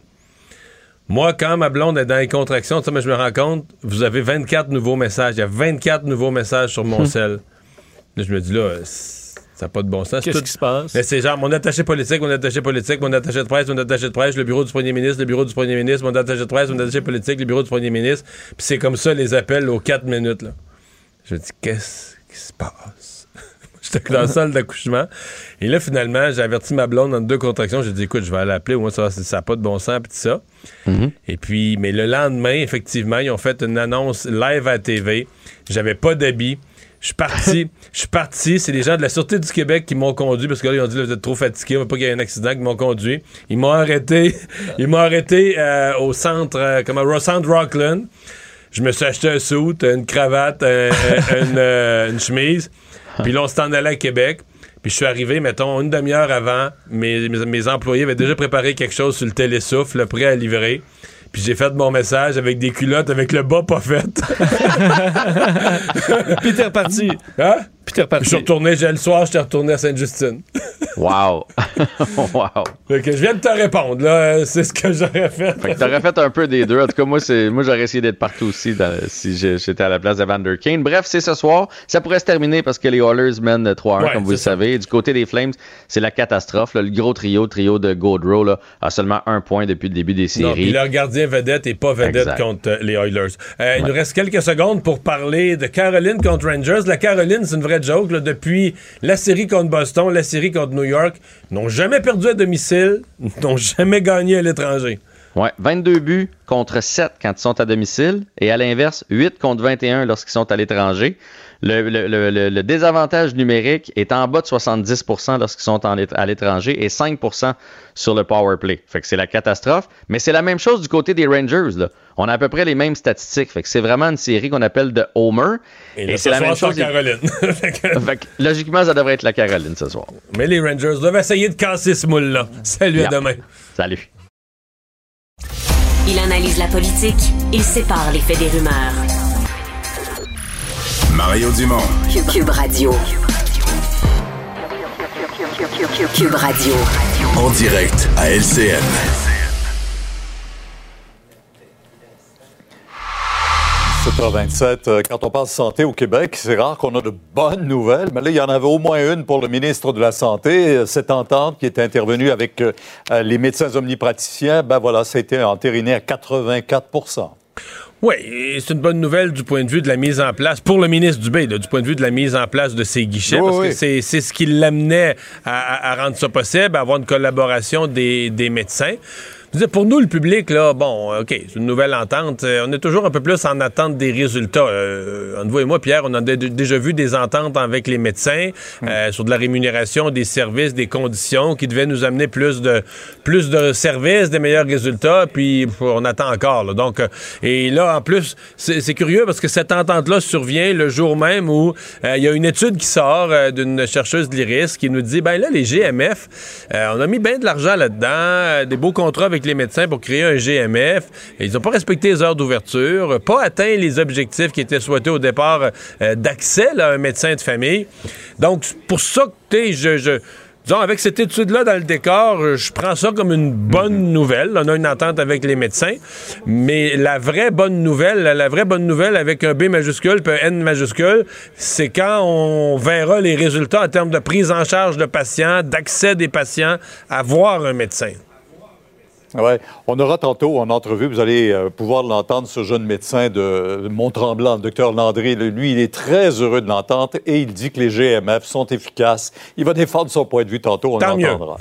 Moi, quand ma blonde est dans les contractions, mais je me rends compte, vous avez 24 nouveaux messages. Il y a 24 nouveaux messages sur mon cell. Là, je me dis, là, ça n'a pas de bon sens. Qu'est-ce qui se passe? Mais c'est genre, mon attaché de presse, le bureau du premier ministre, mon attaché de presse, mon attaché politique, le bureau du premier ministre. Puis c'est comme ça, les appels aux 4 minutes. Là. Je me dis, qu'est-ce qui se passe? J'étais dans la salle d'accouchement. Et là, finalement, j'ai averti ma blonde en 2 contractions. J'ai dit, écoute, je vais l'appeler. Au moins, ça n'a pas de bon sens, puis tout ça. Et puis, mais le lendemain, effectivement, ils ont fait une annonce live à la TV. J'avais pas d'habit. Je suis parti. C'est les gens de la Sûreté du Québec qui m'ont conduit, parce que là, ils ont dit, là, vous êtes trop fatigués, on veut pas qu'il y ait un accident, qui m'ont conduit. Ils m'ont arrêté. Au centre, Centre Rockland. Je me suis acheté un suit, une cravate, une chemise. Puis là, on s'en allait à Québec. Puis je suis arrivé, mettons, une demi-heure avant. Mes employés avaient déjà préparé quelque chose sur le télésouffle, prêt à livrer. Puis j'ai fait mon message avec des culottes, avec le bas pas fait. Puis t'es reparti. Hein? Puis t'es reparti. Je suis retourné, le soir, j'étais retourné à Sainte-Justine. Wow. Fait que je viens de te répondre, là. C'est ce que j'aurais fait. Fait que t'aurais fait un peu des deux. En tout cas, moi j'aurais essayé d'être partout aussi si j'étais à la place d'Evander Kane. Bref, c'est ce soir. Ça pourrait se terminer parce que les Oilers mènent 3-1, comme vous le savez. Et du côté des Flames, c'est la catastrophe, là. Le gros trio de Gaudreau, là, a seulement 1 point depuis le début des séries. Non, leur gardien vedette et pas vedette contre les Oilers. Il nous reste quelques secondes pour parler de Caroline contre Rangers. La Caroline, c'est une vraie joke, là. Depuis la série contre Boston, la série contre New York, n'ont jamais perdu à domicile, n'ont jamais gagné à l'étranger. Oui, 22 buts contre 7 quand ils sont à domicile et à l'inverse, 8 contre 21 lorsqu'ils sont à l'étranger. Le désavantage numérique est en bas de 70% lorsqu'ils sont à l'étranger et 5% sur le power play. Fait que c'est la catastrophe, mais c'est la même chose du côté des Rangers, là. On a à peu près les mêmes statistiques. Fait que c'est vraiment une série qu'on appelle de Homer. Et c'est la même chose. Caroline. Fait que, logiquement, ça devrait être la Caroline ce soir. Mais les Rangers doivent essayer de casser ce moule-là. Salut à demain. Salut. Il analyse la politique, il sépare les faits des rumeurs. Mario Dumont. Cube Radio. Cube Radio. En direct à LCN. Quand on parle santé au Québec, c'est rare qu'on a de bonnes nouvelles, mais là, il y en avait au moins une pour le ministre de la Santé. Cette entente qui est intervenue avec les médecins omnipraticiens, ben voilà, ça a été entériné à 84%. Oui, c'est une bonne nouvelle du point de vue de la mise en place, pour le ministre Dubé, là, du point de vue de la mise en place de ces guichets, que c'est ce qui l'amenait à rendre ça possible, à avoir une collaboration des médecins. Pour nous, le public, là, bon, OK, c'est une nouvelle entente. On est toujours un peu plus en attente des résultats. Entre vous et moi, Pierre, on a déjà vu des ententes avec les médecins sur de la rémunération, des services, des conditions qui devaient nous amener plus de services, des meilleurs résultats, puis on attend encore, là. Donc, et là, en plus, c'est curieux parce que cette entente-là survient le jour même où il y a une étude qui sort d'une chercheuse de l'IRIS qui nous dit, ben là, les GMF, on a mis bien de l'argent là-dedans, des beaux contrats avec les médecins pour créer un GMF. Ils n'ont pas respecté les heures d'ouverture, pas atteint les objectifs qui étaient souhaités au départ d'accès là, à un médecin de famille. Donc, c'est pour ça que disons, avec cette étude-là dans le décor, je prends ça comme une bonne nouvelle. On a une entente avec les médecins, mais la vraie bonne nouvelle avec un B majuscule puis un N majuscule, c'est quand on verra les résultats en termes de prise en charge de patients, d'accès des patients à voir un médecin. Ouais. On aura tantôt en entrevue, vous allez pouvoir l'entendre, ce jeune médecin de Mont-Tremblant, le docteur Landry. Lui, il est très heureux de l'entente et il dit que les GMF sont efficaces. Il va défendre son point de vue tantôt, on l'entendra.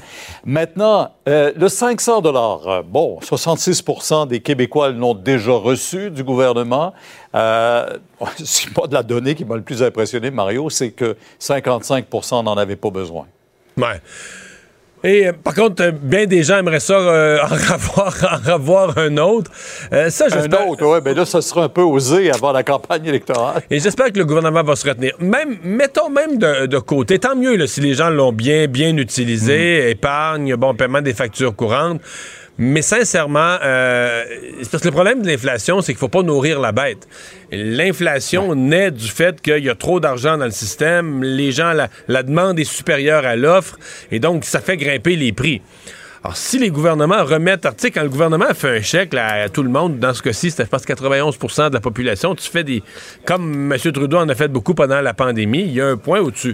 Maintenant, le 500 $, bon, 66 % des Québécois l'ont déjà reçu du gouvernement. C'est pas de la donnée qui m'a le plus impressionné, Mario, c'est que 55 % n'en avaient pas besoin. Ouais. Et par contre, bien des gens aimeraient ça en avoir un autre. Ça, j'espère... Un autre, oui, bien là, ça sera un peu osé avant la campagne électorale. Et j'espère que le gouvernement va se retenir. Mettons de côté, tant mieux là, si les gens l'ont bien utilisé, épargne, bon paiement des factures courantes. Mais sincèrement, c'est parce que le problème de l'inflation, c'est qu'il ne faut pas nourrir la bête. L'inflation naît du fait qu'il y a trop d'argent dans le système, les gens, la demande est supérieure à l'offre, et donc ça fait grimper les prix. Alors, si les gouvernements remettent... Tu sais, quand le gouvernement fait un chèque là, à tout le monde, dans ce cas-ci, c'était, je pense, 91 % de la population, tu fais des... Comme M. Trudeau en a fait beaucoup pendant la pandémie, il y a un point où tu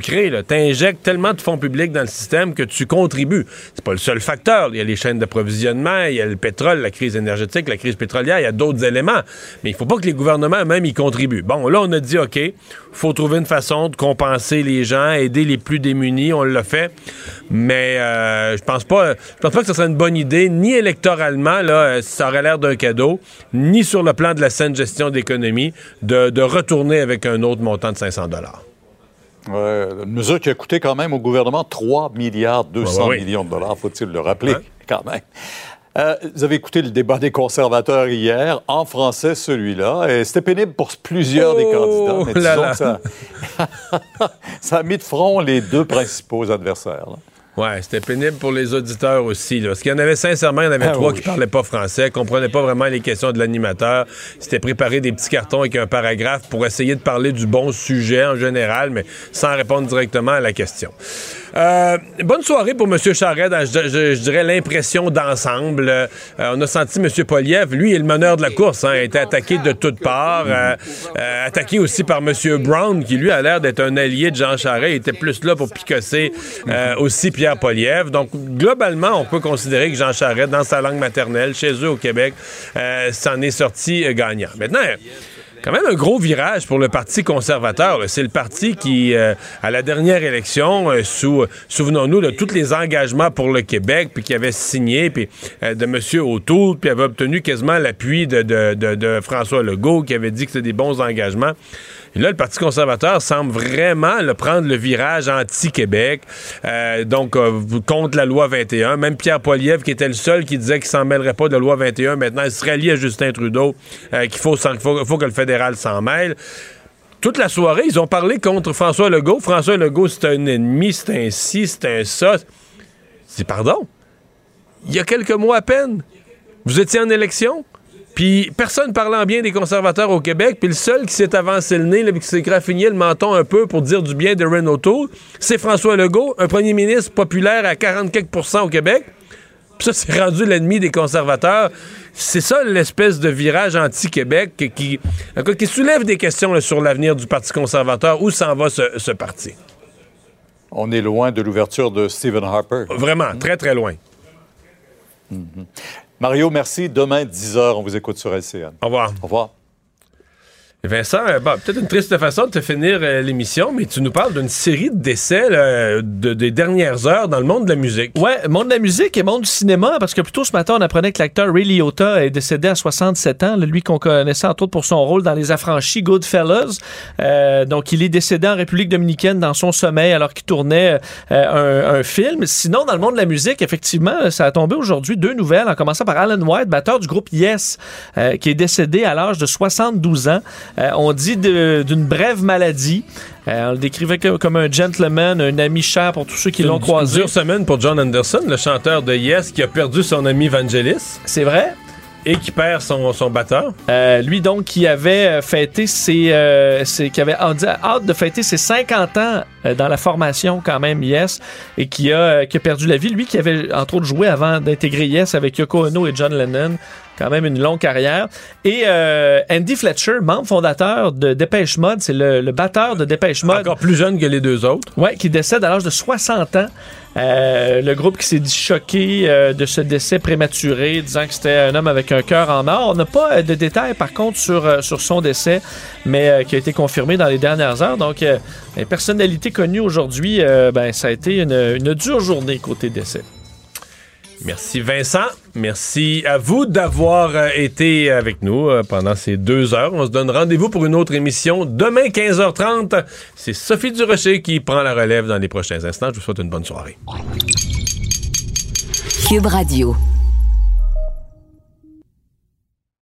crées, tu injectes tellement de fonds publics dans le système que tu contribues. C'est pas le seul facteur. Il y a les chaînes d'approvisionnement, il y a le pétrole, la crise énergétique, la crise pétrolière, il y a d'autres éléments. Mais il faut pas que les gouvernements eux-mêmes y contribuent. Bon, là, on a dit, OK, faut trouver une façon de compenser les gens, aider les plus démunis, on l'a fait. Mais je pense pas que ce serait une bonne idée, ni électoralement, là, ça aurait l'air d'un cadeau, ni sur le plan de la saine gestion d'économie, de retourner avec un autre montant de 500 $. Une mesure qui a coûté quand même au gouvernement 3,2 milliards de dollars, faut-il le rappeler, quand même. Vous avez écouté le débat des conservateurs hier, en français celui-là, et c'était pénible pour plusieurs des candidats, mais disons que ça a mis de front les deux principaux adversaires, là. Ouais, c'était pénible pour les auditeurs aussi, là. Parce qu'il y en avait, sincèrement, il y en avait trois qui parlaient pas français, comprenaient pas vraiment les questions de l'animateur. C'était préparé des petits cartons avec un paragraphe pour essayer de parler du bon sujet en général, mais sans répondre directement à la question. Bonne soirée pour M. Charest, je dirais l'impression d'ensemble. On a senti M. Poilievre, lui, est le meneur de la course, hein, a été attaqué de toutes parts, attaqué aussi par M. Brown, qui lui a l'air d'être un allié de Jean Charest, il était plus là pour picosser aussi Pierre Poilievre. Donc, globalement, on peut considérer que Jean Charest, dans sa langue maternelle, chez eux au Québec, s'en est sorti gagnant. Maintenant, Quand même un gros virage pour le Parti conservateur. Là. C'est le parti qui, à la dernière élection, souvenons-nous de tous les engagements pour le Québec, puis qui avait signé puis, de M. O'Toole, puis avait obtenu quasiment l'appui de François Legault, qui avait dit que c'était des bons engagements. Et là, le Parti conservateur semble vraiment prendre le virage anti-Québec, contre la loi 21. Même Pierre Poilievre, qui était le seul qui disait qu'il s'en mêlerait pas de loi 21, maintenant il se rallie à Justin Trudeau, qu'il faut que le fédéral s'en mêle. Toute la soirée, ils ont parlé contre François Legault. François Legault, c'est un ennemi, c'est un ci, c'est un ça. C'est pardon. Il y a quelques mois à peine, vous étiez en élection? Puis personne parlant bien des conservateurs au Québec, puis le seul qui s'est avancé le nez, là, qui s'est graffigné le menton un peu pour dire du bien de Renault Tour, c'est François Legault, un premier ministre populaire à 44% au Québec. Puis ça, c'est rendu l'ennemi des conservateurs. C'est ça l'espèce de virage anti-Québec qui soulève des questions là, sur l'avenir du Parti conservateur. Où s'en va ce parti? On est loin de l'ouverture de Stephen Harper. Vraiment, très, très loin. Mm-hmm. Mario, merci. Demain, 10h, on vous écoute sur LCN. Au revoir. Au revoir. Vincent, peut-être une triste façon de te finir l'émission, mais tu nous parles d'une série de décès là, des dernières heures dans le monde de la musique. Ouais, monde de la musique et monde du cinéma, parce que plus tôt ce matin, on apprenait que l'acteur Ray Liotta est décédé à 67 ans, lui qu'on connaissait entre autres pour son rôle dans Les Affranchis, Goodfellas. Donc, il est décédé en République dominicaine dans son sommeil alors qu'il tournait un film. Sinon, dans le monde de la musique, effectivement, ça a tombé aujourd'hui, deux nouvelles, en commençant par Alan White, batteur du groupe Yes, qui est décédé à l'âge de 72 ans. On dit d'une brève maladie. On le décrivait comme un gentleman, un ami cher pour tous ceux qui l'ont croisé. Une dure semaine pour John Anderson, le chanteur de Yes, qui a perdu son ami Vangelis. C'est vrai. Et qui perd son batteur. Lui, donc, qui avait fêté hâte de fêter ses 50 ans dans la formation, quand même, Yes, et qui a perdu la vie. Lui, qui avait, entre autres, joué avant d'intégrer Yes avec Yoko Ono et John Lennon. Quand même une longue carrière. Et Andy Fletcher, membre fondateur de Dépêche Mode, c'est le batteur de Dépêche Mode. Encore plus jeune que les deux autres. Oui, qui décède à l'âge de 60 ans. Le groupe qui s'est dit choqué de ce décès prématuré, disant que c'était un homme avec un cœur en or. On n'a pas de détails, par contre, sur son décès, mais qui a été confirmé dans les dernières heures. Donc, les personnalités connues aujourd'hui, ça a été une dure journée côté décès. Merci Vincent, merci à vous d'avoir été avec nous pendant ces 2 heures. On se donne rendez-vous pour une autre émission demain 15h30. C'est Sophie Durocher qui prend la relève dans les prochains instants. Je vous souhaite une bonne soirée. Cube Radio.